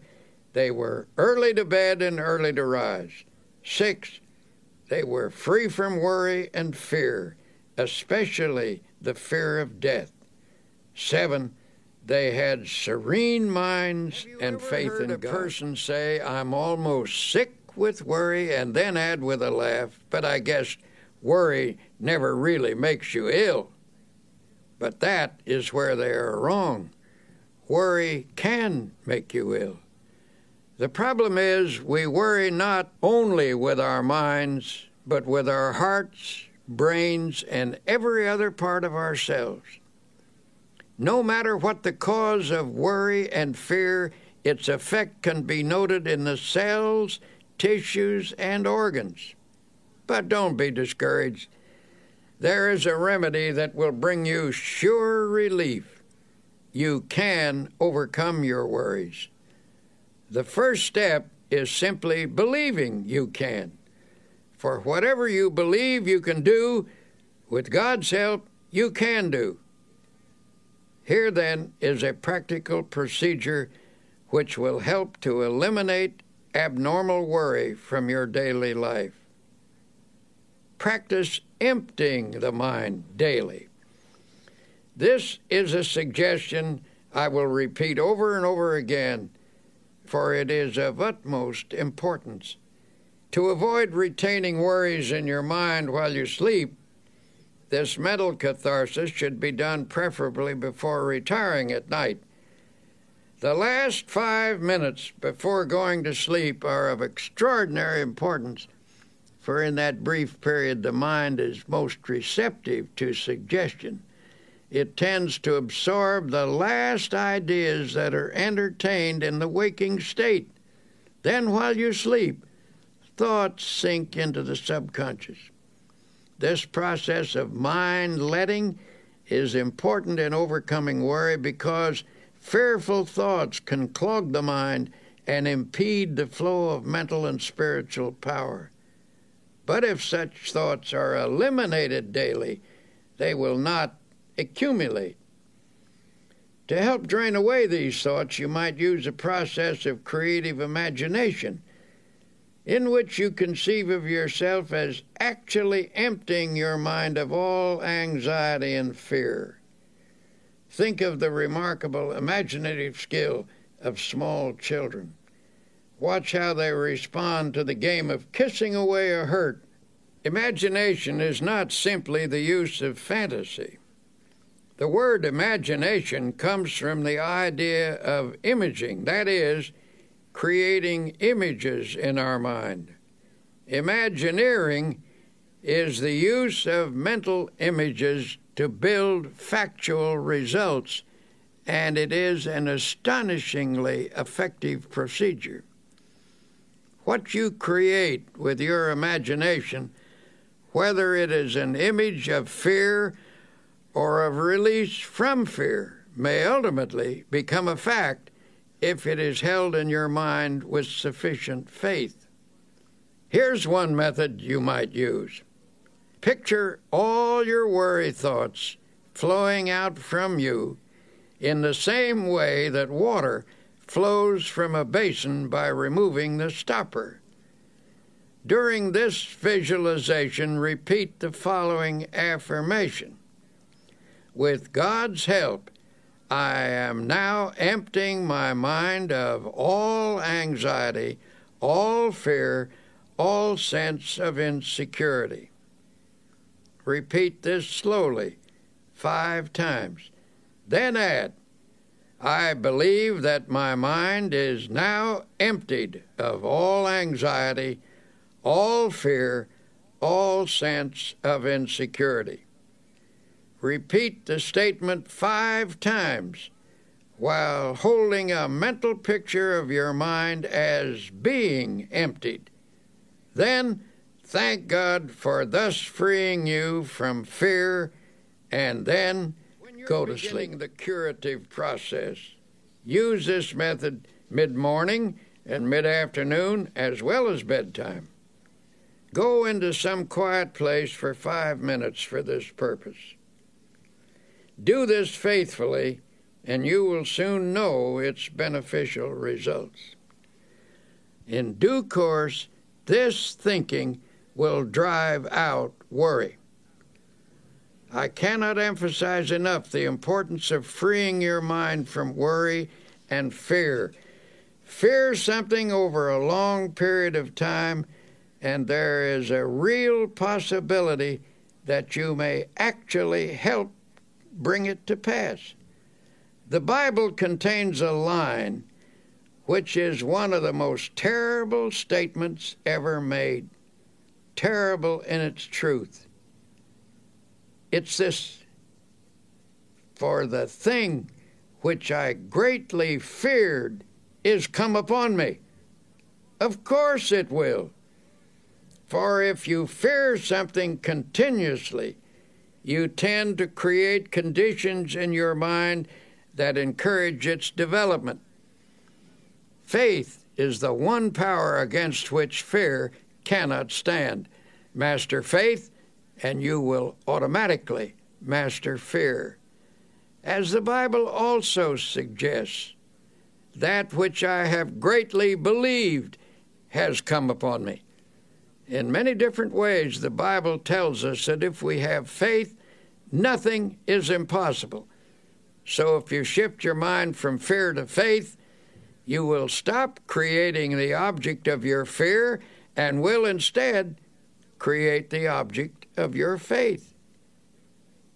they were early to bed and early to rise. 6, they were free from worry and fear, especially the fear of death. 7, they had serene minds and faith in God. Have you ever heard a person say, "I'm almost sick with worry," and then add with a laugh, "But I guess worry never really makes you ill"? But that is where they are wrong. Worry can make you ill. The problem is we worry not only with our minds, but with our hearts, brains, and every other part of ourselves. No matter what the cause of worry and fear, its effect can be noted in the cells, tissues, and organs. But don't be discouraged. There is a remedy that will bring you sure relief. You can overcome your worries. The first step is simply believing you can. For whatever you believe you can do, with God's help, you can do. Here then is a practical procedure which will help to eliminate abnormal worry from your daily life. Practice emptying the mind daily. This is a suggestion I will repeat over and over again for it is of utmost importance. To avoid retaining worries in your mind while you sleep, this mental catharsis should be done preferably before retiring at night. The last 5 minutes before going to sleep are of extraordinary importance, for in that brief period the mind is most receptive to suggestion. It tends to absorb the last ideas that are entertained in the waking state. Then, while you sleep, thoughts sink into the subconscious. This process of mind-letting is important in overcoming worry because fearful thoughts can clog the mind and impede the flow of mental and spiritual power. But if such thoughts are eliminated daily, they will not accumulate. To help drain away these thoughts, you might use a process of creative imagination, in which you conceive of yourself as actually emptying your mind of all anxiety and fear. Think of the remarkable imaginative skill of small children. Watch how they respond to the game of kissing away a hurt. Imagination is not simply the use of fantasy. The word imagination comes from the idea of imaging, that is, creating images in our mind. Imagineering is the use of mental images to build factual results, and it is an astonishingly effective procedure. What you create with your imagination, whether it is an image of fear or of release from fear, may ultimately become a fact if it is held in your mind with sufficient faith. Here's one method you might use. Picture all your worry thoughts flowing out from you in the same way that water flows from a basin by removing the stopper. During this visualization, repeat the following affirmation. With God's help, I am now emptying my mind of all anxiety, all fear, all sense of insecurity. Repeat this slowly 5 times. Then add, I believe that my mind is now emptied of all anxiety, all fear, all sense of insecurity. Repeat the statement 5 times while holding a mental picture of your mind as being emptied. Then thank God for thus freeing you from fear, and then go to sleep. When you're beginning the curative process, use this method mid-morning and mid-afternoon as well as bedtime. Go into some quiet place for 5 minutes for this purpose. Do this faithfully, and you will soon know its beneficial results. In due course, this thinking will drive out worry. I cannot emphasize enough the importance of freeing your mind from worry and fear. Fear something over a long period of time, and there is a real possibility that you may actually help bring it to pass. The Bible contains a line which is one of the most terrible statements ever made, terrible in its truth. It's this: for the thing which I greatly feared is come upon me. Of course it will. For if you fear something continuously, you tend to create conditions in your mind that encourage its development. Faith is the one power against which fear cannot stand. Master faith, and you will automatically master fear. As the Bible also suggests, that which I have greatly believed has come upon me. In many different ways, the Bible tells us that if we have faith, nothing is impossible. So if you shift your mind from fear to faith, you will stop creating the object of your fear and will instead create the object of your faith.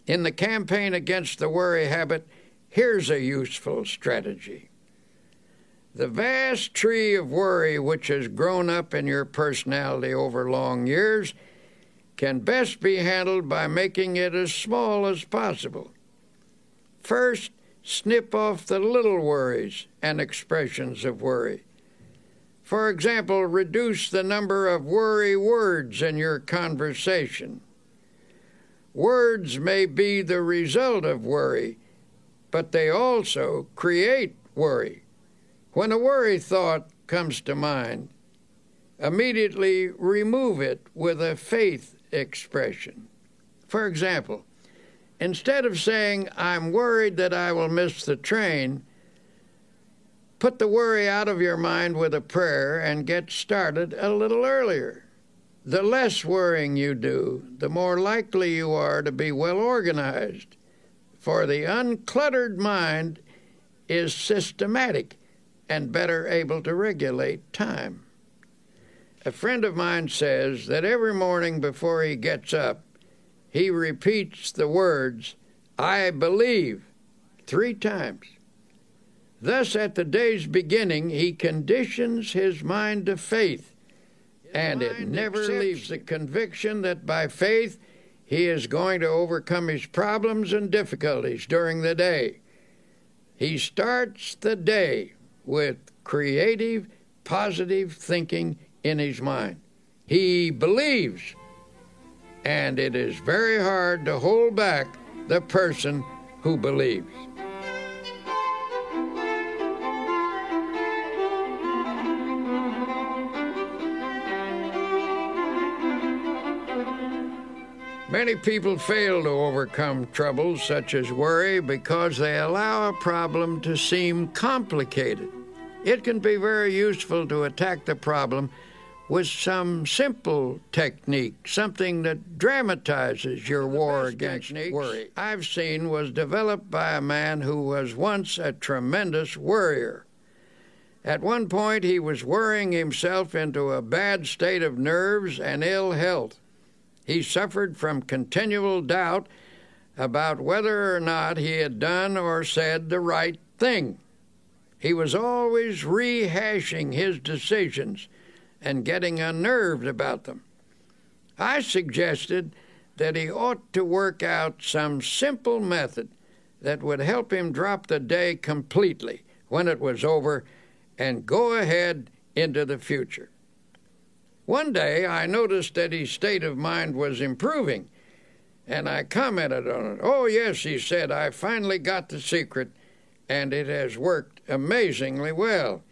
In the campaign against the worry habit, here's a useful strategy. The vast tree of worry which has grown up in your personality over long years can best be handled by making it as small as possible. First, snip off the little worries and expressions of worry. For example, reduce the number of worry words in your conversation. Words may be the result of worry, but they also create worry. When a worry thought comes to mind, immediately remove it with a faith expression. For example, instead of saying, "I'm worried that I will miss the train," put the worry out of your mind with a prayer and get started a little earlier. The less worrying you do, the more likely you are to be well organized, for the uncluttered mind is systematic and better able to regulate time. A friend of mine says that every morning before he gets up, he repeats the words, "I believe," 3 times. Thus, at the day's beginning, he conditions his mind to faith, and it never leaves the conviction that by faith he is going to overcome his problems and difficulties during the day. He starts the day with creative, positive thinking in his mind. He believes. And it is very hard to hold back the person who believes. Many people fail to overcome troubles such as worry because they allow a problem to seem complicated. It can be very useful to attack the problem with some simple technique, something that dramatizes your war against worry. I've seen was developed by a man who was once a tremendous worrier. At one point, he was worrying himself into a bad state of nerves and ill health. He suffered from continual doubt about whether or not he had done or said the right thing. He was always rehashing his decisions and getting unnerved about them. I suggested that he ought to work out some simple method that would help him drop the day completely when it was over and go ahead into the future. One day, I noticed that his state of mind was improving, and I commented on it. "Oh, yes," he said, "I finally got the secret, and it has worked amazingly well."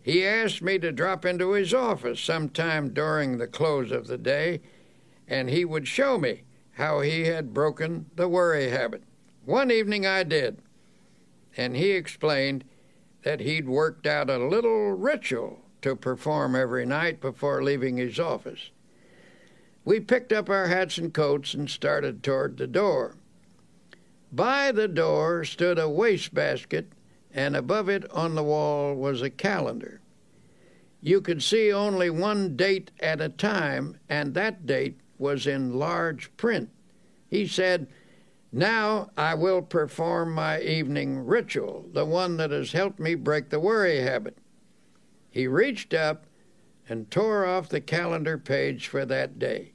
He asked me to drop into his office sometime during the close of the day, and he would show me how he had broken the worry habit. One evening I did, and he explained that he'd worked out a little ritual to perform every night before leaving his office. We picked up our hats and coats and started toward the door. By the door stood a wastebasket, and above it on the wall was a calendar. You could see only one date at a time, and that date was in large print. He said, "Now I will perform my evening ritual, the one that has helped me break the worry habit." He reached up and tore off the calendar page for that day.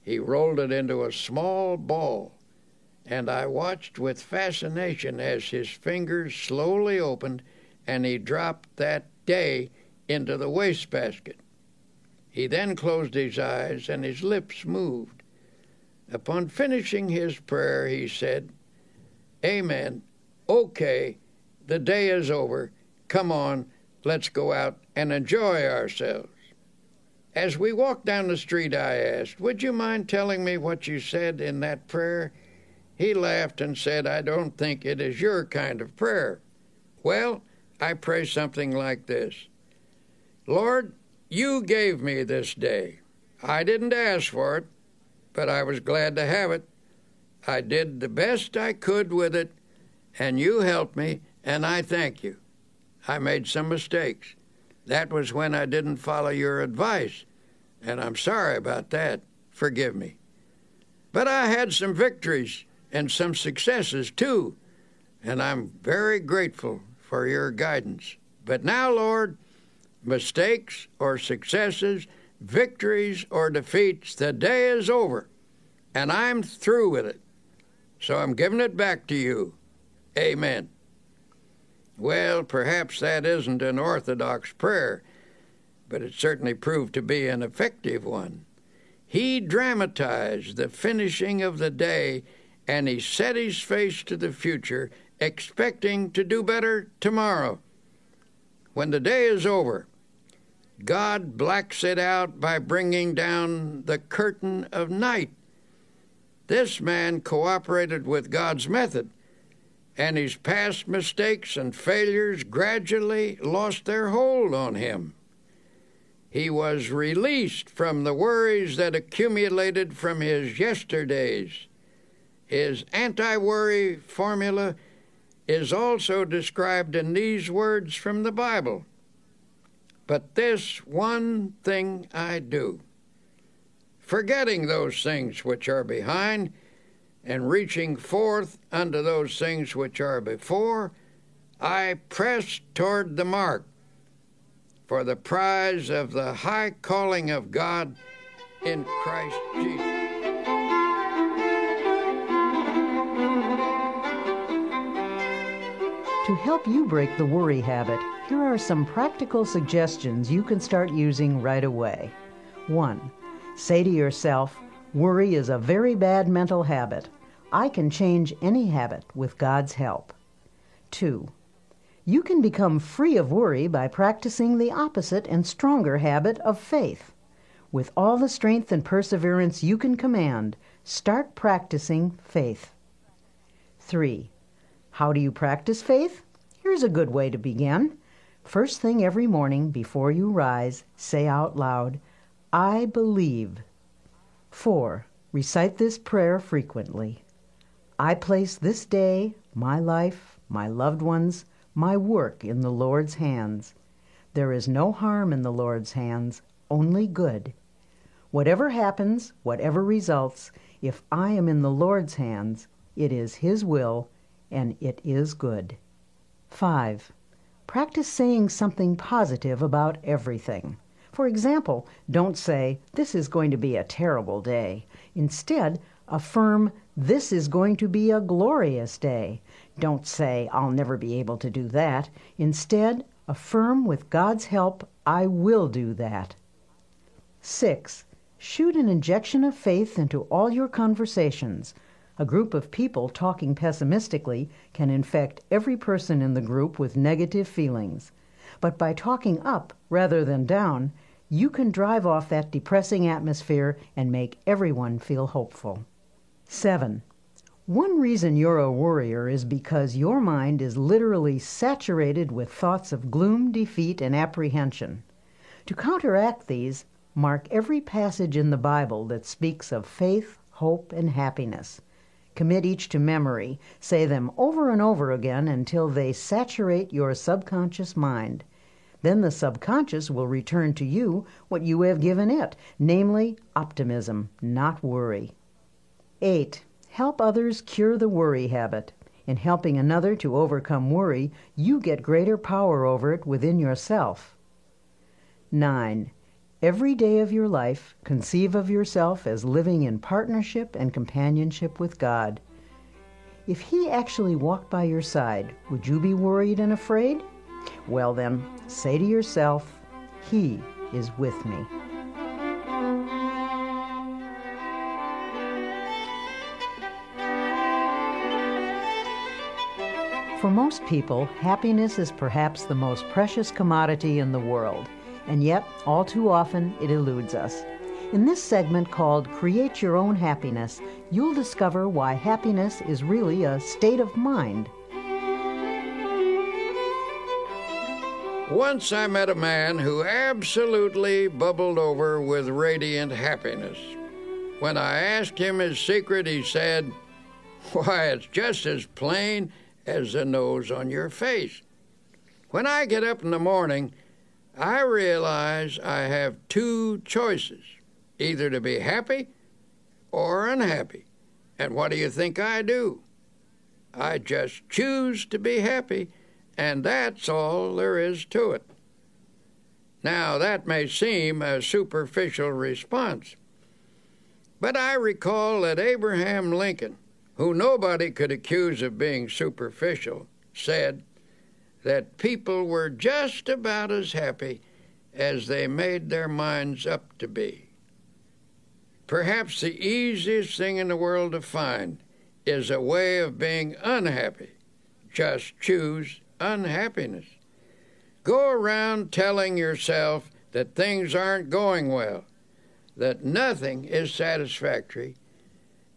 He rolled it into a small ball, and I watched with fascination as his fingers slowly opened and he dropped that day into the wastebasket. He then closed his eyes and his lips moved. Upon finishing his prayer, he said, "Amen. Okay, the day is over. Come on, let's go out and enjoy ourselves." As we walked down the street, I asked, "Would you mind telling me what you said in that prayer?" He laughed and said, "I don't think it is your kind of prayer." "Well, I pray something like this. Lord, you gave me this day. I didn't ask for it, but I was glad to have it. I did the best I could with it, and you helped me, and I thank you. I made some mistakes. That was when I didn't follow your advice, and I'm sorry about that. Forgive me. But I had some victories and some successes, too, and I'm very grateful for your guidance. But now, Lord, mistakes or successes, victories or defeats, the day is over, and I'm through with it. So I'm giving it back to you. Amen. Well, perhaps that isn't an orthodox prayer, but it certainly proved to be an effective one. He dramatized the finishing of the day, and he set his face to the future, expecting to do better tomorrow. When the day is over, God blacks it out by bringing down the curtain of night. This man cooperated with God's method, and his past mistakes and failures gradually lost their hold on him. He was released from the worries that accumulated from his yesterdays. His anti-worry formula is also described in these words from the Bible. But this one thing I do, forgetting those things which are behind, and reaching forth unto those things which are before, I press toward the mark for the prize of the high calling of God in Christ Jesus. To help you break the worry habit, here are some practical suggestions you can start using right away. 1. Say to yourself, worry is a very bad mental habit. I can change any habit with God's help. 2. You can become free of worry by practicing the opposite and stronger habit of faith. With all the strength and perseverance you can command, start practicing faith. 3. How do you practice faith? Here's a good way to begin. First thing every morning before you rise, say out loud, I believe. 4. Recite this prayer frequently. I place this day, my life, my loved ones, my work in the Lord's hands. There is no harm in the Lord's hands, only good. Whatever happens, whatever results, if I am in the Lord's hands, it is His will, and it is good. 5. Practice saying something positive about everything. For example, don't say, this is going to be a terrible day. Instead, affirm, this is going to be a glorious day. Don't say, I'll never be able to do that. Instead, affirm with God's help, I will do that. 6. Shoot an injection of faith into all your conversations. A group of people talking pessimistically can infect every person in the group with negative feelings. But by talking up rather than down, you can drive off that depressing atmosphere and make everyone feel hopeful. 7. One reason you're a worrier is because your mind is literally saturated with thoughts of gloom, defeat, and apprehension. To counteract these, mark every passage in the Bible that speaks of faith, hope, and happiness. Commit each to memory. Say them over and over again until they saturate your subconscious mind. Then the subconscious will return to you what you have given it, namely optimism, not worry. 8. Help others cure the worry habit. In helping another to overcome worry, you get greater power over it within yourself. 9. Every day of your life, conceive of yourself as living in partnership and companionship with God. If He actually walked by your side, would you be worried and afraid? Well then, say to yourself, He is with me. For most people, happiness is perhaps the most precious commodity in the world. And yet, all too often, it eludes us. In this segment called Create Your Own Happiness, you'll discover why happiness is really a state of mind. Once I met a man who absolutely bubbled over with radiant happiness. When I asked him his secret, he said, "Why, it's just as plain as the nose on your face. When I get up in the morning, I realize I have two choices, either to be happy or unhappy. And what do you think I do? I just choose to be happy, and that's all there is to it. Now, that may seem a superficial response, but I recall that Abraham Lincoln, who nobody could accuse of being superficial, said that people were just about as happy as they made their minds up to be. Perhaps the easiest thing in the world to find is a way of being unhappy. Just choose unhappiness. Go around telling yourself that things aren't going well, that nothing is satisfactory,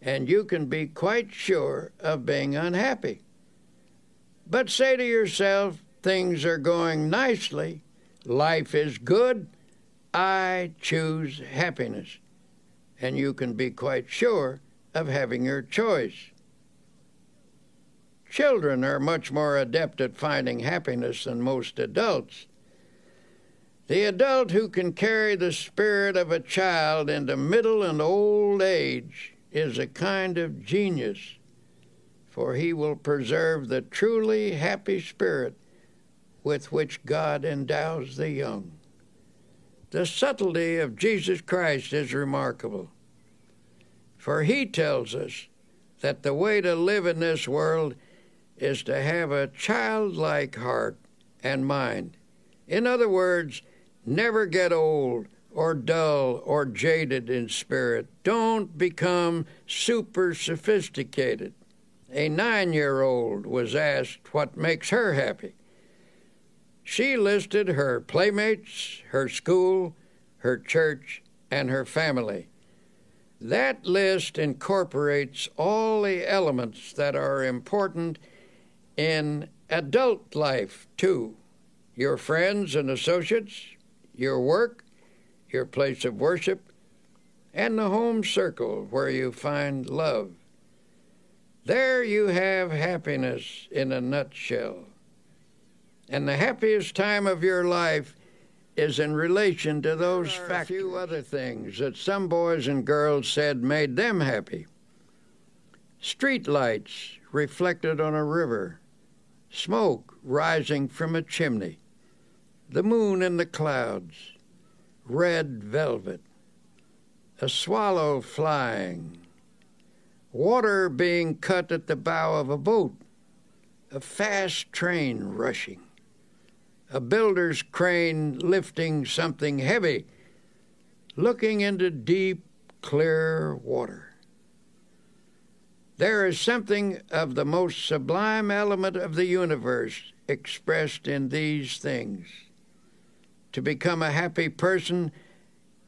and you can be quite sure of being unhappy. But say to yourself, things are going nicely, life is good, I choose happiness, and you can be quite sure of having your choice. Children are much more adept at finding happiness than most adults. The adult who can carry the spirit of a child into middle and old age is a kind of genius, for he will preserve the truly happy spirit with which God endows the young. The subtlety of Jesus Christ is remarkable, for he tells us that the way to live in this world is to have a childlike heart and mind. In other words, never get old or dull or jaded in spirit. Don't become super sophisticated. A 9-year-old was asked what makes her happy. She listed her playmates, her school, her church, and her family. That list incorporates all the elements that are important in adult life, too. Your friends and associates, your work, your place of worship, and the home circle where you find love. There you have happiness in a nutshell. And the happiest time of your life is in relation to those factors. There are a few other things that some boys and girls said made them happy. Street lights reflected on a river, smoke rising from a chimney, the moon in the clouds, red velvet, a swallow flying, water being cut at the bow of a boat, a fast train rushing, a builder's crane lifting something heavy, looking into deep, clear water. There is something of the most sublime element of the universe expressed in these things. To become a happy person,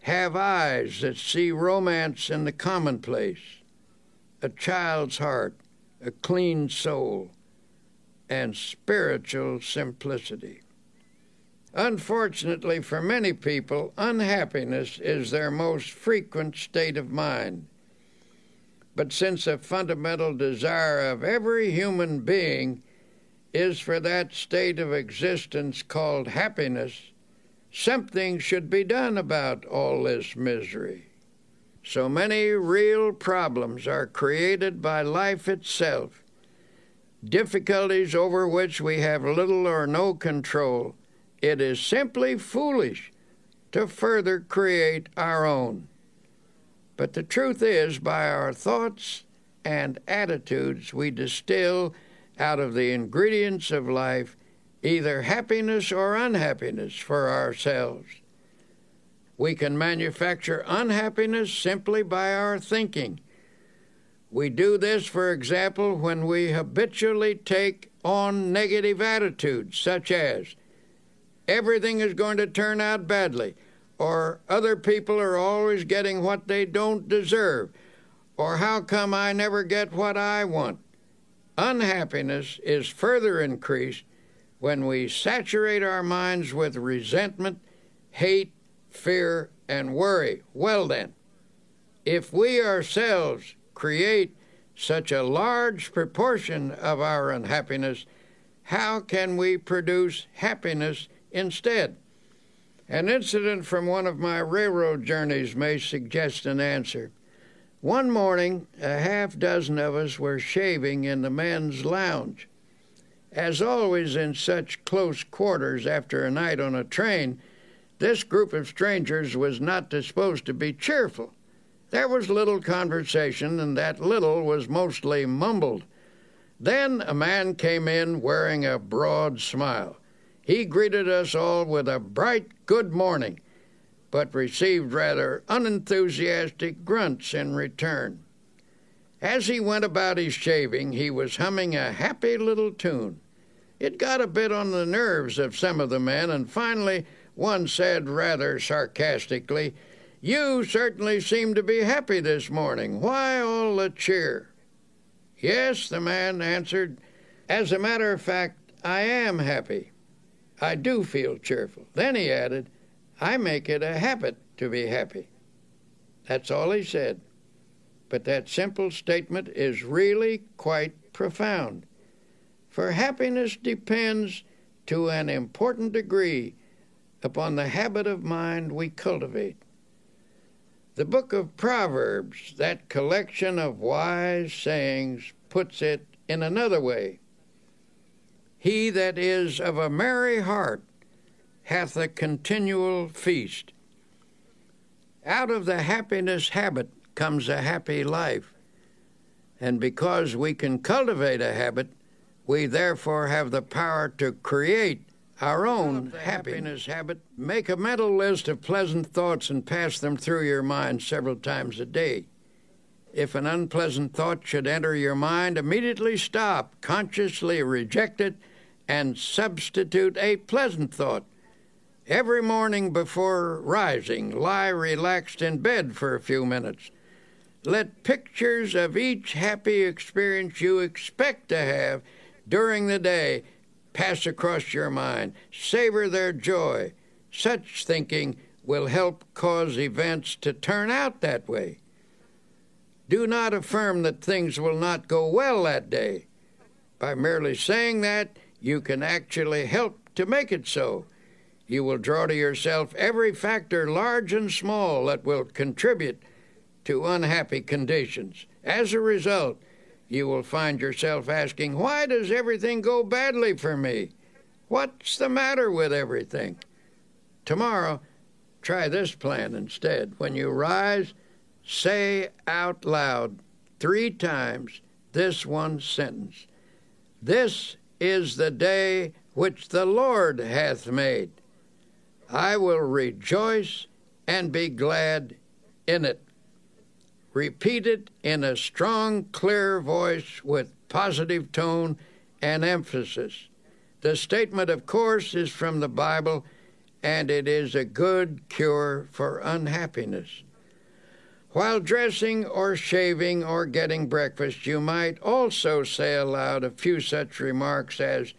have eyes that see romance in the commonplace, a child's heart, a clean soul, and spiritual simplicity. Unfortunately for many people, unhappiness is their most frequent state of mind. But since a fundamental desire of every human being is for that state of existence called happiness, something should be done about all this misery. So many real problems are created by life itself, difficulties over which we have little or no control. It is simply foolish to further create our own. But the truth is, by our thoughts and attitudes, we distill out of the ingredients of life either happiness or unhappiness for ourselves. We can manufacture unhappiness simply by our thinking. We do this, for example, when we habitually take on negative attitudes, such as, everything is going to turn out badly, or other people are always getting what they don't deserve, or how come I never get what I want? Unhappiness is further increased when we saturate our minds with resentment, hate, fear, and worry. Well then, if we ourselves create such a large proportion of our unhappiness, How can we produce happiness instead? An incident from one of my railroad journeys may suggest an answer. One morning, a half dozen of us were shaving in the men's lounge. As always in such close quarters after a night on a train, this group of strangers was not disposed to be cheerful. There was little conversation, and that little was mostly mumbled. Then a man came in wearing a broad smile. He greeted us all with a bright good morning, but received rather unenthusiastic grunts in return. As he went about his shaving, he was humming a happy little tune. It got a bit on the nerves of some of the men, and finally one said rather sarcastically, "You certainly seem to be happy this morning. Why all the cheer?" "Yes," the man answered, "as a matter of fact, I am happy. I do feel cheerful." Then he added, "I make it a habit to be happy." That's all he said. But that simple statement is really quite profound. For happiness depends to an important degree upon the habit of mind we cultivate. The book of Proverbs, that collection of wise sayings, puts it in another way. "He that is of a merry heart hath a continual feast." Out of the happiness habit comes a happy life, and because we can cultivate a habit, we therefore have the power to create our own happiness habit. Make a mental list of pleasant thoughts and pass them through your mind several times a day. If an unpleasant thought should enter your mind, immediately stop, consciously reject it, and substitute a pleasant thought. Every morning before rising, lie relaxed in bed for a few minutes. Let pictures of each happy experience you expect to have during the day pass across your mind. Savor their joy. Such thinking will help cause events to turn out that way. Do not affirm that things will not go well that day. By merely saying that, you can actually help to make it so. You will draw to yourself every factor, large and small, that will contribute to unhappy conditions. As a result, you will find yourself asking, "Why does everything go badly for me? What's the matter with everything?" Tomorrow, try this plan instead. When you rise, say out loud 3 times this one sentence: "This is the day which the Lord hath made. I will rejoice and be glad in it." Repeat it in a strong, clear voice with positive tone and emphasis. The statement, of course, is from the Bible, and it is a good cure for unhappiness. While dressing or shaving or getting breakfast, you might also say aloud a few such remarks as,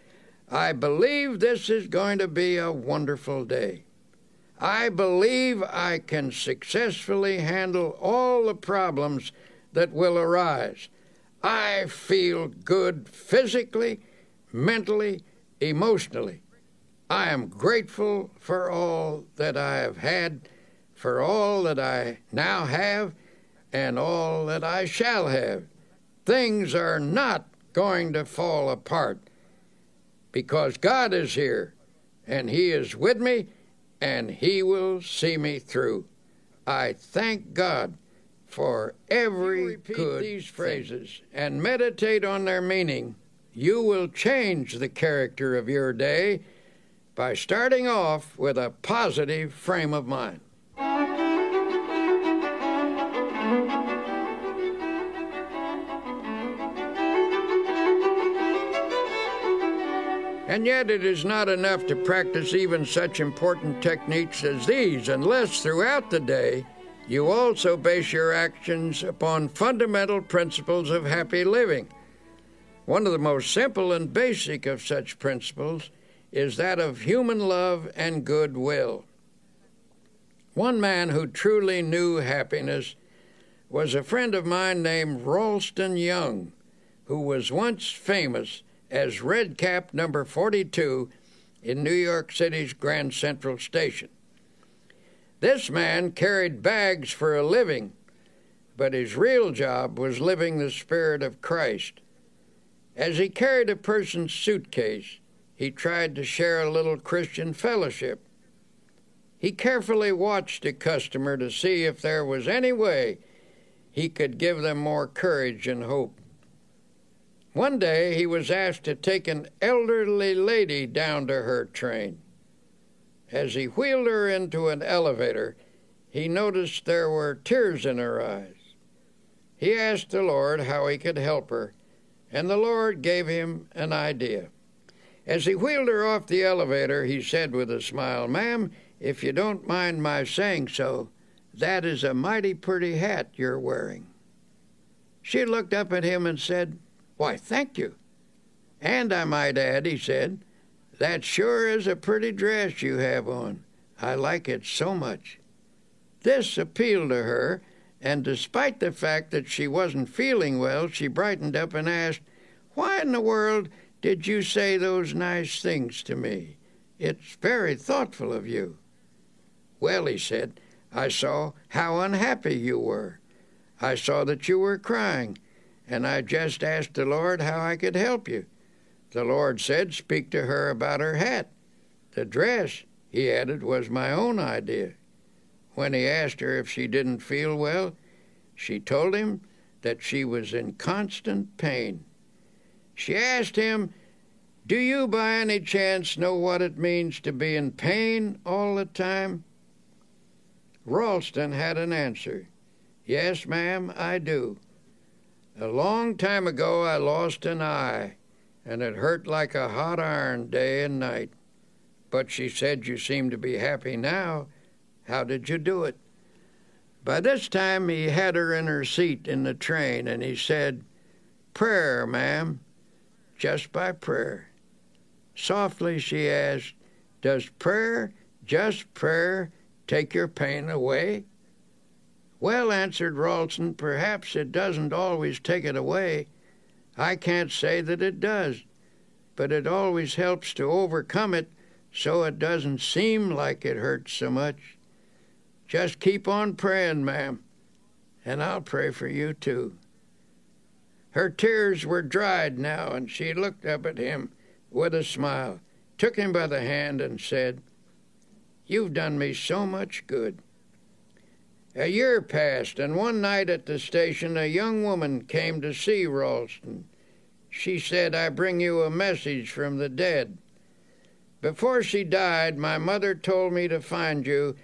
"I believe this is going to be a wonderful day. I believe I can successfully handle all the problems that will arise. I feel good physically, mentally, emotionally. I am grateful for all that I have had, for all that I now have, and all that I shall have. Things are not going to fall apart, because God is here, and He is with me, and He will see me through. I thank God for every good thing." Repeat these phrases and meditate on their meaning. You will change the character of your day by starting off with a positive frame of mind. And yet it is not enough to practice even such important techniques as these unless throughout the day you also base your actions upon fundamental principles of happy living. One of the most simple and basic of such principles is that of human love and goodwill. One man who truly knew happiness was a friend of mine named Ralston Young, who was once famous as Red Cap number 42 in New York City's Grand Central Station. This man carried bags for a living, but his real job was living the spirit of Christ. As he carried a person's suitcase, he tried to share a little Christian fellowship. He carefully watched a customer to see if there was any way he could give them more courage and hope. One day, he was asked to take an elderly lady down to her train. As he wheeled her into an elevator, he noticed there were tears in her eyes. He asked the Lord how he could help her, and the Lord gave him an idea. As he wheeled her off the elevator, he said with a smile, "Ma'am, if you don't mind my saying so, that is a mighty pretty hat you're wearing." She looked up at him and said, "Why, thank you. And I might add," he said, "that sure is a pretty dress you have on. I like it so much." This appealed to her, and despite the fact that she wasn't feeling well, she brightened up and asked, "Why in the world did you say those nice things to me? It's very thoughtful of you." "Well," he said, "I saw how unhappy you were. I saw that you were crying, and I just asked the Lord how I could help you." The Lord said, "Speak to her about her hat." "The dress," he added, "was my own idea." When he asked her if she didn't feel well, she told him that she was in constant pain. She asked him, "Do you by any chance know what it means to be in pain all the time?" Ralston had an answer. "Yes, ma'am, I do. A long time ago, I lost an eye, and it hurt like a hot iron day and night. But she said, 'You seem to be happy now. How did you do it?'" By this time, he had her in her seat in the train, and he said, "Prayer, ma'am, just by prayer." Softly, she asked, "Does prayer, just prayer, take your pain away?" "Well," answered Ralston, "perhaps it doesn't always take it away. I can't say that it does, but it always helps to overcome it so it doesn't seem like it hurts so much. Just keep on praying, ma'am, and I'll pray for you too." Her tears were dried now, and she looked up at him with a smile, took him by the hand, and said, "You've done me so much good." A year passed, and one night at the station, a young woman came to see Ralston. She said, "I bring you a message from the dead. Before she died, my mother told me to find you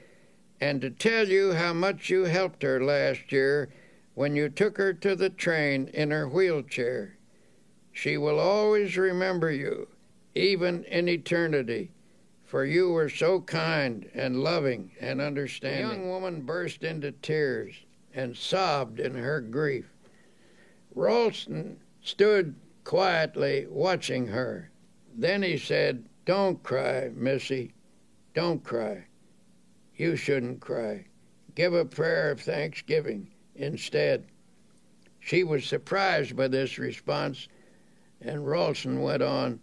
and to tell you how much you helped her last year when you took her to the train in her wheelchair. She will always remember you, even in eternity, for you were so kind and loving and understanding." The young woman burst into tears and sobbed in her grief. Ralston stood quietly watching her. Then he said, "Don't cry, Missy. Don't cry. You shouldn't cry. Give a prayer of thanksgiving instead." She was surprised by this response, and Ralston went on,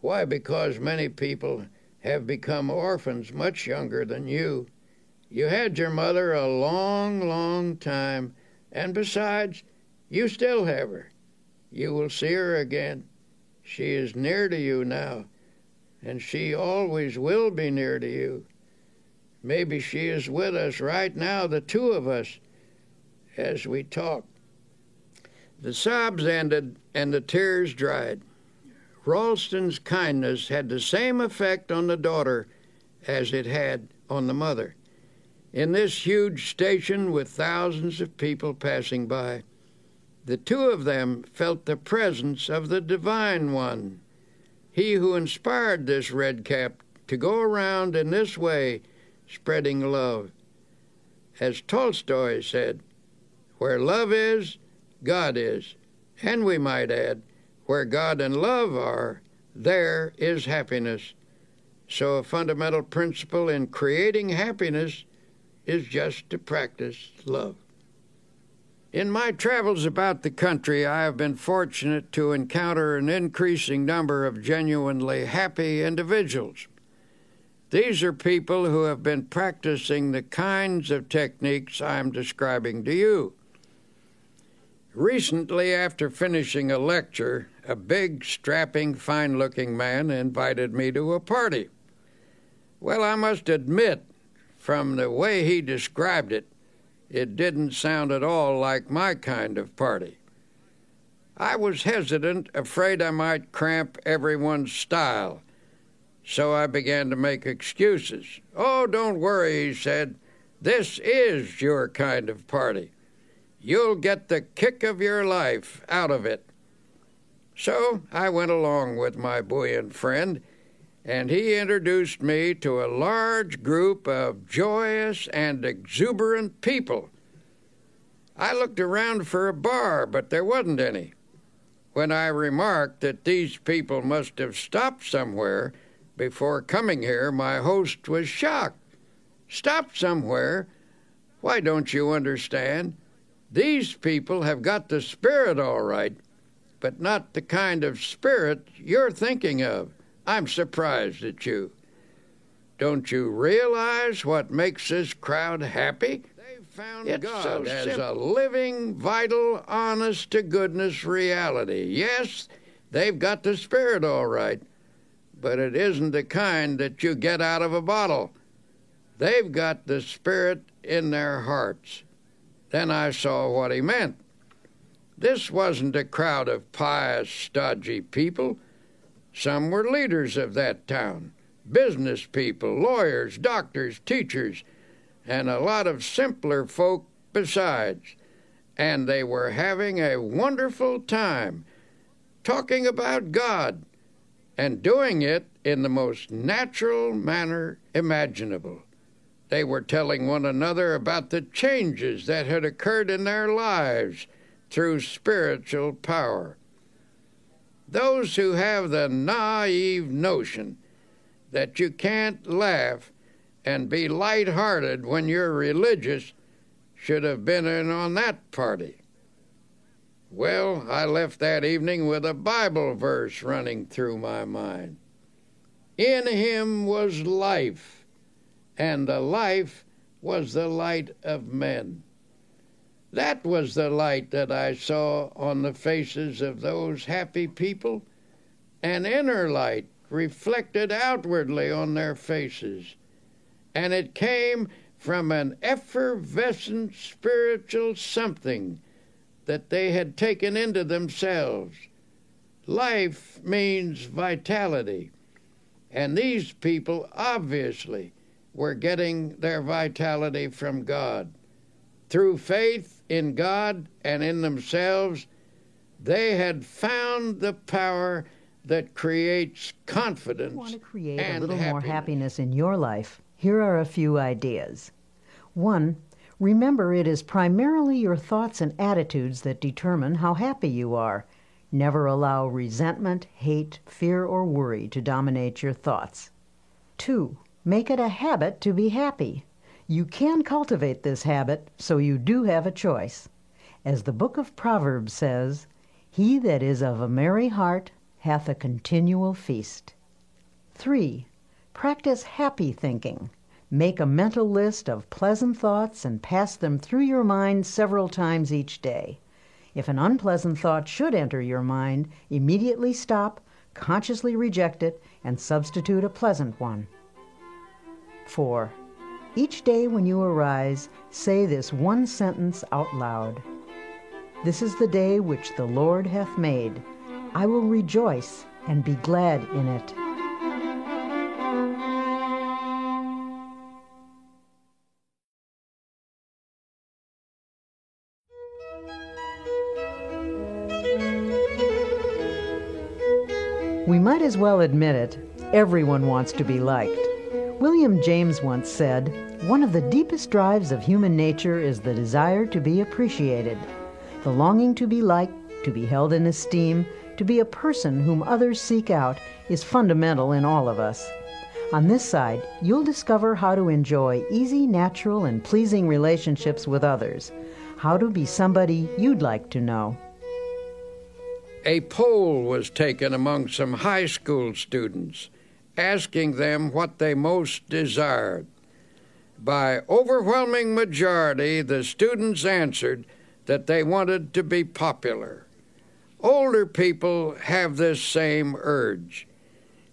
"Why, because many people have become orphans much younger than you. You had your mother a long, long time, and besides, you still have her. You will see her again. She is near to you now, and she always will be near to you. Maybe she is with us right now, the two of us, as we talk." The sobs ended, and the tears dried. Ralston's kindness had the same effect on the daughter as it had on the mother. In this huge station with thousands of people passing by, the two of them felt the presence of the Divine One, he who inspired this Red Cap to go around in this way, spreading love. As Tolstoy said, "Where love is, God is." And we might add, where God and love are, there is happiness. So a fundamental principle in creating happiness is just to practice love. In my travels about the country, I have been fortunate to encounter an increasing number of genuinely happy individuals. These are people who have been practicing the kinds of techniques I am describing to you. Recently, after finishing a lecture, a big, strapping, fine-looking man invited me to a party. Well, I must admit, from the way he described it, it didn't sound at all like my kind of party. I was hesitant, afraid I might cramp everyone's style, so I began to make excuses. "Oh, don't worry," he said. "This is your kind of party. You'll get the kick of your life out of it." So I went along with my buoyant friend, and he introduced me to a large group of joyous and exuberant people. I looked around for a bar, but there wasn't any. When I remarked that these people must have stopped somewhere before coming here, my host was shocked. "Stopped somewhere? Why, don't you understand? These people have got the spirit all right, but not the kind of spirit you're thinking of. I'm surprised at you. Don't you realize what makes this crowd happy? They've found God as a living, vital, honest-to-goodness reality. Yes, they've got the spirit all right, but it isn't the kind that you get out of a bottle. They've got the spirit in their hearts." Then I saw what he meant. This wasn't a crowd of pious, stodgy people. Some were leaders of that town, business people, lawyers, doctors, teachers, and a lot of simpler folk besides. And they were having a wonderful time talking about God and doing it in the most natural manner imaginable. They were telling one another about the changes that had occurred in their lives through spiritual power. Those who have the naive notion that you can't laugh and be lighthearted when you're religious should have been in on that party. Well, I left that evening with a Bible verse running through my mind. "In him was life, and the life was the light of men." That was the light that I saw on the faces of those happy people, an inner light reflected outwardly on their faces, and it came from an effervescent spiritual something that they had taken into themselves. Life means vitality, and these people obviously were getting their vitality from God. Through faith in God and in themselves, they had found the power that creates confidence and happiness. If you want to create a little more happiness in your life, here are a few ideas. 1. Remember, it is primarily your thoughts and attitudes that determine how happy you are. Never allow resentment, hate, fear, or worry to dominate your thoughts. 2. Make it a habit to be happy. You can cultivate this habit, so you do have a choice. As the book of Proverbs says, "He that is of a merry heart hath a continual feast." 3. Practice happy thinking. Make a mental list of pleasant thoughts and pass them through your mind several times each day. If an unpleasant thought should enter your mind, immediately stop, consciously reject it, and substitute a pleasant one. 4. Each day when you arise, say this one sentence out loud. "This is the day which the Lord hath made. I will rejoice and be glad in it." We might as well admit it, everyone wants to be liked. William James once said, "One of the deepest drives of human nature is the desire to be appreciated, the longing to be liked, to be held in esteem, to be a person whom others seek out is fundamental in all of us. On this side, you'll discover how to enjoy easy, natural, and pleasing relationships with others. How to be somebody you'd like to know. A poll was taken among some high school students, asking them what they most desired. By overwhelming majority, the students answered that they wanted to be popular. Older people have this same urge.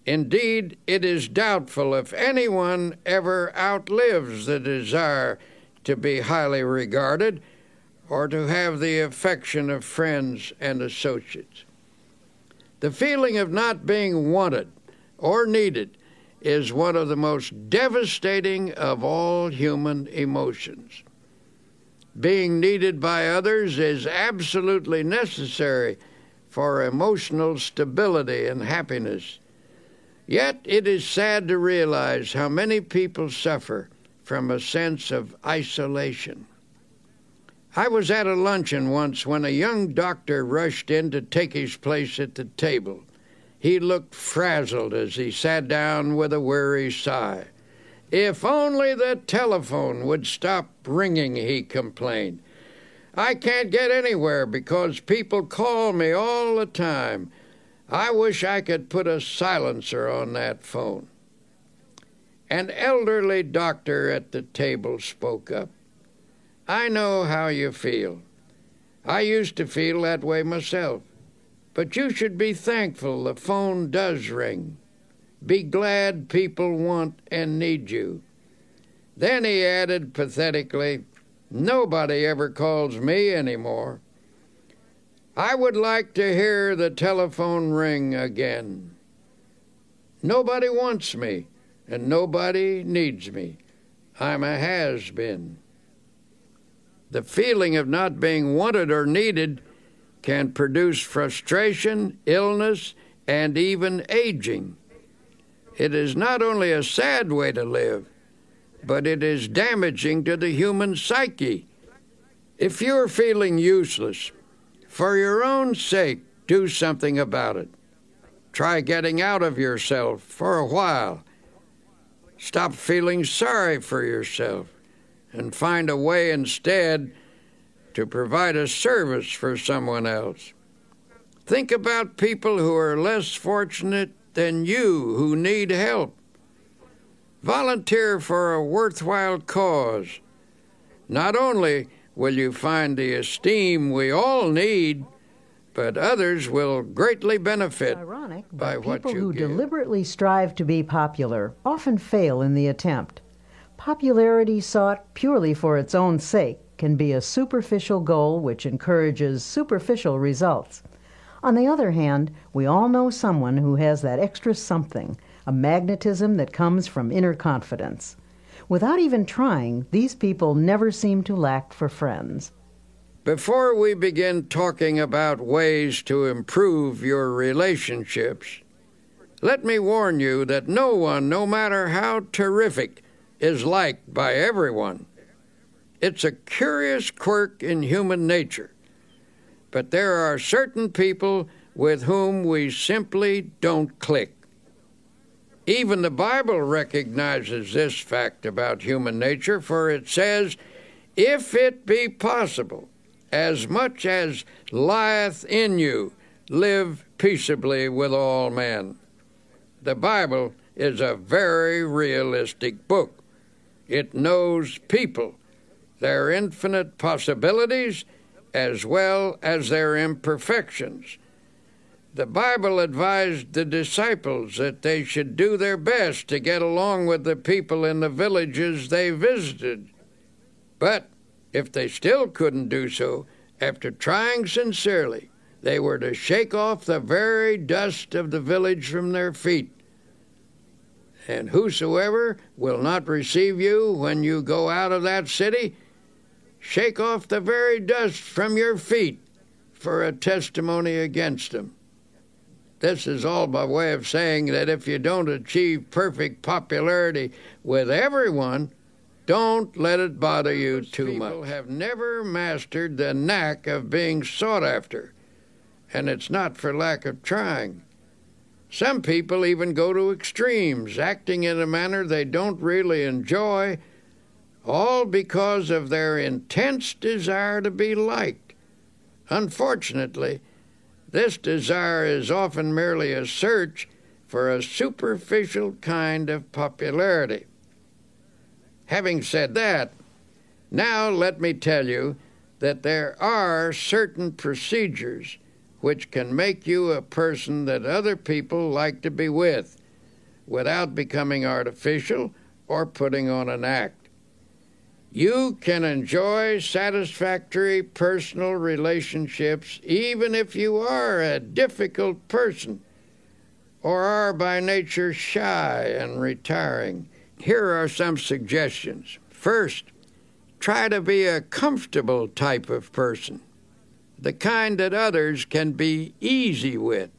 Indeed, it is doubtful if anyone ever outlives the desire to be highly regarded or to have the affection of friends and associates. The feeling of not being wanted or needed is one of the most devastating of all human emotions. Being needed by others is absolutely necessary for emotional stability and happiness. Yet it is sad to realize how many people suffer from a sense of isolation. I was at a luncheon once when a young doctor rushed in to take his place at the table. He looked frazzled as he sat down with a weary sigh. If only the telephone would stop ringing, he complained. I can't get anywhere because people call me all the time. I wish I could put a silencer on that phone. An elderly doctor at the table spoke up. I know how you feel. I used to feel that way myself. But you should be thankful the phone does ring. Be glad people want and need you. Then he added pathetically, nobody ever calls me anymore. I would like to hear the telephone ring again. Nobody wants me, and nobody needs me. I'm a has-been. The feeling of not being wanted or needed can produce frustration, illness, and even aging. It is not only a sad way to live, but it is damaging to the human psyche. If you're feeling useless, for your own sake, do something about it. Try getting out of yourself for a while. Stop feeling sorry for yourself and find a way instead to provide a service for someone else. Think about people who are less fortunate than you who need help. Volunteer for a worthwhile cause. Not only will you find the esteem we all need, but others will greatly benefit by what you give. People who deliberately strive to be popular often fail in the attempt. Popularity sought purely for its own sake can be a superficial goal which encourages superficial results. On the other hand, we all know someone who has that extra something, a magnetism that comes from inner confidence. Without even trying, these people never seem to lack for friends. Before we begin talking about ways to improve your relationships, let me warn you that no one, no matter how terrific, is liked by everyone. It's a curious quirk in human nature, but there are certain people with whom we simply don't click. Even the Bible recognizes this fact about human nature, for it says, if it be possible, as much as lieth in you, live peaceably with all men. The Bible is a very realistic book. It knows people, their infinite possibilities, as well as their imperfections. The Bible advised the disciples that they should do their best to get along with the people in the villages they visited. But if they still couldn't do so, after trying sincerely, they were to shake off the very dust of the village from their feet. And whosoever will not receive you when you go out of that city, shake off the very dust from your feet for a testimony against them. This is all by way of saying that if you don't achieve perfect popularity with everyone, don't let it bother you too much. People have never mastered the knack of being sought after, and it's not for lack of trying. Some people even go to extremes, acting in a manner they don't really enjoy, all because of their intense desire to be liked. Unfortunately, this desire is often merely a search for a superficial kind of popularity. Having said that, now let me tell you that there are certain procedures which can make you a person that other people like to be with, without becoming artificial or putting on an act. You can enjoy satisfactory personal relationships even if you are a difficult person or are by nature shy and retiring. Here are some suggestions. First, try to be a comfortable type of person, the kind that others can be easy with.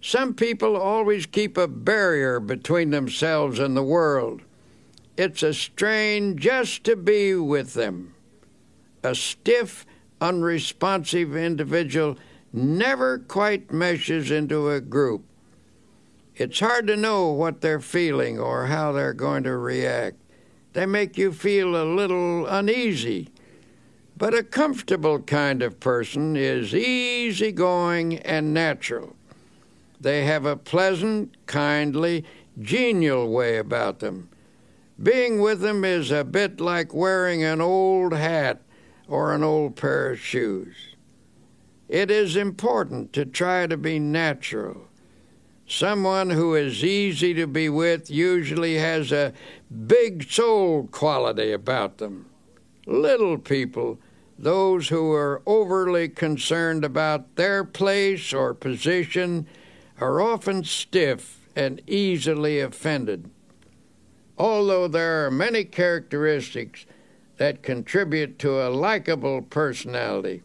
Some people always keep a barrier between themselves and the world. It's a strain just to be with them. A stiff, unresponsive individual never quite meshes into a group. It's hard to know what they're feeling or how they're going to react. They make you feel a little uneasy. But a comfortable kind of person is easygoing and natural. They have a pleasant, kindly, genial way about them. Being with them is a bit like wearing an old hat or an old pair of shoes. It is important to try to be natural. Someone who is easy to be with usually has a big soul quality about them. Little people, those who are overly concerned about their place or position, are often stiff and easily offended. Although there are many characteristics that contribute to a likable personality,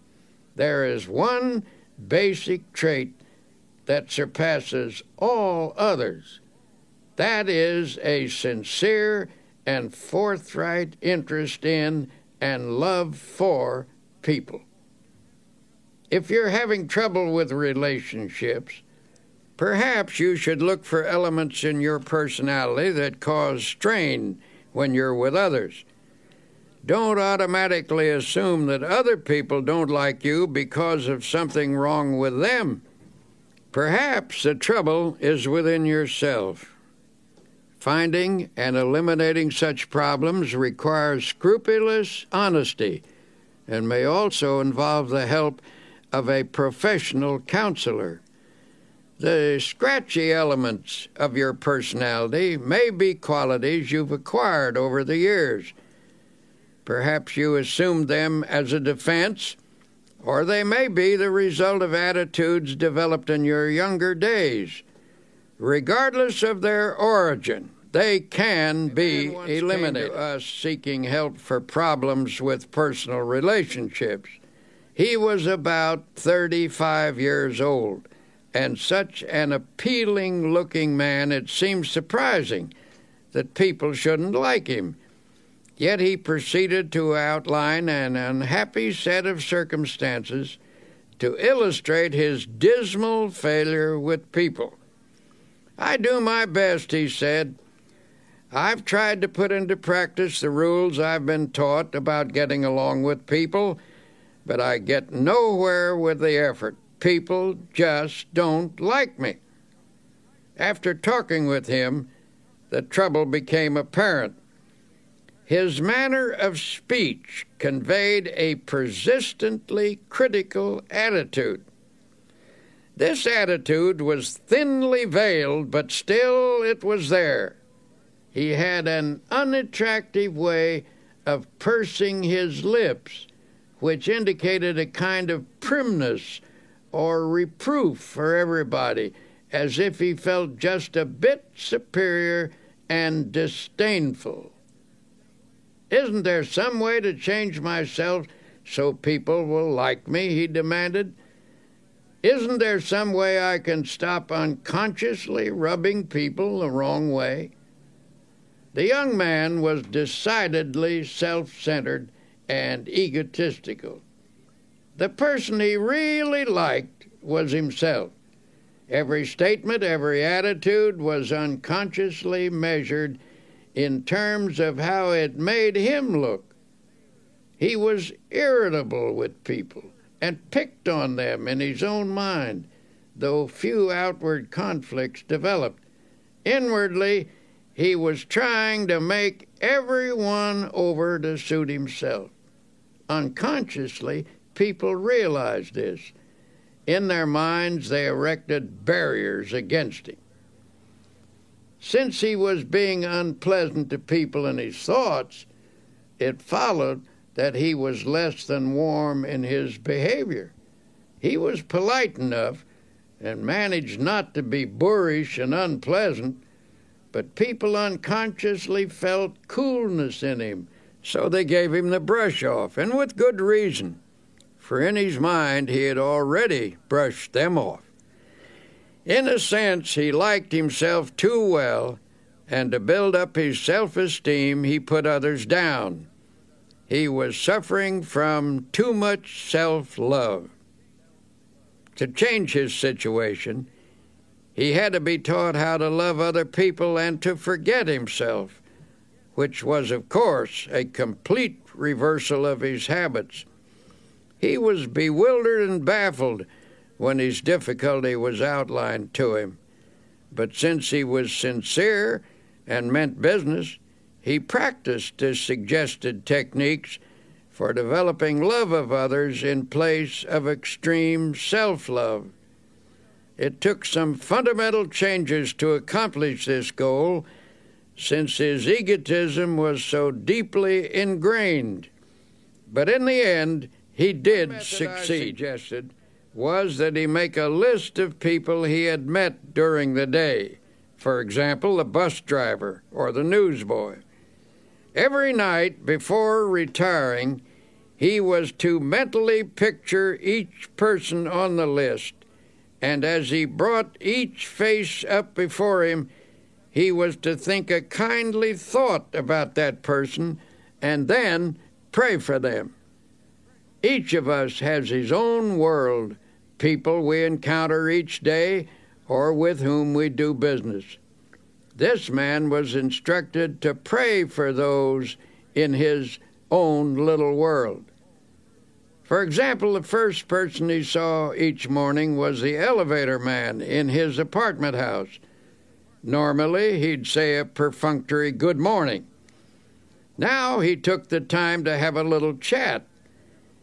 there is one basic trait that surpasses all others. That is a sincere and forthright interest in and love for people. If you're having trouble with relationships, perhaps you should look for elements in your personality that cause strain when you're with others. Don't automatically assume that other people don't like you because of something wrong with them. Perhaps the trouble is within yourself. Finding and eliminating such problems requires scrupulous honesty and may also involve the help of a professional counselor. The scratchy elements of your personality may be qualities you've acquired over the years. Perhaps you assumed them as a defense, or they may be the result of attitudes developed in your younger days. Regardless of their origin, they can be eliminated. Us seeking help for problems with personal relationships. He was about 35 years old, and such an appealing-looking man, it seems surprising that people shouldn't like him. Yet he proceeded to outline an unhappy set of circumstances to illustrate his dismal failure with people. "I do my best," he said. "I've tried to put into practice the rules I've been taught about getting along with people, but I get nowhere with the effort. People just don't like me." After talking with him, the trouble became apparent. His manner of speech conveyed a persistently critical attitude. This attitude was thinly veiled, but still it was there. He had an unattractive way of pursing his lips, which indicated a kind of primness or reproof for everybody, as if he felt just a bit superior and disdainful. "Isn't there some way to change myself so people will like me?" he demanded. "Isn't there some way I can stop unconsciously rubbing people the wrong way?" The young man was decidedly self-centered and egotistical. The person he really liked was himself. Every statement, every attitude was unconsciously measured in terms of how it made him look. He was irritable with people and picked on them in his own mind, though few outward conflicts developed. Inwardly, he was trying to make everyone over to suit himself. Unconsciously, people realized this. In their minds, they erected barriers against him. Since he was being unpleasant to people in his thoughts, it followed that he was less than warm in his behavior. He was polite enough and managed not to be boorish and unpleasant, but people unconsciously felt coolness in him, so they gave him the brush off, and with good reason, for in his mind he had already brushed them off. In a sense, he liked himself too well, and to build up his self-esteem, he put others down. He was suffering from too much self-love. To change his situation, he had to be taught how to love other people and to forget himself, which was, of course, a complete reversal of his habits. He was bewildered and baffled when his difficulty was outlined to him. But since he was sincere and meant business, he practiced his suggested techniques for developing love of others in place of extreme self-love. It took some fundamental changes to accomplish this goal, since his egotism was so deeply ingrained. But in the end, he did succeed. I suggested was that he make a list of people he had met during the day, for example, the bus driver or the newsboy. Every night before retiring, he was to mentally picture each person on the list, and as he brought each face up before him, he was to think a kindly thought about that person and then pray for them. Each of us has his own world, people we encounter each day or with whom we do business. This man was instructed to pray for those in his own little world. For example, the first person he saw each morning was the elevator man in his apartment house. Normally, he'd say a perfunctory good morning. Now he took the time to have a little chat.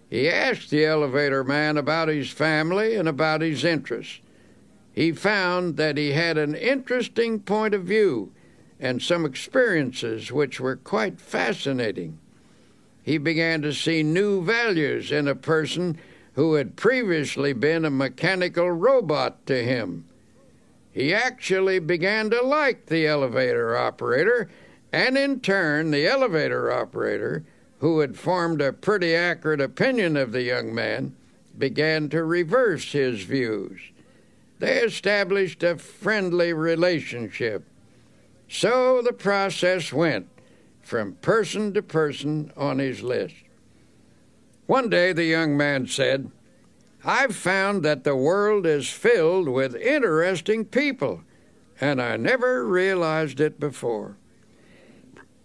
He asked the elevator man about his family and about his interests. He found that he had an interesting point of view and some experiences which were quite fascinating. He began to see new values in a person who had previously been a mechanical robot to him. He actually began to like the elevator operator, and in turn the elevator operator, who had formed a pretty accurate opinion of the young man, began to reverse his views. They established a friendly relationship. So the process went from person to person on his list. One day the young man said, "I've found that the world is filled with interesting people, and I never realized it before."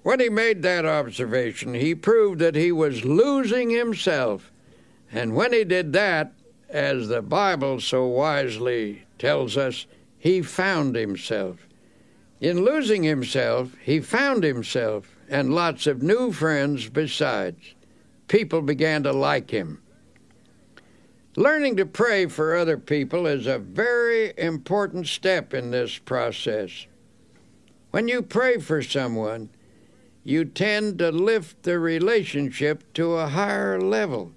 When he made that observation, he proved that he was losing himself, and when he did that, as the Bible so wisely tells us, he found himself. In losing himself, he found himself and lots of new friends besides. People began to like him. Learning to pray for other people is a very important step in this process. When you pray for someone, you tend to lift the relationship to a higher level.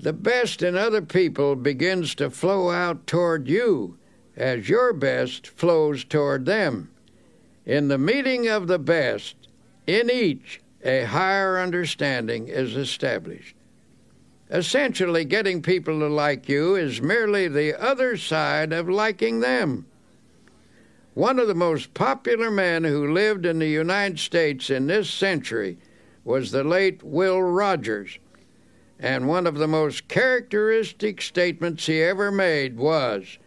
The best in other people begins to flow out toward you as your best flows toward them. In the meeting of the best, in each, a higher understanding is established. Essentially, getting people to like you is merely the other side of liking them. One of the most popular men who lived in the United States in this century was the late Will Rogers. And one of the most characteristic statements he ever made was,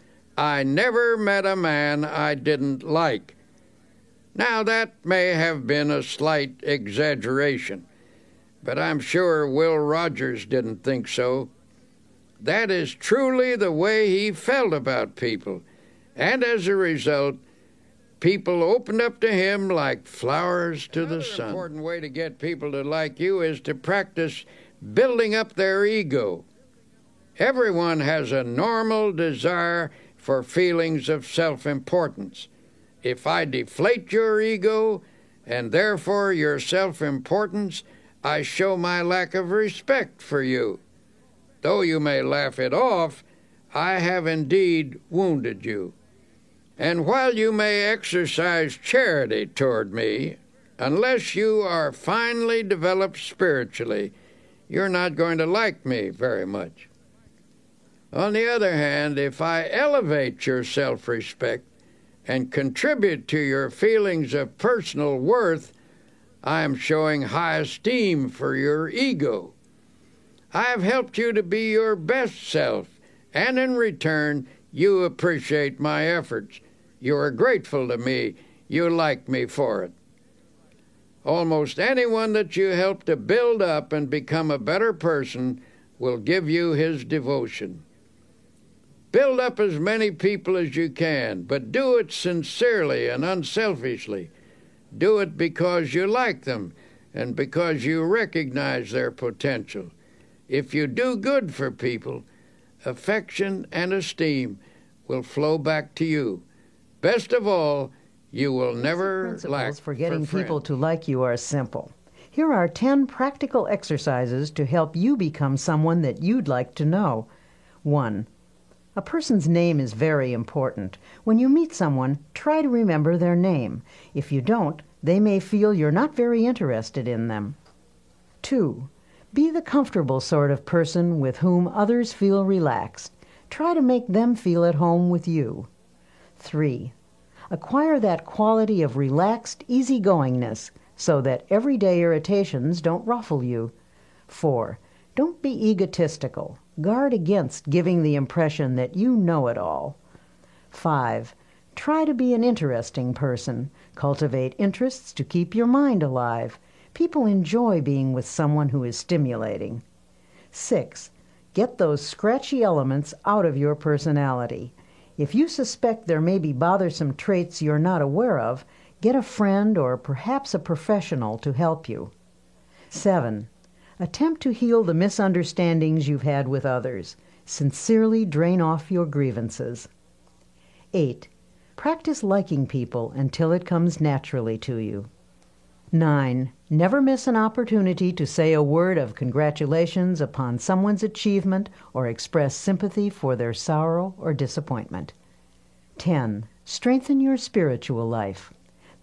I never met a man I didn't like. Now, that may have been a slight exaggeration, but I'm sure Will Rogers didn't think so. That is truly the way he felt about people, and as a result, people opened up to him like flowers to the sun. Another important way to get people to like you is to practice building up their ego. Everyone has a normal desire for feelings of self-importance. If I deflate your ego, and therefore your self-importance, I show my lack of respect for you. Though you may laugh it off, I have indeed wounded you. And while you may exercise charity toward me, unless you are finely developed spiritually, you're not going to like me very much. On the other hand, if I elevate your self-respect and contribute to your feelings of personal worth, I am showing high esteem for your ego. I have helped you to be your best self, and in return, you appreciate my efforts. You are grateful to me. You like me for it. Almost anyone that you help to build up and become a better person will give you his devotion. Build up as many people as you can, but do it sincerely and unselfishly. Do it because you like them and because you recognize their potential. If you do good for people, affection and esteem will flow back to you. Best of all, you will never lack for friends. The principles for getting people to like you are simple. Here are 10 practical exercises to help you become someone that you'd like to know. 1. A person's name is very important. When you meet someone, try to remember their name. If you don't, they may feel you're not very interested in them. 2. Be the comfortable sort of person with whom others feel relaxed. Try to make them feel at home with you. 3. Acquire that quality of relaxed easygoingness so that everyday irritations don't ruffle you. 4. Don't be egotistical. Guard against giving the impression that you know it all. 5. Try to be an interesting person. Cultivate interests to keep your mind alive. People enjoy being with someone who is stimulating. 6. Get those scratchy elements out of your personality. If you suspect there may be bothersome traits you're not aware of, get a friend or perhaps a professional to help you. 7. Attempt to heal the misunderstandings you've had with others. Sincerely drain off your grievances. 8. Practice liking people until it comes naturally to you. 9. Never miss an opportunity to say a word of congratulations upon someone's achievement or express sympathy for their sorrow or disappointment. 10. Strengthen your spiritual life.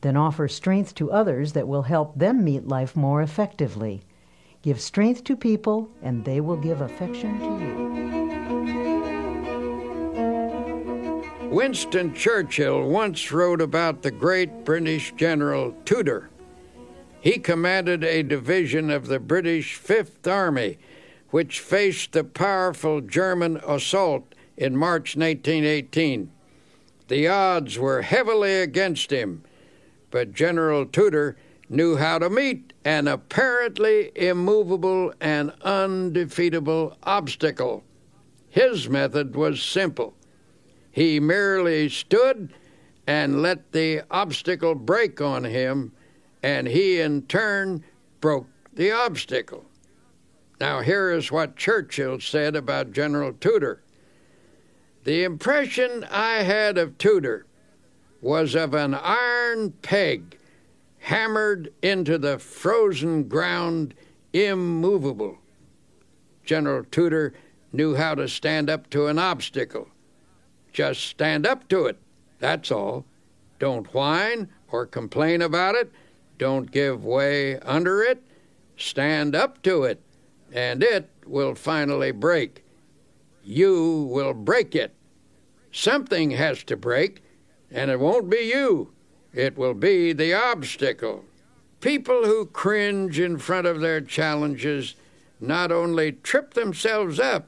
Then offer strength to others that will help them meet life more effectively. Give strength to people, and they will give affection to you. Winston Churchill once wrote about the great British General Tudor. He commanded a division of the British Fifth Army, which faced the powerful German assault in March 1918. The odds were heavily against him, but General Tudor knew how to meet an apparently immovable and undefeatable obstacle. His method was simple. He merely stood and let the obstacle break on him, and he in turn broke the obstacle. Now here is what Churchill said about General Tudor. The impression I had of Tudor was of an iron peg hammered into the frozen ground, immovable. General Tudor knew how to stand up to an obstacle. Just stand up to it, that's all. Don't whine or complain about it. Don't give way under it. Stand up to it, and it will finally break. You will break it. Something has to break, and it won't be you. It will be the obstacle. People who cringe in front of their challenges not only trip themselves up,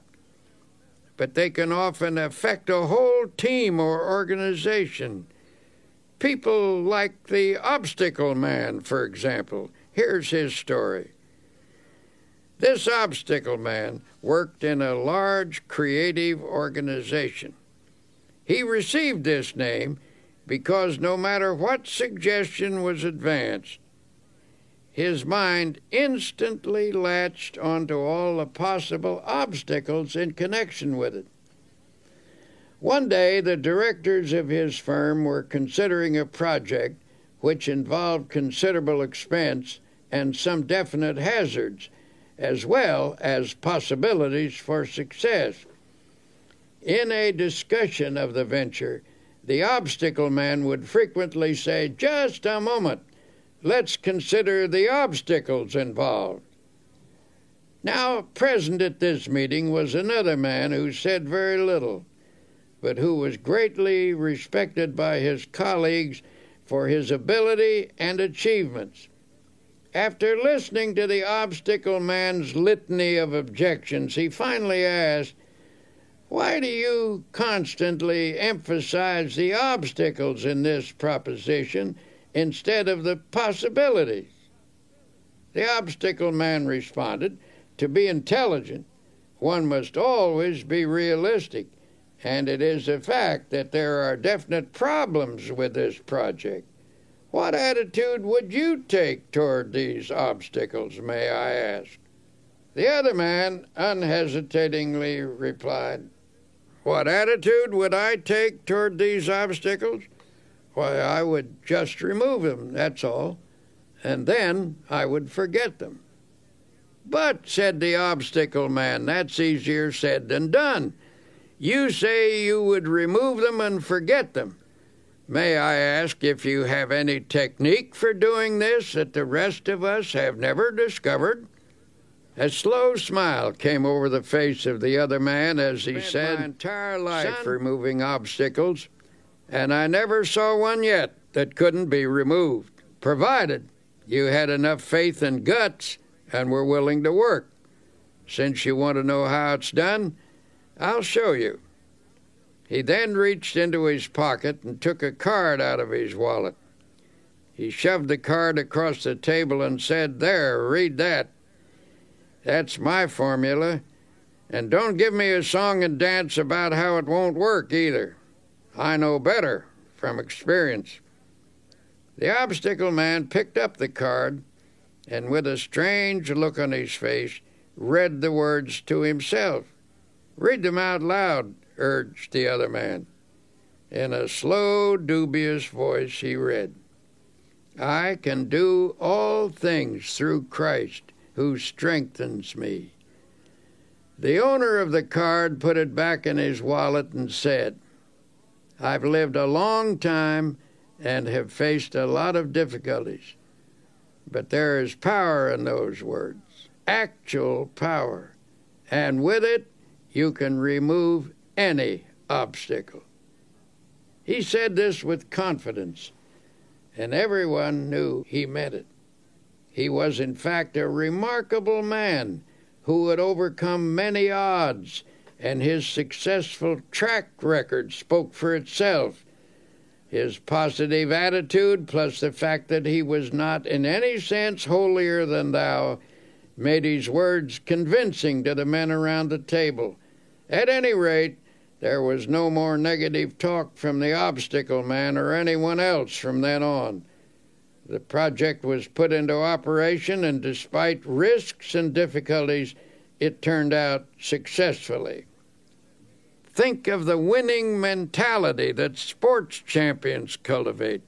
but they can often affect a whole team or organization. People like the obstacle man, for example. Here's his story. This obstacle man worked in a large creative organization. He received this name because no matter what suggestion was advanced, his mind instantly latched onto all the possible obstacles in connection with it. One day, the directors of his firm were considering a project which involved considerable expense and some definite hazards, as well as possibilities for success. In a discussion of the venture, the obstacle man would frequently say, "Just a moment. Let's consider the obstacles involved." Now, present at this meeting was another man who said very little, but who was greatly respected by his colleagues for his ability and achievements. After listening to the obstacle man's litany of objections, he finally asked, "Why do you constantly emphasize the obstacles in this proposition instead of the possibilities?" The obstacle man responded, "To be intelligent, one must always be realistic, and it is a fact that there are definite problems with this project. What attitude would you take toward these obstacles, may I ask?" The other man unhesitatingly replied, "What attitude would I take toward these obstacles? Why, I would just remove them, that's all, and then I would forget them." "But," said the obstacle man, "that's easier said than done. You say you would remove them and forget them. May I ask if you have any technique for doing this that the rest of us have never discovered?" A slow smile came over the face of the other man as he said, "My entire life removing obstacles, and I never saw one yet that couldn't be removed, provided you had enough faith and guts and were willing to work. Since you want to know how it's done, I'll show you." He then reached into his pocket and took a card out of his wallet. He shoved the card across the table and said, "There, read that. That's my formula, and don't give me a song and dance about how it won't work either. I know better from experience." The obstacle man picked up the card and, with a strange look on his face, read the words to himself. "Read them out loud," urged the other man. In a slow, dubious voice he read, "I can do all things through Christ who strengthens me." The owner of the card put it back in his wallet and said, "I've lived a long time and have faced a lot of difficulties, but there is power in those words, actual power, and with it you can remove any obstacle." He said this with confidence, and everyone knew he meant it. He was, in fact, a remarkable man who had overcome many odds, and his successful track record spoke for itself. His positive attitude, plus the fact that he was not in any sense holier than thou, made his words convincing to the men around the table. At any rate, there was no more negative talk from the obstacle man or anyone else from then on. The project was put into operation, and despite risks and difficulties, it turned out successfully. Think of the winning mentality that sports champions cultivate.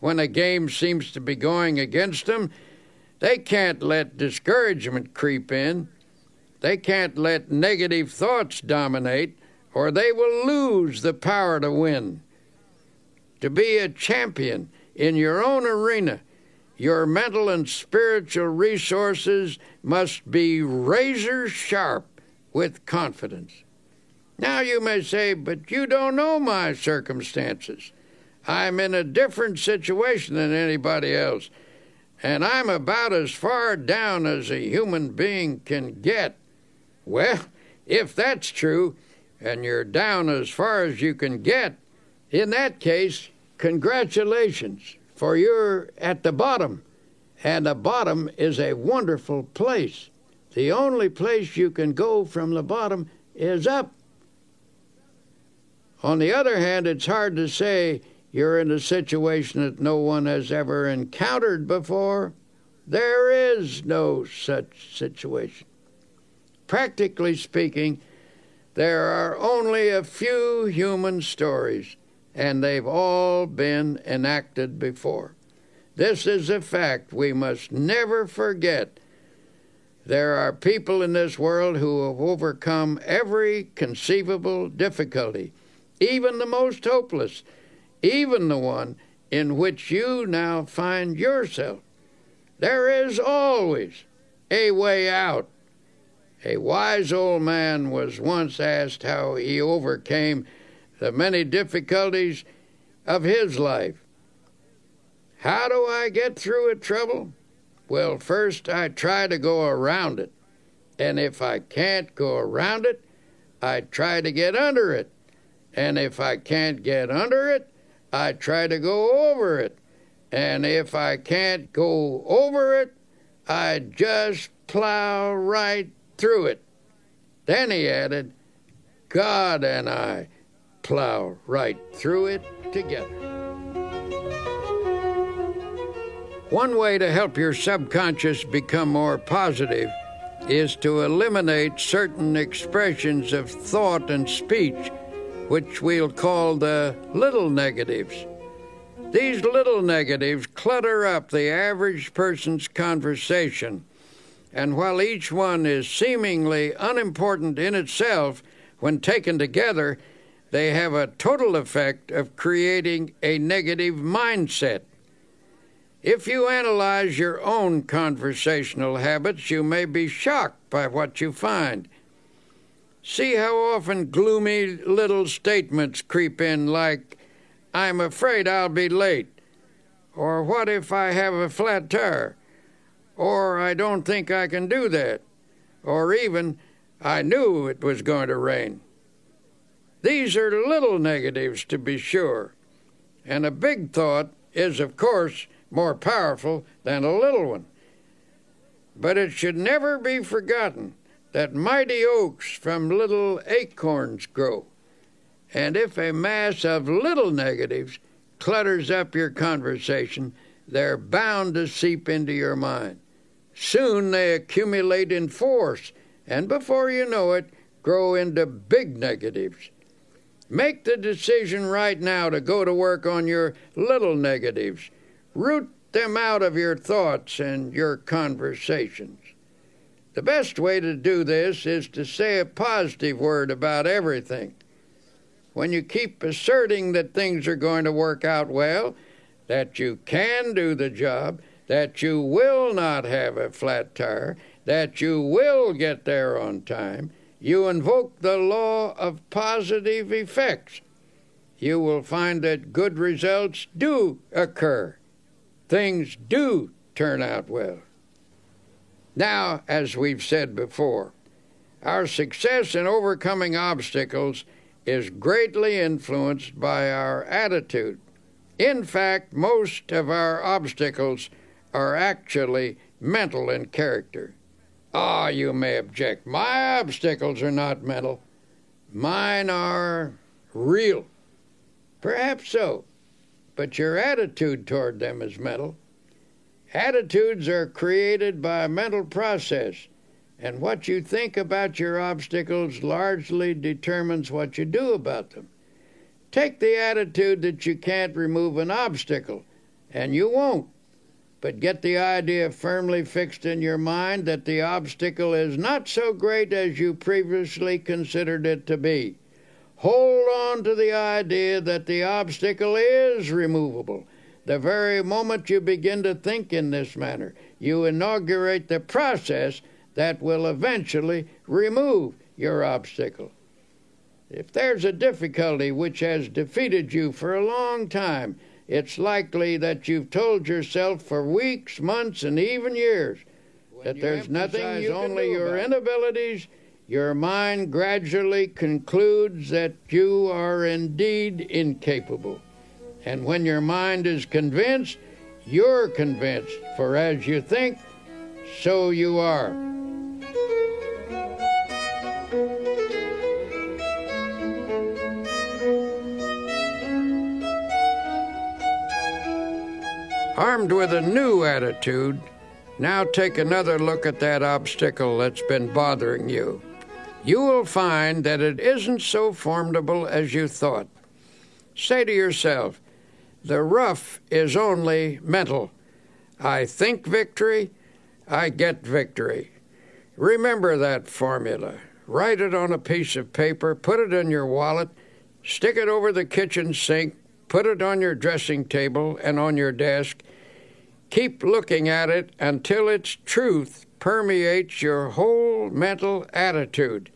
When a game seems to be going against them, they can't let discouragement creep in. They can't let negative thoughts dominate, or they will lose the power to win. To be a champion in your own arena, your mental and spiritual resources must be razor sharp with confidence. Now you may say, "But you don't know my circumstances. I'm in a different situation than anybody else, and I'm about as far down as a human being can get." Well, if that's true, and you're down as far as you can get, in that case, congratulations, for you're at the bottom. And the bottom is a wonderful place. The only place you can go from the bottom is up. On the other hand, it's hard to say you're in a situation that no one has ever encountered before. There is no such situation. Practically speaking, there are only a few human stories, and they've all been enacted before. This is a fact we must never forget. There are people in this world who have overcome every conceivable difficulty, even the most hopeless, even the one in which you now find yourself. There is always a way out. A wise old man was once asked how he overcame the many difficulties of his life. How do I get through a trouble? Well, first I try to go around it, and if I can't go around it, I try to get under it, and if I can't get under it, I try to go over it, and if I can't go over it, I just plow right through it. Then he added, God and I plow right through it together. One way to help your subconscious become more positive is to eliminate certain expressions of thought and speech, which we'll call the little negatives. These little negatives clutter up the average person's conversation, and while each one is seemingly unimportant in itself, when taken together, they have a total effect of creating a negative mindset. If you analyze your own conversational habits, you may be shocked by what you find. See how often gloomy little statements creep in like, I'm afraid I'll be late, or what if I have a flat tire, or I don't think I can do that, or even, I knew it was going to rain. These are little negatives, to be sure, and a big thought is, of course, more powerful than a little one. But it should never be forgotten that mighty oaks from little acorns grow. And if a mass of little negatives clutters up your conversation, they're bound to seep into your mind. Soon they accumulate in force, and before you know it, grow into big negatives. Make the decision right now to go to work on your little negatives. Root them out of your thoughts and your conversations. The best way to do this is to say a positive word about everything. When you keep asserting that things are going to work out well, that you can do the job, that you will not have a flat tire, that you will get there on time, you invoke the law of positive effects. You will find that good results do occur. Things do turn out well. Now, as we've said before, our success in overcoming obstacles is greatly influenced by our attitude. In fact, most of our obstacles are actually mental in character. Ah, you may object, my obstacles are not mental. Mine are real. Perhaps so. But your attitude toward them is mental. Attitudes are created by a mental process, and what you think about your obstacles largely determines what you do about them. Take the attitude that you can't remove an obstacle, and you won't, but get the idea firmly fixed in your mind that the obstacle is not so great as you previously considered it to be. Hold on to the idea that the obstacle is removable. The very moment you begin to think in this manner, you inaugurate the process that will eventually remove your obstacle. If there's a difficulty which has defeated you for a long time, it's likely that you've told yourself for weeks, months, and even years that there's nothing you can do about it. Inabilities, your mind gradually concludes that you are indeed incapable. And when your mind is convinced, you're convinced, for as you think, so you are. Armed with a new attitude, now take another look at that obstacle that's been bothering you. You will find that it isn't so formidable as you thought. Say to yourself, the rough is only mental. I think victory, I get victory. Remember that formula. Write it on a piece of paper, put it in your wallet, stick it over the kitchen sink, put it on your dressing table and on your desk. Keep looking at it until its truth permeates your whole mental attitude,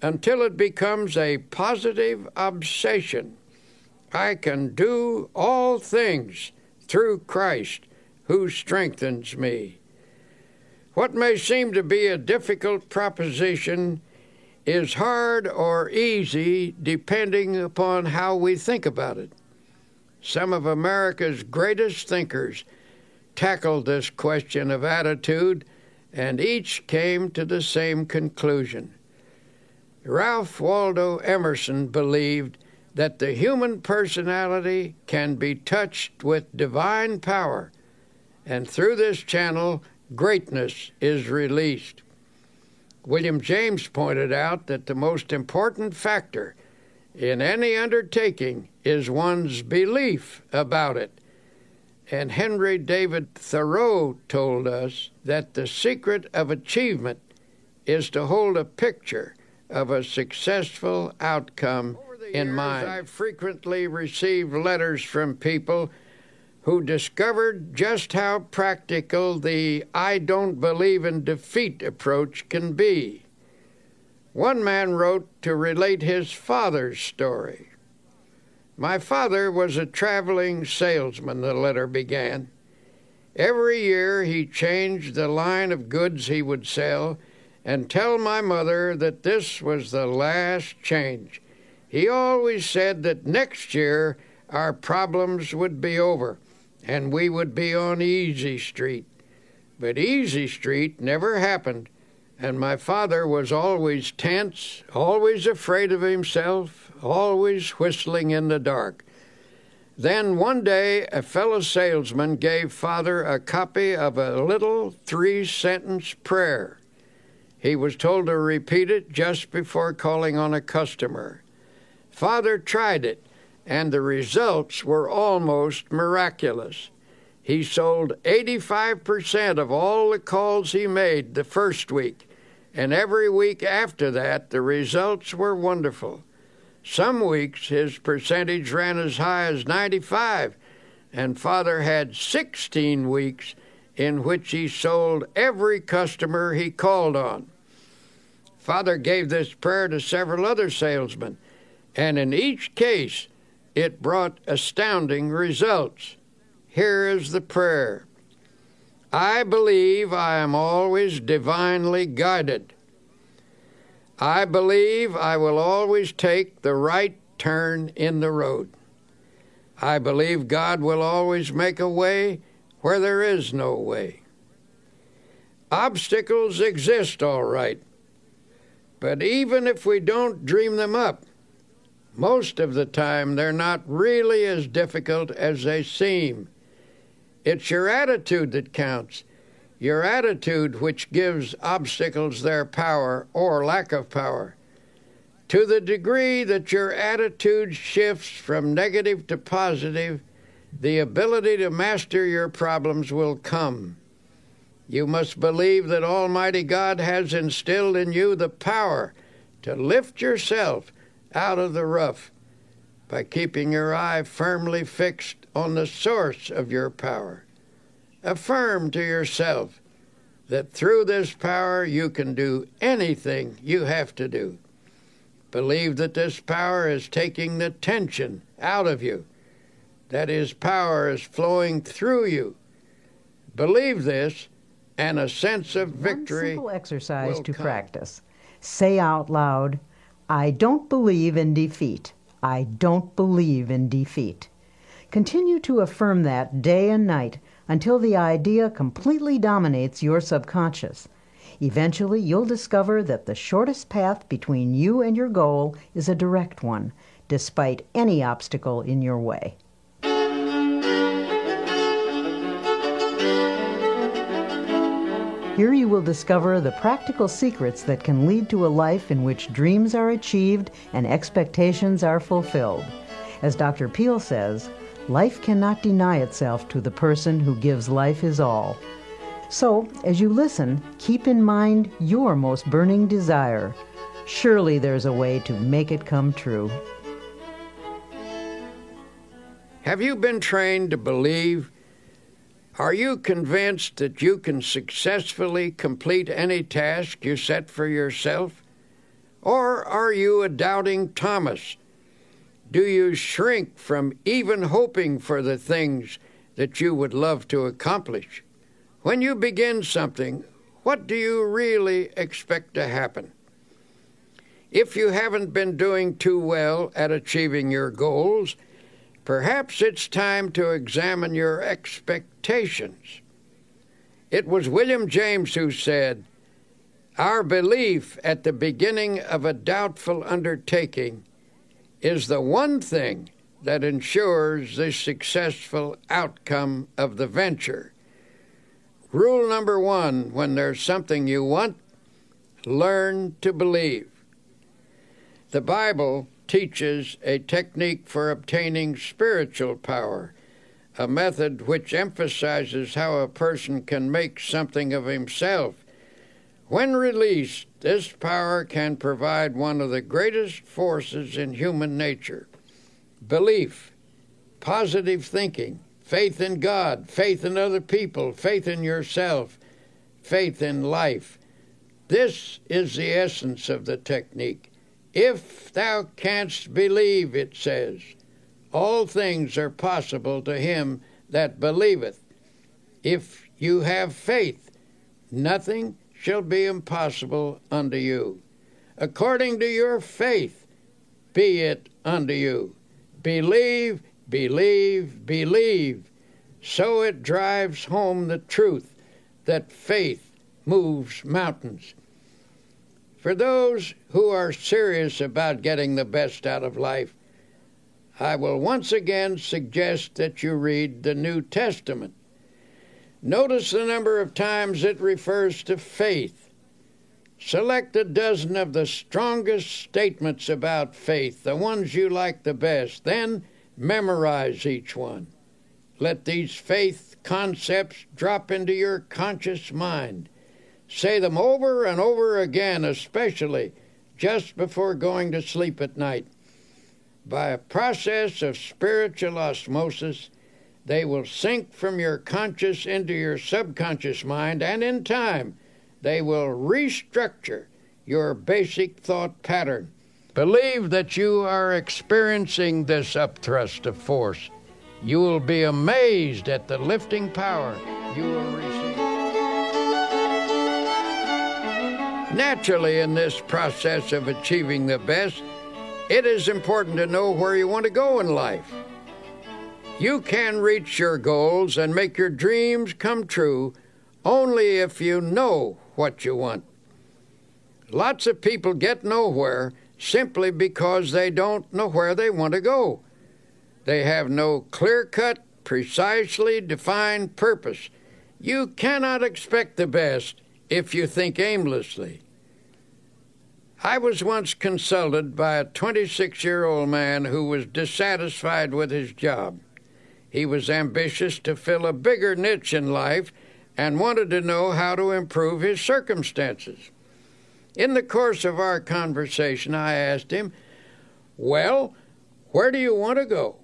until it becomes a positive obsession. I can do all things through Christ who strengthens me. What may seem to be a difficult proposition is hard or easy depending upon how we think about it. Some of America's greatest thinkers tackled this question of attitude, and each came to the same conclusion. Ralph Waldo Emerson believed that the human personality can be touched with divine power, and through this channel, greatness is released. William James pointed out that the most important factor in any undertaking is one's belief about it. And Henry David Thoreau told us that the secret of achievement is to hold a picture of a successful outcome in mind. I frequently receive letters from people who discovered just how practical the I don't believe in defeat approach can be. One man wrote to relate his father's story. My father was a traveling salesman, the letter began. Every year he changed the line of goods he would sell and tell my mother that this was the last change. He always said that next year our problems would be over and we would be on Easy Street. But Easy Street never happened, and my father was always tense, always afraid of himself, always whistling in the dark. Then one day, a fellow salesman gave Father a copy of a little 3-sentence prayer. He was told to repeat it just before calling on a customer. Father tried it, and the results were almost miraculous. He sold 85% of all the calls he made the first week, and every week after that, the results were wonderful. Some weeks, his percentage ran as high as 95%, and Father had 16 weeks in which he sold every customer he called on. Father gave this prayer to several other salesmen, and in each case, it brought astounding results. Here is the prayer. I believe I am always divinely guided. I believe I will always take the right turn in the road. I believe God will always make a way where there is no way. Obstacles exist, all right, but even if we don't dream them up, most of the time they're not really as difficult as they seem. It's your attitude that counts. Your attitude which gives obstacles their power or lack of power. To the degree that your attitude shifts from negative to positive, the ability to master your problems will come. You must believe that Almighty God has instilled in you the power to lift yourself out of the rough by keeping your eye firmly fixed on the source of your power. Affirm to yourself that through this power you can do anything you have to do. Believe that this power is taking the tension out of you, that His power is flowing through you. Believe this, and a sense of victory will come. One simple exercise to practice. say out loud, I don't believe in defeat. I don't believe in defeat. Continue to affirm that day and night until the idea completely dominates your subconscious. Eventually, you'll discover that the shortest path between you and your goal is a direct one, despite any obstacle in your way. Here you will discover the practical secrets that can lead to a life in which dreams are achieved and expectations are fulfilled. As Dr. Peel says, life cannot deny itself to the person who gives life his all. So, as you listen, keep in mind your most burning desire. Surely there's a way to make it come true. Have you been trained to believe? Are you convinced that you can successfully complete any task you set for yourself? Or are you a doubting Thomas? Do you shrink from even hoping for the things that you would love to accomplish? When you begin something, what do you really expect to happen? If you haven't been doing too well at achieving your goals, perhaps it's time to examine your expectations. It was William James who said, "Our belief at the beginning of a doubtful undertaking is the one thing that ensures the successful outcome of the venture." Rule number one, when there's something you want, learn to believe. The Bible teaches a technique for obtaining spiritual power, a method which emphasizes how a person can make something of himself. When released, this power can provide one of the greatest forces in human nature: belief, positive thinking, faith in God, faith in other people, faith in yourself, faith in life. This is the essence of the technique. If thou canst believe, it says, all things are possible to him that believeth. If you have faith, nothing shall be impossible unto you. According to your faith, be it unto you. Believe, believe, believe. So it drives home the truth that faith moves mountains. For those who are serious about getting the best out of life, I will once again suggest that you read the New Testament. Notice the number of times it refers to faith. Select a dozen of the strongest statements about faith, the ones you like the best, then memorize each one. Let these faith concepts drop into your conscious mind. Say them over and over again, especially just before going to sleep at night. By a process of spiritual osmosis, they will sink from your conscious into your subconscious mind, and in time, they will restructure your basic thought pattern. Believe that you are experiencing this upthrust of force. You will be amazed at the lifting power you will receive. Naturally, in this process of achieving the best, it is important to know where you want to go in life. You can reach your goals and make your dreams come true only if you know what you want. Lots of people get nowhere simply because they don't know where they want to go. They have no clear-cut, precisely defined purpose. You cannot expect the best if you think aimlessly. I was once consulted by a 26-year-old man who was dissatisfied with his job. He was ambitious to fill a bigger niche in life and wanted to know how to improve his circumstances. In the course of our conversation, I asked him, "Well, where do you want to go?"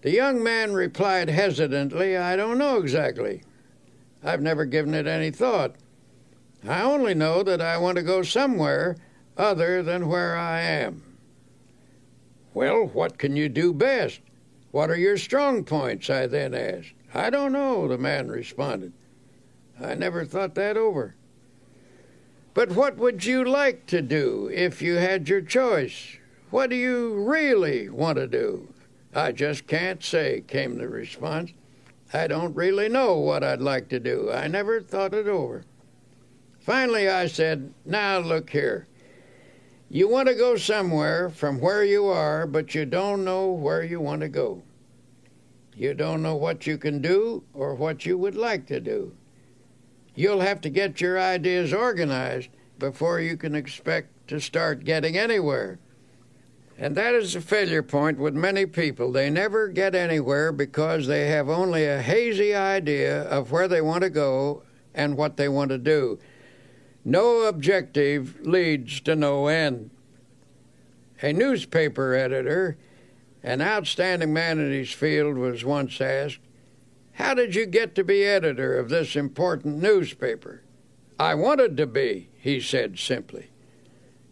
The young man replied hesitantly, "I don't know exactly. I've never given it any thought. I only know that I want to go somewhere other than where I am." "Well, what can you do best? What are your strong points?" I then asked. "I don't know," the man responded. "I never thought that over." But what would you like to do if you had your choice? What do you really want to do? I just can't say, came the response. I don't really know what I'd like to do. I never thought it over. Finally, I said, now look here. You want to go somewhere from where you are, but you don't know where you want to go. You don't know what you can do or what you would like to do. You'll have to get your ideas organized before you can expect to start getting anywhere. And that is the failure point with many people. They never get anywhere because they have only a hazy idea of where they want to go and what they want to do. No objective leads to no end. A newspaper editor, an outstanding man in his field, was once asked, "How did you get to be editor of this important newspaper?" "I wanted to be," he said simply.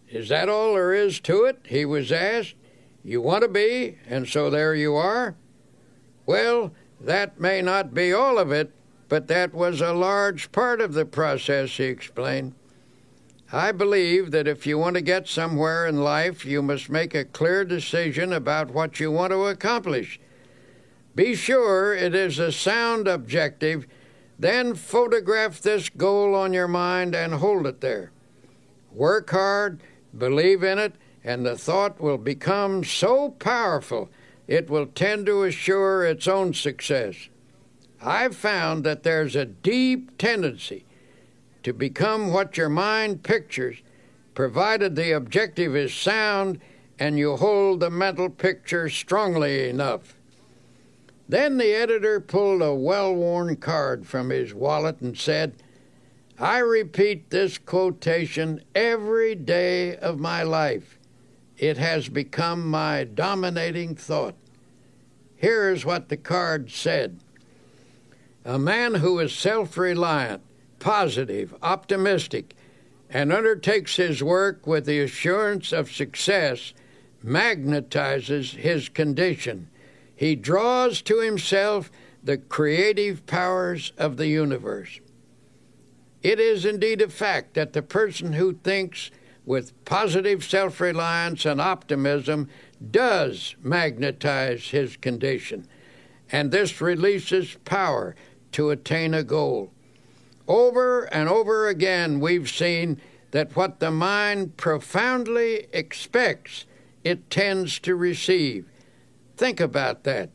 "Is that all there is to it?" he was asked. "You want to be, and so there you are?" Well, that may not be all of it, but that was a large part of the process, he explained. I believe that if you want to get somewhere in life, you must make a clear decision about what you want to accomplish. Be sure it is a sound objective, then photograph this goal on your mind and hold it there. Work hard, believe in it, and the thought will become so powerful it will tend to assure its own success. I've found that there's a deep tendency to become what your mind pictures, provided the objective is sound and you hold the mental picture strongly enough. Then the editor pulled a well-worn card from his wallet and said, "I repeat this quotation every day of my life. It has become my dominating thought." Here is what the card said. A man who is self-reliant, positive, optimistic, and undertakes his work with the assurance of success magnetizes his condition. He draws to himself the creative powers of the universe. It is indeed a fact that the person who thinks with positive self-reliance and optimism does magnetize his condition, and this releases power to attain a goal. Over and over again, we've seen that what the mind profoundly expects, it tends to receive. Think about that.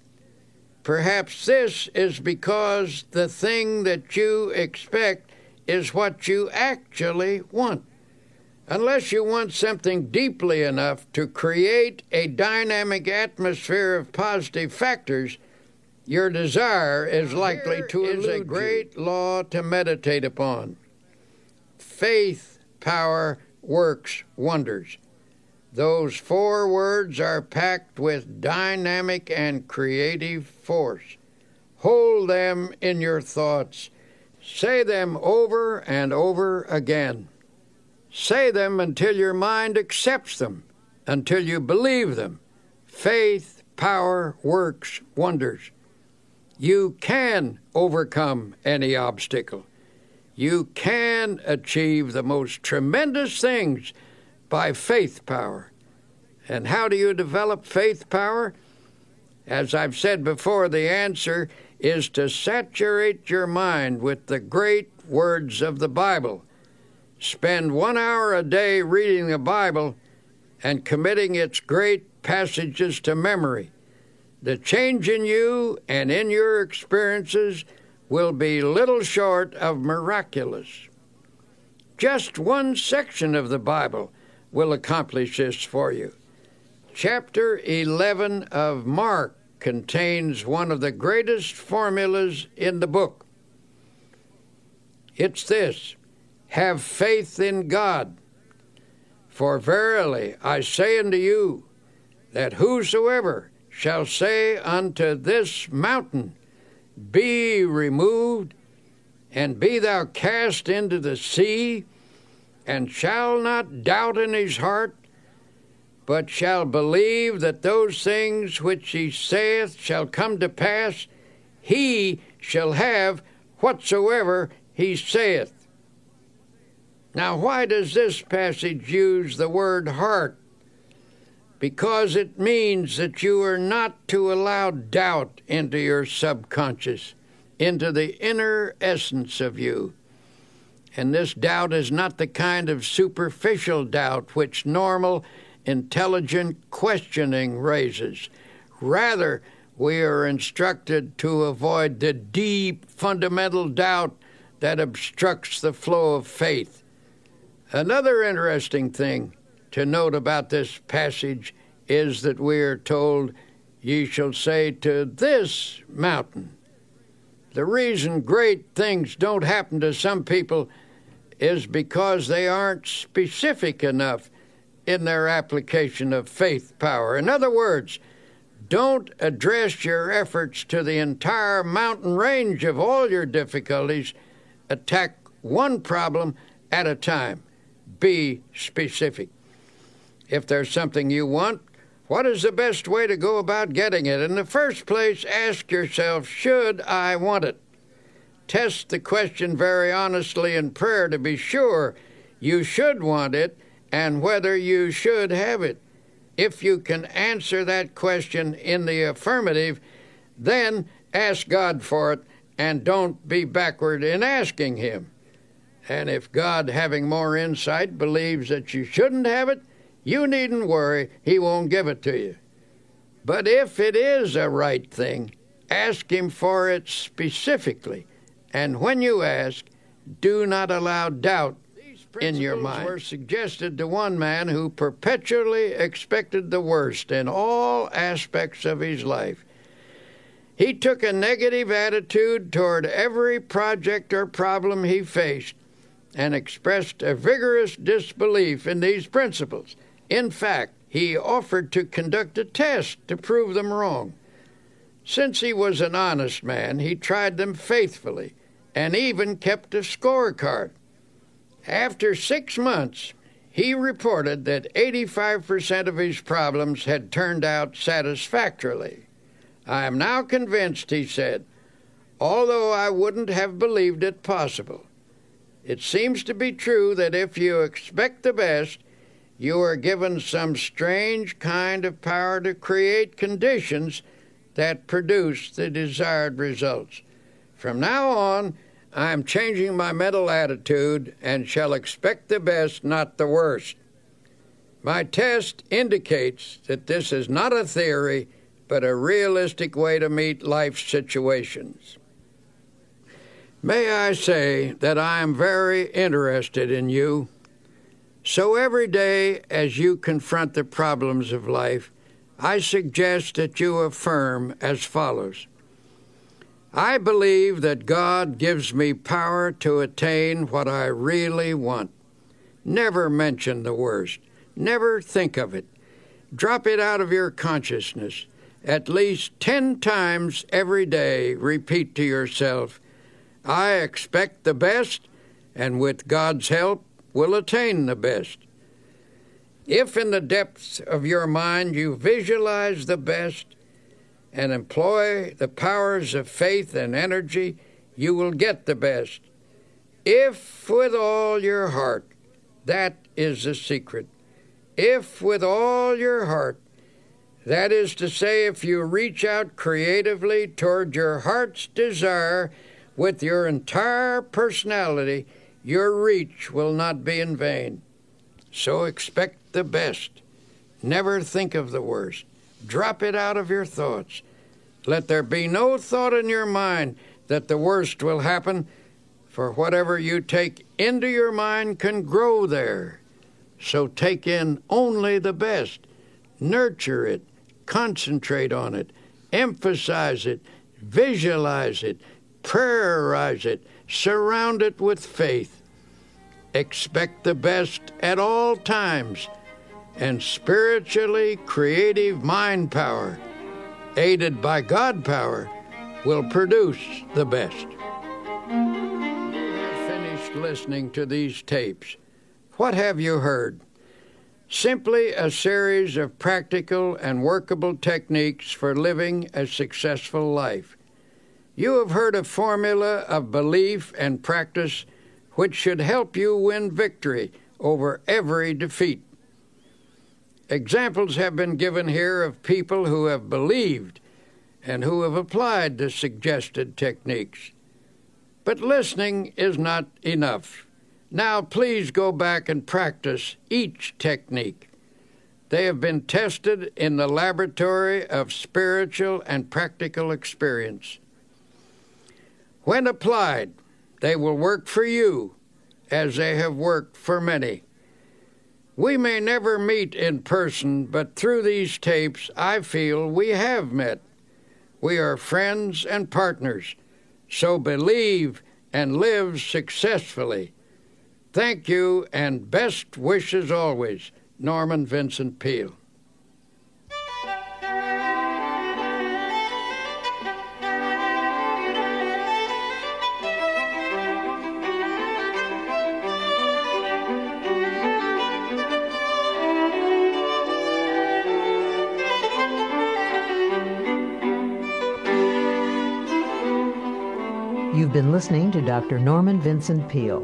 Perhaps this is because the thing that you expect is what you actually want. Unless you want something deeply enough to create a dynamic atmosphere of positive factors, your desire is likely to elude you. Here is a great law to meditate upon. Faith power works wonders. Those four words are packed with dynamic and creative force. Hold them in your thoughts. Say them over and over again. Say them until your mind accepts them, until you believe them. Faith, power, works, wonders. You can overcome any obstacle. You can achieve the most tremendous things by faith power. And how do you develop faith power? As I've said before, the answer is to saturate your mind with the great words of the Bible. Spend 1 hour a day reading the Bible and committing its great passages to memory. The change in you and in your experiences will be little short of miraculous. Just one section of the Bible will accomplish this for you. Chapter 11 of Mark contains one of the greatest formulas in the book. It's this: have faith in God. For verily I say unto you, that whosoever shall say unto this mountain, be removed, and be thou cast into the sea, and shall not doubt in his heart, but shall believe that those things which he saith shall come to pass, he shall have whatsoever he saith. Now, why does this passage use the word heart? Because it means that you are not to allow doubt into your subconscious, into the inner essence of you. And this doubt is not the kind of superficial doubt which normal, intelligent questioning raises. Rather, we are instructed to avoid the deep, fundamental doubt that obstructs the flow of faith. Another interesting thing to note about this passage is that we are told, "Ye shall say to this mountain." The reason great things don't happen to some people is because they aren't specific enough in their application of faith power. In other words, don't address your efforts to the entire mountain range of all your difficulties. Attack one problem at a time. Be specific. If there's something you want, what is the best way to go about getting it? In the first place, ask yourself, should I want it? Test the question very honestly in prayer to be sure you should want it and whether you should have it. If you can answer that question in the affirmative, then ask God for it and don't be backward in asking Him. And if God, having more insight, believes that you shouldn't have it, you needn't worry, He won't give it to you. But if it is a right thing, ask Him for it specifically. And when you ask, do not allow doubt in your mind. These principles were suggested to one man who perpetually expected the worst in all aspects of his life. He took a negative attitude toward every project or problem he faced and expressed a vigorous disbelief in these principles. In fact, he offered to conduct a test to prove them wrong. Since he was an honest man, he tried them faithfully and even kept a scorecard. After 6 months, he reported that 85% of his problems had turned out satisfactorily. I am now convinced, he said, although I wouldn't have believed it possible. It seems to be true that if you expect the best, you are given some strange kind of power to create conditions that produce the desired results. From now on, I am changing my mental attitude and shall expect the best, not the worst. My test indicates that this is not a theory, but a realistic way to meet life's situations. May I say that I am very interested in you. So every day as you confront the problems of life, I suggest that you affirm as follows. I believe that God gives me power to attain what I really want. Never mention the worst. Never think of it. Drop it out of your consciousness. At least 10 times every day, repeat to yourself, I expect the best, and with God's help, will attain the best. If in the depths of your mind you visualize the best and employ the powers of faith and energy, you will get the best. If with all your heart, that is the secret. If with all your heart, that is to say, if you reach out creatively toward your heart's desire with your entire personality, your reach will not be in vain. So expect the best. Never think of the worst. Drop it out of your thoughts. Let there be no thought in your mind that the worst will happen, for whatever you take into your mind can grow there. So take in only the best. Nurture it. Concentrate on it. Emphasize it. Visualize it. Prayerize it. Surround it with faith. Expect the best at all times. And spiritually creative mind power, aided by God power, will produce the best. Finished listening to these tapes. What have you heard? Simply a series of practical and workable techniques for living a successful life. You have heard a formula of belief and practice which should help you win victory over every defeat. Examples have been given here of people who have believed and who have applied the suggested techniques. But listening is not enough. Now please go back and practice each technique. They have been tested in the laboratory of spiritual and practical experience. When applied, they will work for you, as they have worked for many. We may never meet in person, but through these tapes, I feel we have met. We are friends and partners, so believe and live successfully. Thank you, and best wishes always, Norman Vincent Peale. You've been listening to Dr. Norman Vincent Peale.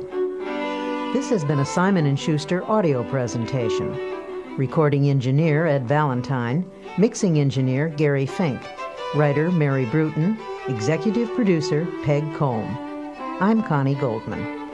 This has been a Simon & Schuster audio presentation. Recording engineer Ed Valentine, mixing engineer Gary Fink, writer Mary Bruton, executive producer Peg Combe. I'm Connie Goldman.